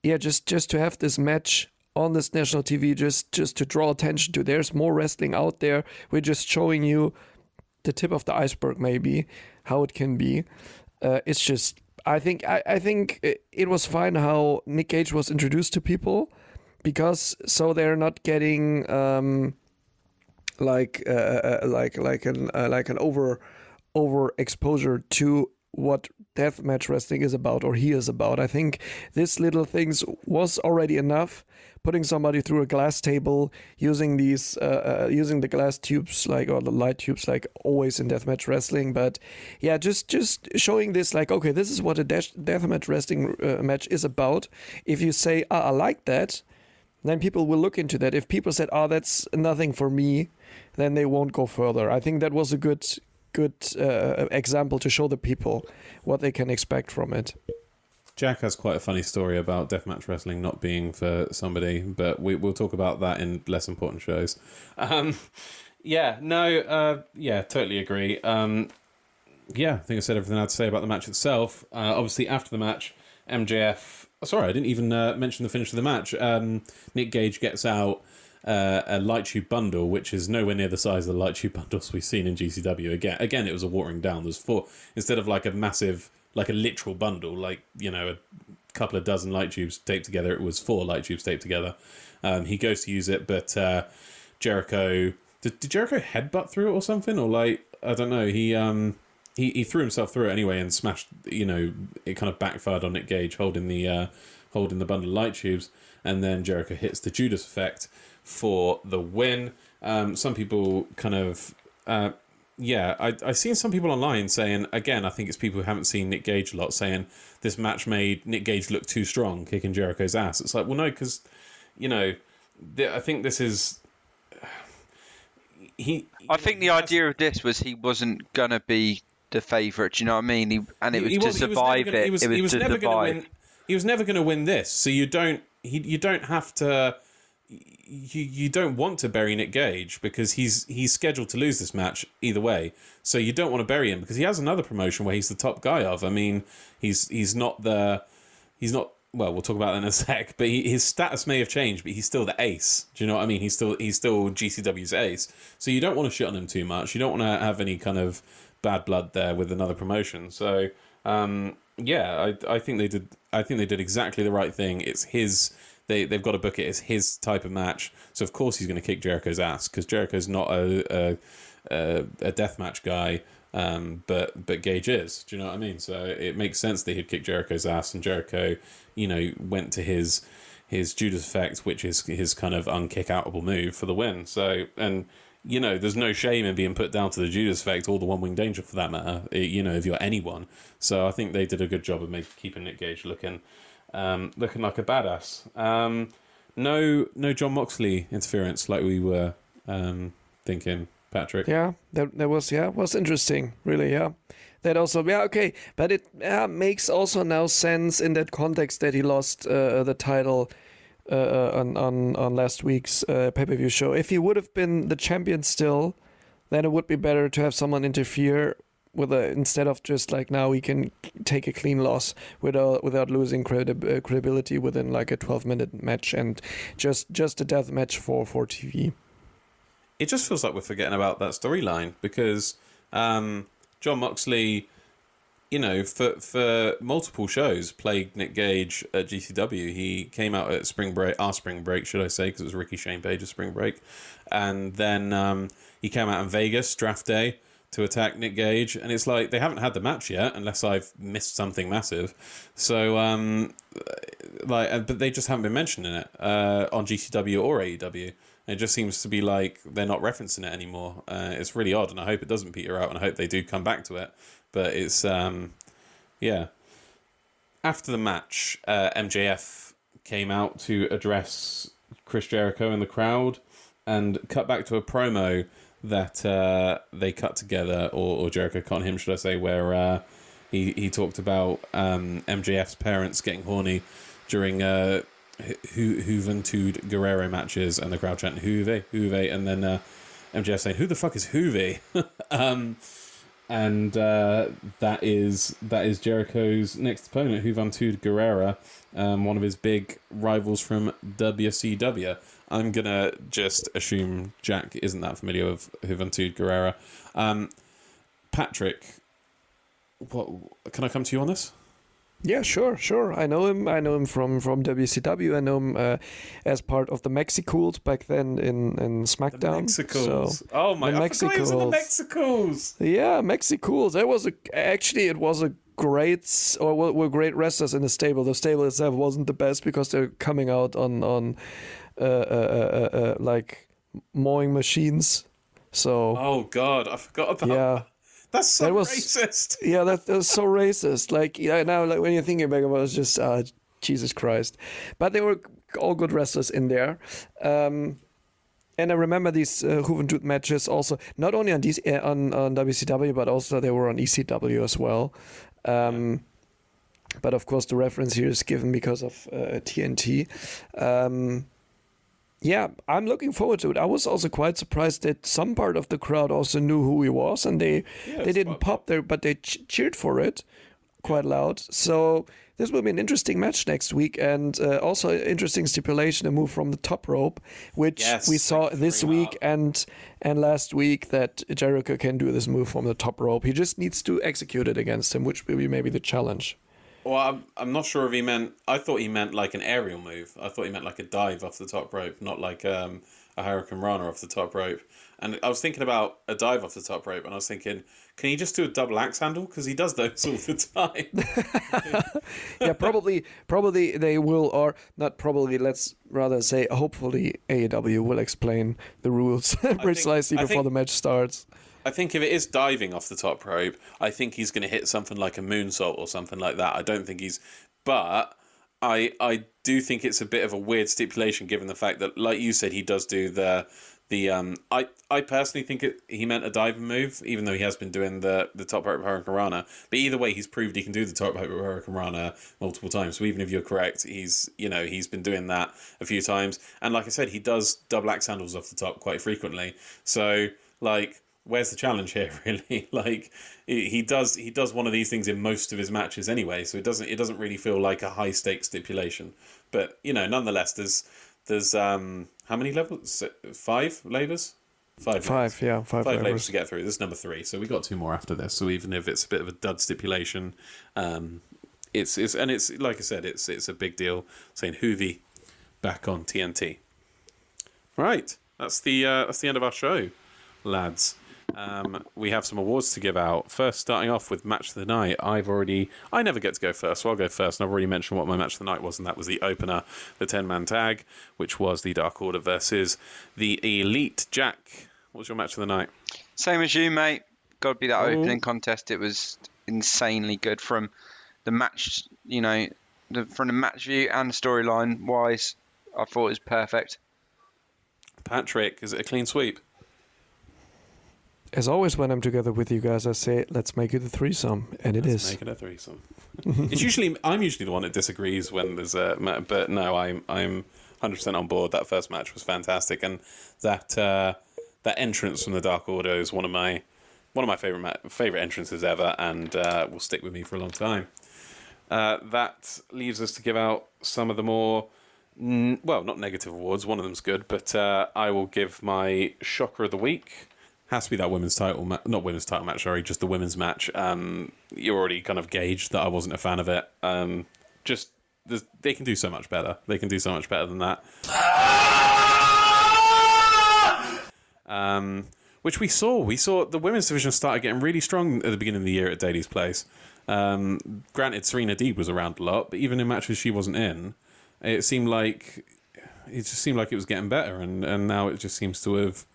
yeah, just just to have this match on this national T V, just just to draw attention to there's more wrestling out there. We're just showing you the tip of the iceberg, maybe how it can be. Uh, it's just I think I, I think it, it was fine how Nick Gage was introduced to people, because so they're not getting um, like uh, like like an uh, like an over. overexposure to what deathmatch wrestling is about, or he is about. I think this little things was already enough. Putting somebody through a glass table, using these, uh, uh, using the glass tubes, like, or the light tubes, like always in deathmatch wrestling. But yeah, just just showing this, like, okay, this is what a death deathmatch wrestling uh, match is about. If you say, ah, I like that, then people will look into that. If people said, ah, oh, that's nothing for me, then they won't go further. I think that was a good. good uh, example to show the people what they can expect from it. Jack has quite a funny story about deathmatch wrestling not being for somebody, but we, we'll talk about that in less important shows. Um, yeah, no, uh, yeah, totally agree. Um, yeah, I think I said everything I had to say about the match itself. Uh, obviously, after the match, M J F... Oh, sorry, I didn't even uh, mention the finish of the match. Um, Nick Gage gets out Uh, a light tube bundle, which is nowhere near the size of the light tube bundles we've seen in G C W. Again, again, it was a watering down. There's four instead of like a massive, like a literal bundle, like, you know, a couple of dozen light tubes taped together. It was four light tubes taped together. Um, he goes to use it, but uh, Jericho did, did Jericho headbutt through it or something, or like I don't know. He um he he threw himself through it anyway and smashed. You know, it kind of backfired on Nick Gage holding the uh, holding the bundle of light tubes, and then Jericho hits the Judas effect for the win. Um, some people kind of... Uh, yeah, I, I've seen some people online saying... Again, I think it's people who haven't seen Nick Gage a lot saying this match made Nick Gage look too strong, kicking Jericho's ass. It's like, well, no, because, you know, th- I think this is... He. I think the idea of this was he wasn't going to be the favourite, you know what I mean? He, and it was he, to was, survive he was gonna, it. He was, it was, he was to never survive. Win, he was never going to win this, so you don't... He, you don't have to... You you don't want to bury Nick Gage because he's he's scheduled to lose this match either way. So you don't want to bury him because he has another promotion where he's the top guy of. I mean, he's he's not the he's not well. We'll talk about that in a sec. But he, his status may have changed, but he's still the ace. Do you know what I mean? He's still he's still G C W's ace. So you don't want to shit on him too much. You don't want to have any kind of bad blood there with another promotion. So um, yeah, I I think they did I think they did exactly the right thing. It's his. They, they've got to book it as his type of match. So, of course, he's going to kick Jericho's ass because Jericho's not a, a, a, a deathmatch guy, um, but but Gage is. Do you know what I mean? So it makes sense that he'd kick Jericho's ass, and Jericho, you know, went to his his Judas effect, which is his kind of unkick-outable move for the win. So, and, you know, there's no shame in being put down to the Judas effect or the One Winged Danger for that matter, you know, if you're anyone. So I think they did a good job of making, keeping Nick Gage looking... Um, looking like a badass. Um, no, no John Moxley interference like we were um, thinking, Patrick. Yeah, that that was yeah was interesting, really. Yeah, that also yeah okay, but it yeah, makes also now sense in that context that he lost uh, the title uh, on on on last week's uh, pay per view show. If he would have been the champion still, then it would be better to have someone interfere with a, instead of just like now we can take a clean loss without without losing credi- uh, credibility within like a twelve minute match and just just a death match for for T V. It just feels like we're forgetting about that storyline because um, John Moxley, you know, for for multiple shows, played Nick Gage at G C W. He came out at Spring Break, our Spring Break, should I say, because it was Ricky Shane Page's Spring Break. And then um, he came out in Vegas, draft day, to attack Nick Gage. And it's like, they haven't had the match yet, unless I've missed something massive. So, um, like, but they just haven't been mentioning it uh, on G C W or A E W. It just seems to be like they're not referencing it anymore. Uh, it's really odd, and I hope it doesn't peter out, and I hope they do come back to it. But it's, um, yeah. After the match, uh, M J F came out to address Chris Jericho in the crowd and cut back to a promo that uh, they cut together, or, or Jericho cut on him, should I say, where uh, he, he talked about um, M J F's parents getting horny during... Uh, Who Juventud Guerrero matches, and the crowd chanting Juve, Juve, and then uh, M J F saying, "Who the fuck is Juve?" um, and uh, that is that is Jericho's next opponent, Juventud Guerrero, um, one of his big rivals from W C W. I'm gonna just assume Jack isn't that familiar with Juventud Guerrero. Um, Patrick, what can I come to you on this? Yeah, sure, sure. I know him. I know him from, from W C W. I know him uh, as part of the Mexicools back then in, in SmackDown. The Mexicools. So, oh my god, I forgot he was in the Mexicools. Yeah, Mexicools. That was a, actually it was a great or were, were great wrestlers in the stable. The stable itself wasn't the best because they're coming out on on uh, uh, uh, uh, like mowing machines. So oh god, I forgot about yeah. that. That's so that was, racist. Yeah, that, that was so racist. Like yeah, now, like when you're thinking back about it, it's just uh, Jesus Christ. But they were all good wrestlers in there, um, and I remember these uh, Juventud matches also. Not only on these uh, on on W C W, but also they were on E C W as well. Um, but of course, the reference here is given because of uh, T N T. Um, Yeah, I'm looking forward to it. I was also quite surprised that some part of the crowd also knew who he was, and they yeah, they didn't pop there, but they ch- cheered for it quite loud. So this will be an interesting match next week, and uh, also an interesting stipulation, a move from the top rope, which yes, we saw this week up. and and last week, that Jericho can do this move from the top rope. He just needs to execute it against him, which will be maybe the challenge. Well, I'm, I'm not sure if he meant... I thought he meant like an aerial move. I thought he meant like a dive off the top rope, not like um, a Hurricane Rana off the top rope. And I was thinking about a dive off the top rope, and I was thinking, can he just do a double axe handle? Because he does those all the time. yeah, probably Probably they will, or not probably, let's rather say, hopefully A E W will explain the rules precisely before think... the match starts. I think if it is diving off the top rope, I think he's going to hit something like a moonsault or something like that. I don't think he's... But I I do think it's a bit of a weird stipulation, given the fact that, like you said, he does do the... the um. I, I personally think it, he meant a diving move, even though he has been doing the, the top rope Hurricane Rana. But either way, he's proved he can do the top rope Hurricane Rana multiple times. So even if you're correct, he's you know he's been doing that a few times. And like I said, he does double axe handles off the top quite frequently. So, like... Where's the challenge here, really? Like, he does he does one of these things in most of his matches anyway, so it doesn't it doesn't really feel like a high stakes stipulation. But you know, nonetheless, there's there's um how many levels? Five labors? Five. Five, labors. yeah, five, five labors. labors to get through. This is number three, so we got two more after this. So even if it's a bit of a dud stipulation, um, it's it's and it's like I said, it's it's a big deal. Saying Hoovy back on T N T. Right, that's the uh, that's the end of our show, lads. Um, we have some awards to give out. First, starting off with Match of the Night. I've already... I never get to go first, so I'll go first. And I've already mentioned what my Match of the Night was, and that was the opener, the ten-man tag, which was the Dark Order versus the Elite. Jack, what was your Match of the Night? Same as you, mate. Got to be that oh. opening contest. It was insanely good from the match, you know, the, from the match view and storyline-wise. I thought it was perfect. Patrick, is it a clean sweep? As always, when I'm together with you guys, I say, let's make it a threesome, and it let's is. Let's make it a threesome. It's usually I'm usually the one that disagrees when there's a... But no, I'm I'm one hundred percent on board. That first match was fantastic, and that uh, that entrance from the Dark Order is one of my... one of my favorite favorite entrances ever, and uh, will stick with me for a long time. Uh, that leaves us to give out some of the more, n well, not negative awards. One of them's good, but uh, I will give my shocker of the week. Has to be that women's title, ma not women's title match, sorry, just the women's match. Um, you already kind of gauged that I wasn't a fan of it. Um, just, they can do so much better. They can do so much better than that. Um, which we saw. We saw the women's division started getting really strong at the beginning of the year at Daily's Place. Um, granted, Serena Deeb was around a lot, but even in matches she wasn't in, it seemed like it just seemed like it was getting better, and and now it just seems to have.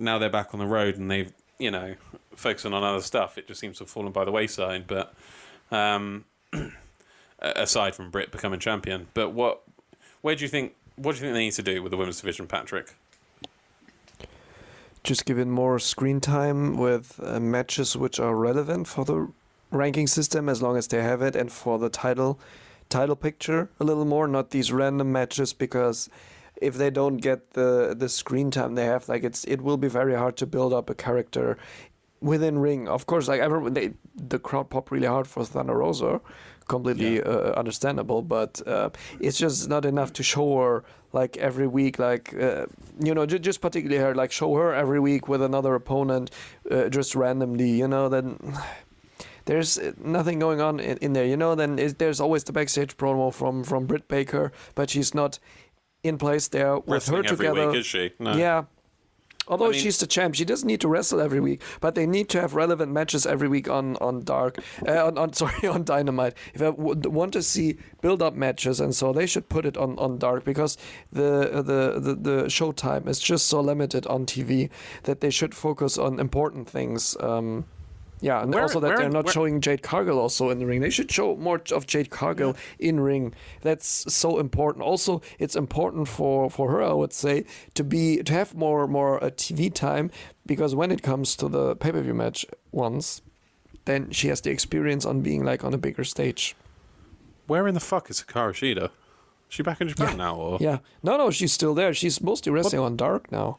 Now they're back on the road and they've you know focusing on other stuff. It just seems to have fallen by the wayside. But um, aside from Britt becoming champion, but what where do you think what do you think they need to do with the women's division, Patrick? Just give it more screen time with uh, matches which are relevant for the ranking system, as long as they have it, and for the title title picture a little more, not these random matches, because if they don't get the the screen time they have, like it's it will be very hard to build up a character within ring. Of course, like everyone, they, the crowd popped really hard for Thunder Rosa, completely yeah. uh, understandable, but uh, it's just not enough to show her like every week, like uh, you know j just particularly her, like show her every week with another opponent, uh, just randomly, you know then there's nothing going on in, in there, you know then it, there's always the backstage promo from from Britt Baker, but she's not in place there with Wrestling her together every week, is she? No. yeah Although I mean, she's the champ, she doesn't need to wrestle every week, but they need to have relevant matches every week on on Dark, uh, on, on sorry, on Dynamite. If I w want to see build-up matches, and so they should put it on on Dark, because the the the, the show time is just so limited on T V that they should focus on important things. Um, yeah, and where, also that where, they're not where? showing Jade Cargill also in the ring. They should show more of Jade Cargill yeah. in ring. That's so important. Also, it's important for, for her, I would say, to be to have more more uh, T V time, because when it comes to the pay-per-view match once, then she has the experience on being like on a bigger stage. Where in the fuck is Hikaru Shida? Is she back in Japan yeah. now? Or? Yeah. No, no, she's still there. She's mostly wrestling what? on Dark now.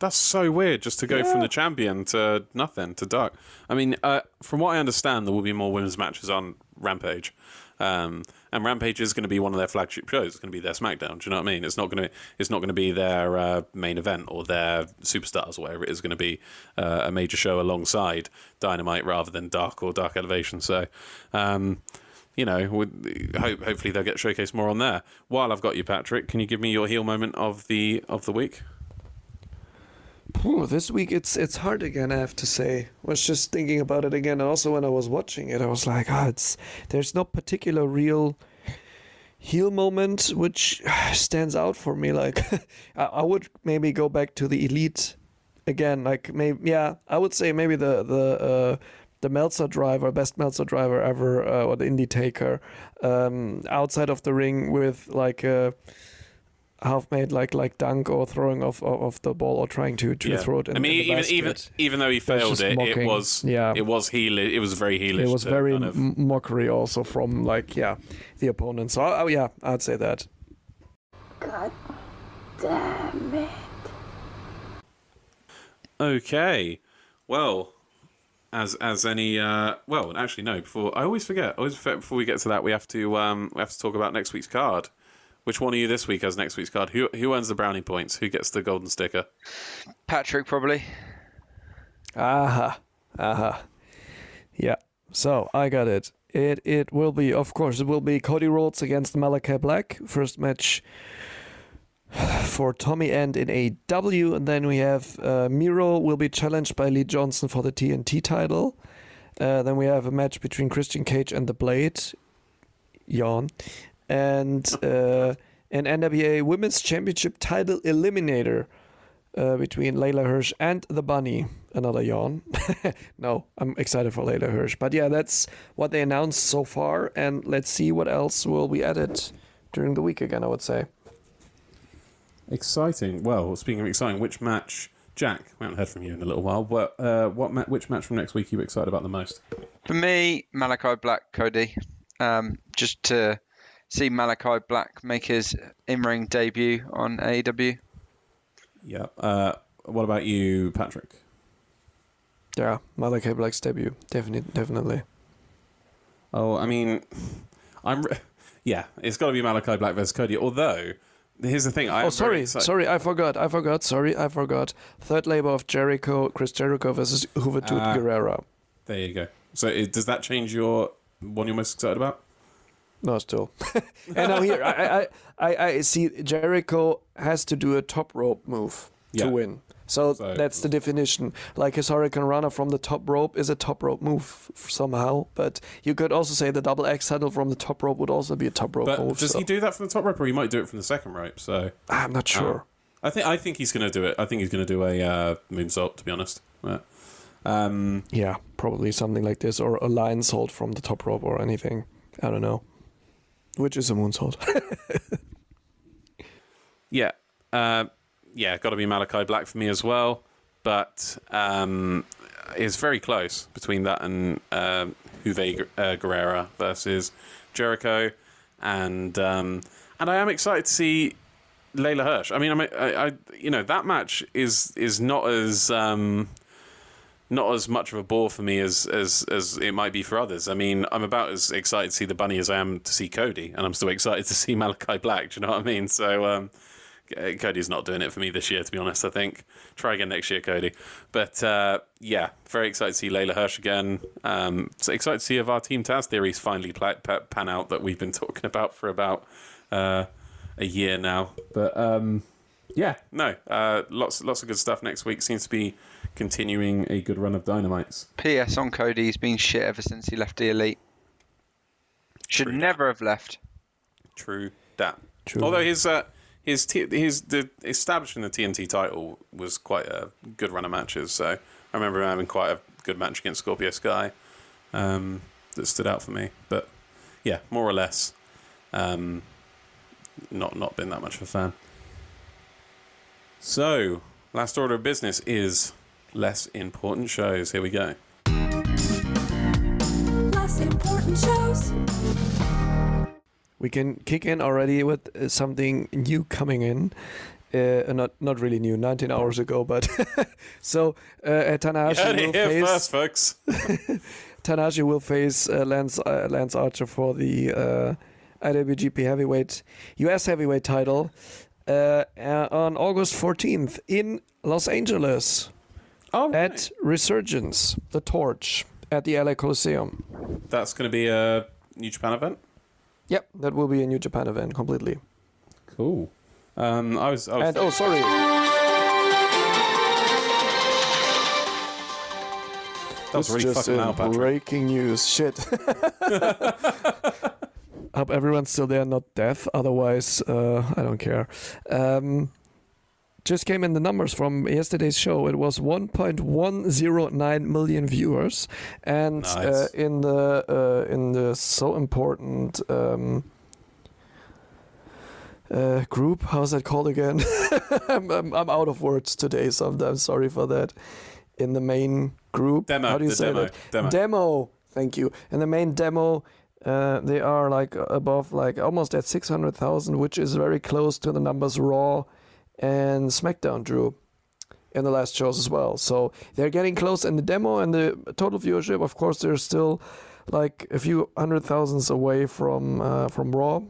That's so weird, just to go yeah. from the champion to nothing, to Dark. I mean, uh, from what I understand, there will be more women's matches on Rampage. Um, and Rampage is going to be one of their flagship shows. It's going to be their SmackDown, do you know what I mean? It's not going to It's not going to be their uh, main event or their Superstars or whatever. It is going to be uh, a major show alongside Dynamite rather than Dark or Dark Elevation. So, um, you know, with, hope, hopefully they'll get showcased more on there. While I've got you, Patrick, can you give me your heel moment of the of the week? Ooh, this week it's it's hard again, I have to say. I was just thinking about it again. Also, when I was watching it, I was like, ah, oh, it's there's no particular real heel moment which stands out for me. Like, I, I would maybe go back to the Elite again. Like, maybe yeah, I would say maybe the the uh, the Meltzer driver, best Meltzer driver ever, uh, or the Indie Taker, um, outside of the ring with like a. half made like like dunk or throwing off of the ball or trying to, to yeah. throw it in, I mean, in the basket. even even even though he failed it, mocking. it was yeah it was heelish. It was very heelish. It was very kind of mockery also from like yeah the opponent. So oh yeah, I'd say that. God damn it. Okay, well, as as any uh, well actually no before I always forget I always forget before we get to that, we have to um we have to talk about next week's card. Which one of you this week has next week's card? Who who earns the brownie points? Who gets the golden sticker? Patrick, probably. Aha. Aha. Yeah. So, I got it. It it will be, of course, it will be Cody Rhodes against Malakai Black. First match for Tommy End in A E W. And then we have uh, Miro will be challenged by Lee Johnson for the T N T title. Uh, then we have a match between Christian Cage and The Blade. Yawn. And uh, an N W A Women's Championship title eliminator uh, between Layla Hirsch and The Bunny. Another yawn. No, I'm excited for Layla Hirsch. But yeah, that's what they announced so far. And let's see what else will be added during the week again, I would say. Exciting. Well, speaking of exciting, which match... Jack, we haven't heard from you in a little while. What, uh, what ma which match from next week are you excited about the most? For me, Malakai Black, Cody. Um, just to... see Malakai Black make his in-ring debut on A E W. Yeah. Uh, what about you, Patrick? Yeah, Malakai Black's debut, definitely, definitely. Oh, I mean, I'm. Re- yeah, it's got to be Malakai Black versus Cody. Although, here's the thing. I oh, sorry, sorry, I forgot, I forgot, sorry, I forgot. Third labor of Jericho, Chris Jericho versus Juventud uh, Guerrera. There you go. So, it, does that change your one you're most excited about? No, still. And now here, I, I, I, I see Jericho has to do a top rope move yeah. to win. So, so that's the definition. Like his Hurricane Runner from the top rope is a top rope move somehow. But you could also say the double X handle from the top rope would also be a top rope but move. Does so. he do that from the top rope, or he might do it from the second rope? So I'm not sure. Um, I think I think he's going to do it. I think he's going to do a uh, moonsault, to be honest. Yeah. Um, yeah, probably something like this, or a lion salt from the top rope, or anything. I don't know. Which is a moonsault. yeah. Uh, Yeah, got to be Malakai Black for me as well, but um, it's very close between that and um, Juve uh, Guerrera versus Jericho, and um, and I am excited to see Layla Hirsch. I mean, I'm, I, I you know that match is is not as um, not as much of a bore for me as, as as it might be for others. I mean, I'm about as excited to see the Bunny as I am to see Cody, and I'm still excited to see Malakai Black. Do you know what I mean? So. Um, Cody's not doing it for me this year, to be honest. I think try again next year, Cody. But uh, yeah, very excited to see Layla Hirsch again. Um, so excited to see if our Team Taz theories finally pan out that we've been talking about for about uh, a year now. But um, yeah, no, uh, lots lots of good stuff next week. Seems to be continuing a good run of Dynamites. P S on Cody, he's been shit ever since he left the Elite. Should True never that. have left. True that. True. Although his. Uh, His t- his the establishing the T N T title was quite a good run of matches. So I remember him having quite a good match against Scorpio Sky um, that stood out for me. But yeah, more or less, um, not not been that much of a fan. So last order of business is less important shows. Here we go. Less important shows. We can kick in already with something new coming in. Uh, not not really new, nineteen hours ago, but... so, uh, Tanahashi will face... First, folks. Tanahashi will face uh, Lance, uh, Lance Archer for the uh, I W G P heavyweight, U S heavyweight title uh, uh, on August fourteenth in Los Angeles oh, at right. Resurgence, the Torch, at the L A Coliseum. That's going to be a New Japan event? Yep, that will be a New Japan event completely. Cool. Um, I was. I was and, oh, sorry. That was really fucking loud, Patrick. Breaking news. Shit. Hope everyone's still there, not deaf. Otherwise, uh, I don't care. Um, just came in the numbers from yesterday's show. It was one point one oh nine million viewers, and nice. uh, in the uh, in the so important um, uh, group, how's that called again? I'm, I'm I'm out of words today. Sometimes, sorry for that. In the main group, demo. How do you say demo, that? Demo. Demo. Thank you. In the main demo. Uh, they are like above, like almost at six hundred thousand, which is very close to the numbers Raw and SmackDown drew in the last shows as well. So they're getting close in the demo and the total viewership. Of course, they're still like a few hundred thousands away from uh, from Raw.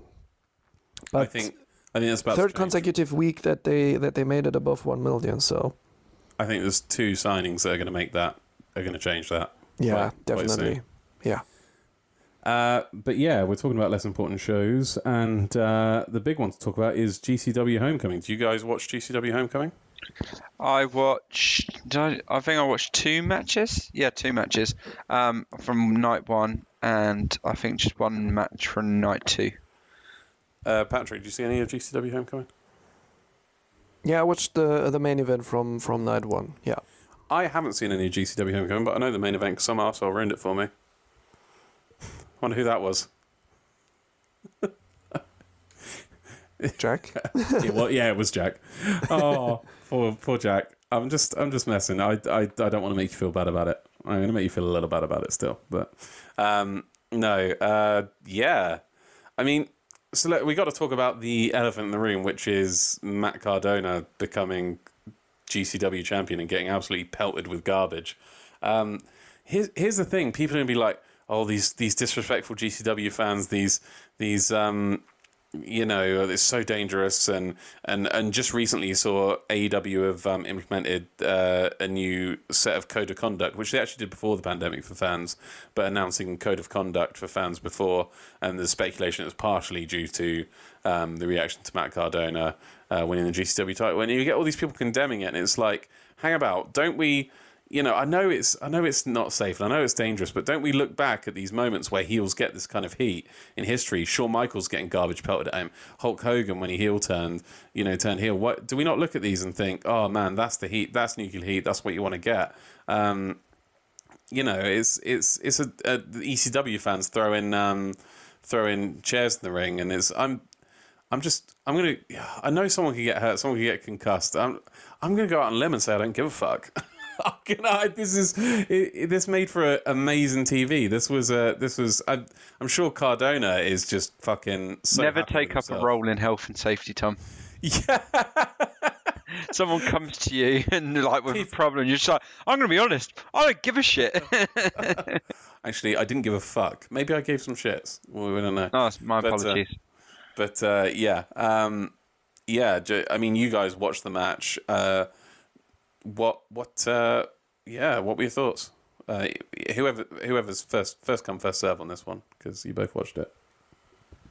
But I think I think that's about third consecutive week that they that they made it above one million. So I think there's two signings that are going to make that are going to change that. Yeah, quite, definitely. Quite yeah. Uh, but yeah, we're talking about less important shows, and uh, the big one to talk about is G C W Homecoming. Do you guys watch G C W Homecoming? I watched... Did I, I think I watched two matches. Yeah, two matches um, from night one, and I think just one match from night two. Uh, Patrick, did you see any of G C W Homecoming? Yeah, I watched the the main event from, from night one. Yeah, I haven't seen any of G C W Homecoming, but I know the main event because some arsehole ruined it for me. I wonder who that was. Jack? yeah, well, yeah, it was Jack. Oh, poor, poor Jack. I'm just, I'm just messing. I, I, I don't want to make you feel bad about it. I'm going to make you feel a little bad about it still. But um, no, uh, yeah. I mean, so look, we got to talk about the elephant in the room, which is Matt Cardona becoming G C W champion and getting absolutely pelted with garbage. Um, here's, here's the thing. People are going to be like, oh, these these disrespectful G C W fans, these, these um, you know, it's so dangerous. And, and, and just recently you saw A E W have um, implemented uh, a new set of code of conduct, which they actually did before the pandemic for fans, but announcing code of conduct for fans before. And the speculation is partially due to um, the reaction to Matt Cardona uh, winning the G C W title. And you get all these people condemning it, and it's like, hang about, don't we... You know, I know it's I know it's not safe and I know it's dangerous, but don't we look back at these moments where heels get this kind of heat in history? Shawn Michaels getting garbage pelted at him, Hulk Hogan when he heel turned, you know, turned heel. What do we not look at these and think, oh man, that's the heat, that's nuclear heat, that's what you want to get? Um, you know, it's it's it's a, a the E C W fans throwing um, throwing chairs in the ring, and it's I'm. I'm just, I'm going to, I know someone could get hurt, someone could get concussed. I'm, I'm going to go out on a limb and say I don't give a fuck. I, this is, it, this made for a, amazing T V. This was, a, this was, I, I'm sure Cardona is just fucking so Never take up a role in health and safety, Tom. Yeah. Someone comes to you and like with a problem, you're just like, I'm going to be honest, I don't give a shit. Actually, I didn't give a fuck. Maybe I gave some shits. Well, we don't know. Oh, my but, apologies. Uh, But uh, yeah, um, yeah. I mean, you guys watched the match. Uh, what, what? Uh, yeah, what were your thoughts? Uh, whoever, whoever's first, first come, first serve on this one, because you both watched it.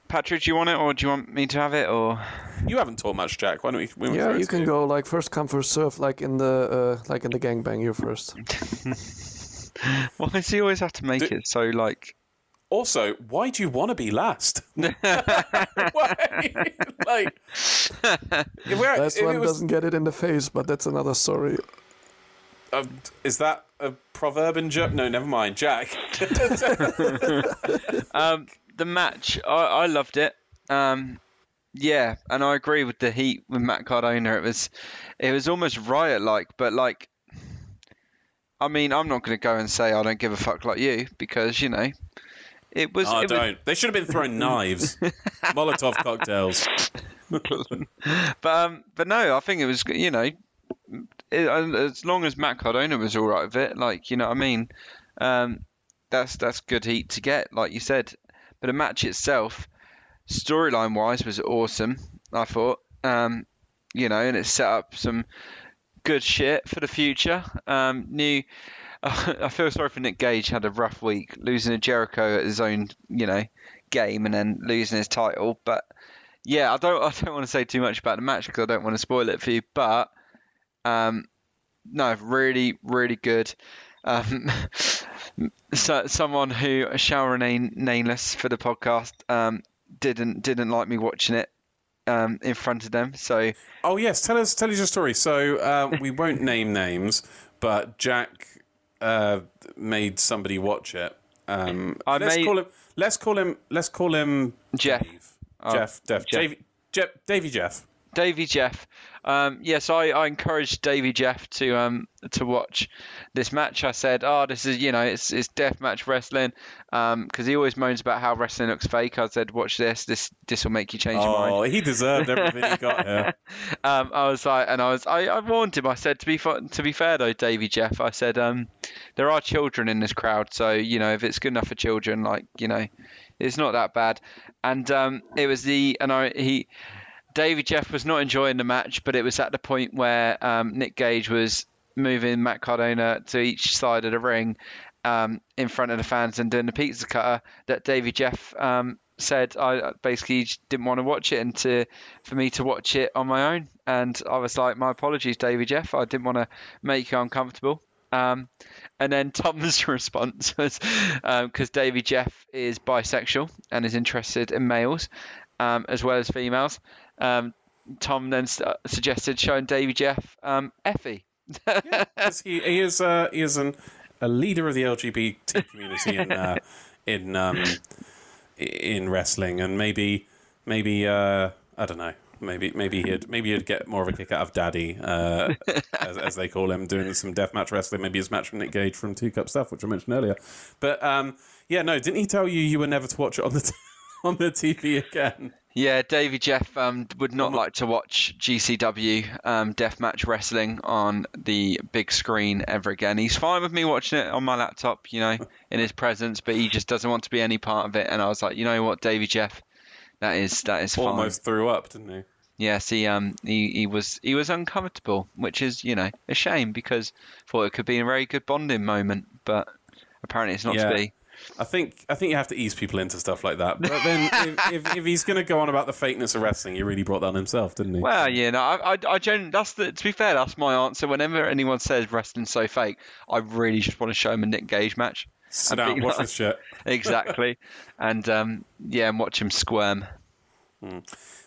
Patrick, do you want it, or do you want me to have it, or? You haven't talked much, Jack. Why don't we? we yeah, you can you. go like first come, first serve, like in the uh, like in the gangbang. You're first. Well, does he always have to make Do- it so like? Also, why do you want to be last? Why? Like, last one was... doesn't get it in the face, but that's another story. Uh, is that a proverb in German? No, never mind, Jack. um, the match, I, I loved it. Um, yeah, and I agree with the heat with Matt Cardona. It was, it was almost riot-like, but like, I mean, I'm not going to go and say I don't give a fuck like you, because you know. It was. Oh, it don't. Was... They should have been throwing knives, Molotov cocktails. but um, but no, I think it was. You know, it, as long as Matt Cardona was all right with it, like you know, what I mean, um, that's that's good heat to get, like you said. But the match itself, storyline wise, was awesome. I thought, um, you know, and it set up some good shit for the future. Um, new. I feel sorry for Nick Gage, had a rough week, losing to Jericho at his own, you know, game, and then losing his title. But yeah, I don't, I don't want to say too much about the match because I don't want to spoil it for you. But um, no, really, really good. Um, so, someone who shall remain nameless for the podcast um, didn't didn't like me watching it. Um, in front of them, so oh yes, tell us tell us your story. So uh, we won't name names, but Jack. Uh, made somebody watch it. Um, I let's made... call him. Let's call him. Let's call him Jeff. Oh, Jeff. Jeff. Jeff. Jeff. Davey Jeff. Davey Jeff. Um, yes, yeah, so I, I encouraged Davey Jeff to um to watch this match. I said, "Oh, this is you know, it's it's deathmatch wrestling." Um, because he always moans about how wrestling looks fake. I said, "Watch this. This this will make you change oh, your mind." Oh, he deserved everything he got here. Um, I was like, and I was, I, I warned him. I said, to be to be fair though, Davey Jeff, I said, um, there are children in this crowd, so you know, if it's good enough for children, like you know, it's not that bad. And um, it was the and I he, Davey Jeff was not enjoying the match, but it was at the point where um, Nick Gage was moving Matt Cardona to each side of the ring. Um, in front of the fans and doing the pizza cutter that Davey Jeff um, said I basically didn't want to watch it and to for me to watch it on my own, and I was like, my apologies Davey Jeff, I didn't want to make you uncomfortable. Um, and then Tom's response was because um, Davey Jeff is bisexual and is interested in males um, as well as females, um, Tom then st- suggested showing Davey Jeff um, Effie. Yeah, he, he is uh, he is an a leader of the L G B T community in uh, in um, in wrestling, and maybe maybe uh, I don't know, maybe maybe he'd maybe he'd get more of a kick out of Daddy, uh, as, as they call him, doing some deathmatch wrestling. Maybe his match with Nick Gage from Two Cup Stuff, which I mentioned earlier. But um, yeah, no, didn't he tell you you were never to watch it on the t- on the T V again? Yeah, Davey Jeff um, would not like to watch G C W um, Deathmatch Wrestling on the big screen ever again. He's fine with me watching it on my laptop, you know, in his presence, but he just doesn't want to be any part of it. And I was like, you know what, Davey Jeff, that is that is fine. Almost threw up, didn't he? Yes, he um he, he was he was uncomfortable, which is, you know, a shame, because I thought it could be a very good bonding moment, but apparently it's not yeah. to be. I think I think you have to ease people into stuff like that. But then, if, if, if he's going to go on about the fakeness of wrestling, he really brought that on himself, didn't he? Well, yeah, no, I, I, I generally, that's the, to be fair, that's my answer. Whenever anyone says wrestling's so fake, I really just want to show him a Nick Gage match. Sit down, watch this shit. Exactly, and um, yeah, and watch him squirm. Mm.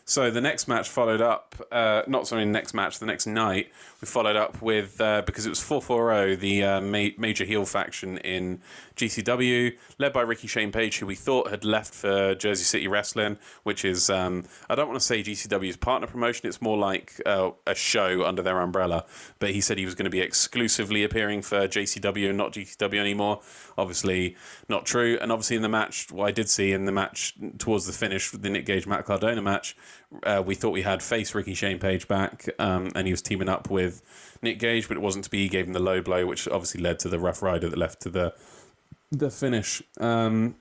So the next match followed up, uh, not sorry, next match, the next night, we followed up with, uh, because it was four forty, the uh, ma major heel faction in G C W, led by Ricky Shane Page, who we thought had left for Jersey City Wrestling, which is, um, I don't want to say G C W's partner promotion, it's more like uh, a show under their umbrella, but he said he was going to be exclusively appearing for J C W and not G C W anymore. Obviously not true, and obviously in the match, what I did see in the match towards the finish, the Nick Gage-Matt Cardona match, Uh, we thought we had face Ricky Shane Page back, um, and he was teaming up with Nick Gage, but it wasn't to be. He gave him the low blow, which obviously led to the Rough Rider that left to the the finish. Um,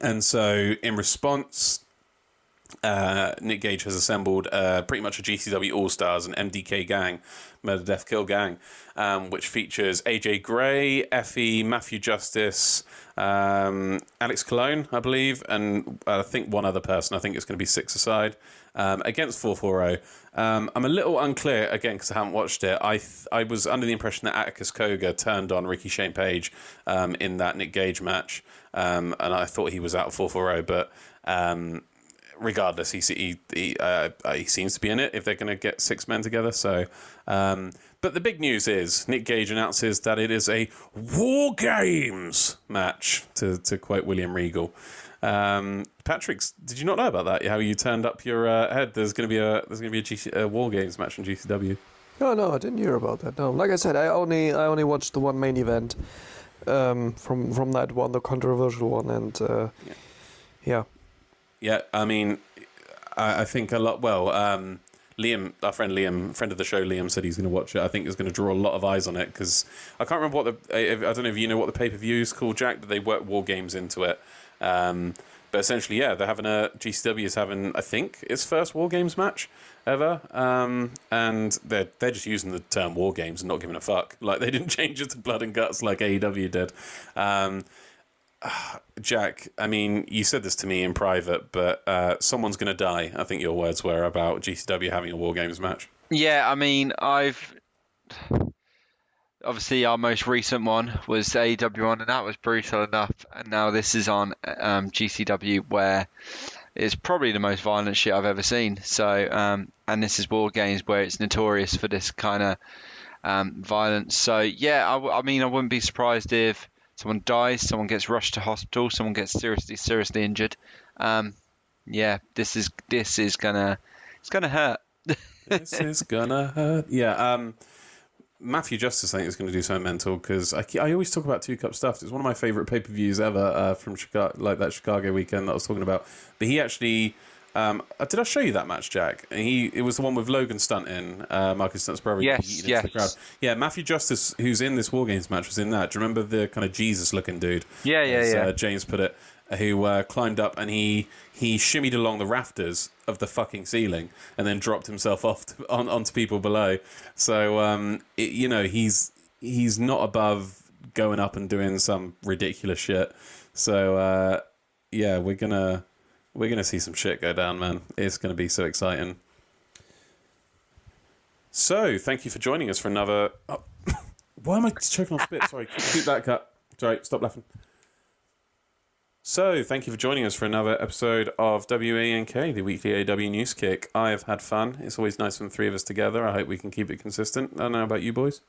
and so, in response, uh, Nick Gage has assembled uh, pretty much a G C W All Stars, an M D K gang, Murder Death Kill gang, um, which features A J Gray, Effie, Matthew Justice, um, Alex Colon, I believe, and I think one other person. I think it's going to be six aside. Um, against four forty. Um, I'm a little unclear, again, because I haven't watched it. I th I was under the impression that Atticus Koga turned on Ricky Shane Page um, in that Nick Gage match, um, and I thought he was out of four forty, but um, regardless, he, he, he, uh, he seems to be in it if they're going to get six men together. So, um, but the big news is Nick Gage announces that it is a War Games match, to, to quote William Regal. Um, Patrick, did you not know about that? How you turned up your uh, head? There's going to be a there's going to be a, G C, a War Games match in G C W. Oh no, I didn't hear about that. No, like I said, I only I only watched the one main event um, from from that one, the controversial one, and uh, yeah. yeah, yeah. I mean, I, I think a lot. Well, um, Liam, our friend Liam, friend of the show, Liam said he's going to watch it. I think it's going to draw a lot of eyes on it, because I can't remember what the I, I don't know if you know what the pay per view is called, Jack, but they work War Games into it. Um, but essentially, yeah, they're having a G C W is having, I think, its first War Games match ever, um, and they're they're just using the term War Games and not giving a fuck. Like, they didn't change it to Blood and Guts like A E W did. Um, Jack, I mean, you said this to me in private, but uh, someone's going to die. I think your words were about G C W having a War Games match. Yeah, I mean, I've. Obviously, our most recent one was A E W one, and that was brutal enough. And now this is on um, G C W, where it's probably the most violent shit I've ever seen. So, um, and this is War Games, where it's notorious for this kind of um, violence. So, yeah, I, I mean, I wouldn't be surprised if someone dies, someone gets rushed to hospital, someone gets seriously, seriously injured. Um, yeah, this is this is gonna it's gonna hurt. This is gonna hurt. Yeah. Um. Matthew Justice, I think, is going to do something mental, because I, I always talk about Two Cup Stuff. It's one of my favourite pay-per-views ever, uh, from Chicago, like that Chicago weekend that I was talking about. But he actually... Um, did I show you that match, Jack? He It was the one with Logan Stunt in, uh, Marcus Stunt's brother. Yes, yes. The crowd. Yeah, Matthew Justice, who's in this War Games match, was in that. Do you remember the kind of Jesus-looking dude? Yeah, yeah, as, yeah. Uh, James put it, who uh, climbed up and he he shimmied along the rafters of the fucking ceiling and then dropped himself off to, on onto people below. So um, it, you know, he's he's not above going up and doing some ridiculous shit. So uh, yeah, we're gonna we're gonna see some shit go down, man. It's gonna be so exciting. So thank you for joining us for another. Oh, why am I choking on spit? Sorry, keep, keep that cut. Sorry, stop laughing. So, thank you for joining us for another episode of W A N K, the weekly A W News Kick. I have had fun. It's always nice when three of us together. I hope we can keep it consistent. I don't know about you boys.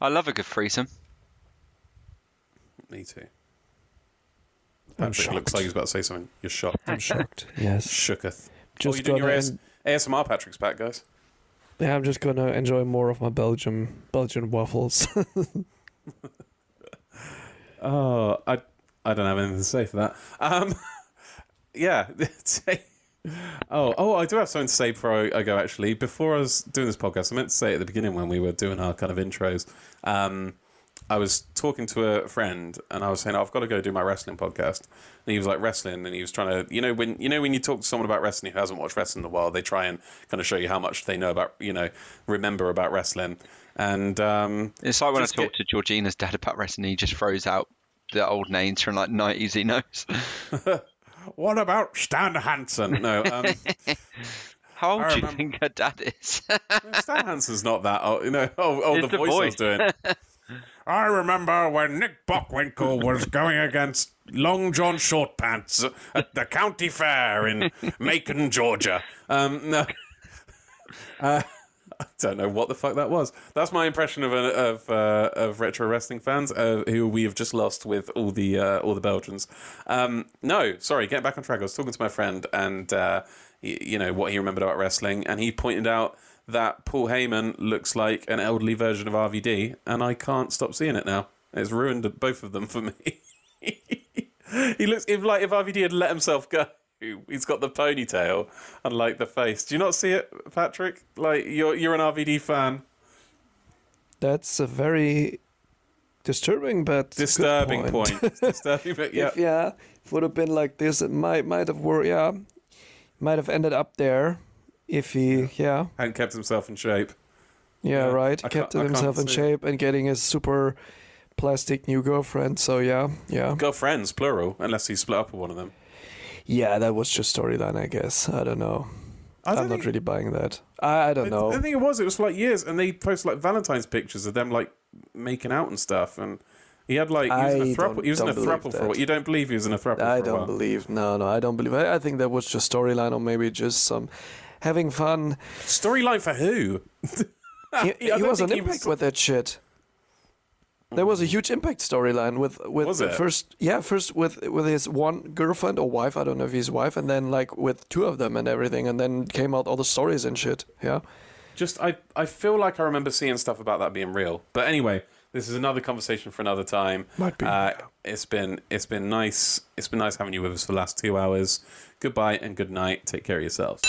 I love a good threesome. Me too. I'm shocked. It looks like he was about to say something. You're shocked. I'm shocked. Yes. Shooketh. Just oh, you're doing your en- A S M R Patrick's back, guys. Yeah, I'm just going to enjoy more of my Belgium, Belgian waffles. oh, I... I don't have anything to say for that. Um, yeah, Oh, oh! I do have something to say before I go, actually. Before I was doing this podcast, I meant to say at the beginning when we were doing our kind of intros, um, I was talking to a friend and I was saying, oh, I've got to go do my wrestling podcast. And he was like, wrestling? And he was trying to, you know, when you know when you talk to someone about wrestling who hasn't watched wrestling in a while, they try and kind of show you how much they know about, you know, remember about wrestling. And um, it's like when I talked get... to Georgina's dad about wrestling, he just throws out the old names from like nineties he knows. What about Stan Hansen? No. Um, How old I do you remember... think her dad is? Stan Hansen's not that old. You know, oh, oh the, the voice boy. I was doing. I remember when Nick Bockwinkel was going against Long John Shortpants at the county fair in Macon, Georgia. Um, no. Uh, I don't know what the fuck that was. That's my impression of an, of uh, of retro wrestling fans, uh, who we have just lost with all the uh, all the Belgians. Um, no, sorry, get back on track. I was talking to my friend, and uh, he, you know what he remembered about wrestling, and he pointed out that Paul Heyman looks like an elderly version of R V D, and I can't stop seeing it now. It's ruined both of them for me. He looks if like if R V D had let himself go. He's got the ponytail and like the face. Do you not see it, Patrick? Like you're you're an R V D fan. That's a very disturbing, but disturbing good point. point. Disturbing, but yeah, if, yeah. It would have been like this. It might might have were yeah, might have ended up there if he yeah, yeah. hadn't kept himself in shape. Yeah, yeah. right. I kept himself in shape and getting a super plastic new girlfriend. So yeah, yeah. Girlfriends, plural, unless he split up with one of them. Yeah, that was just storyline, I guess. I don't know. I don't I'm not really buying that. I, I don't I, know. I think it was. It was for like years, and they posted like Valentine's pictures of them like making out and stuff. And he had like he was in a throuple. He was in a throuple for what? You don't believe he was in a throuple? I for don't a while. believe. No, no, I don't believe. I, I think that was just storyline, or maybe just some having fun. Storyline for who? he he, he was on Impact was... with that shit. There was a huge Impact storyline with with the first yeah first with with his one girlfriend or wife, I don't know if he's wife, and then like with two of them and everything, and then came out all the stories and shit. Yeah, just I I feel like I remember seeing stuff about that being real, but anyway, this is another conversation for another time. Might be. Uh, it's been it's been nice it's been nice having you with us for the last two hours. Goodbye and good night. Take care of yourselves.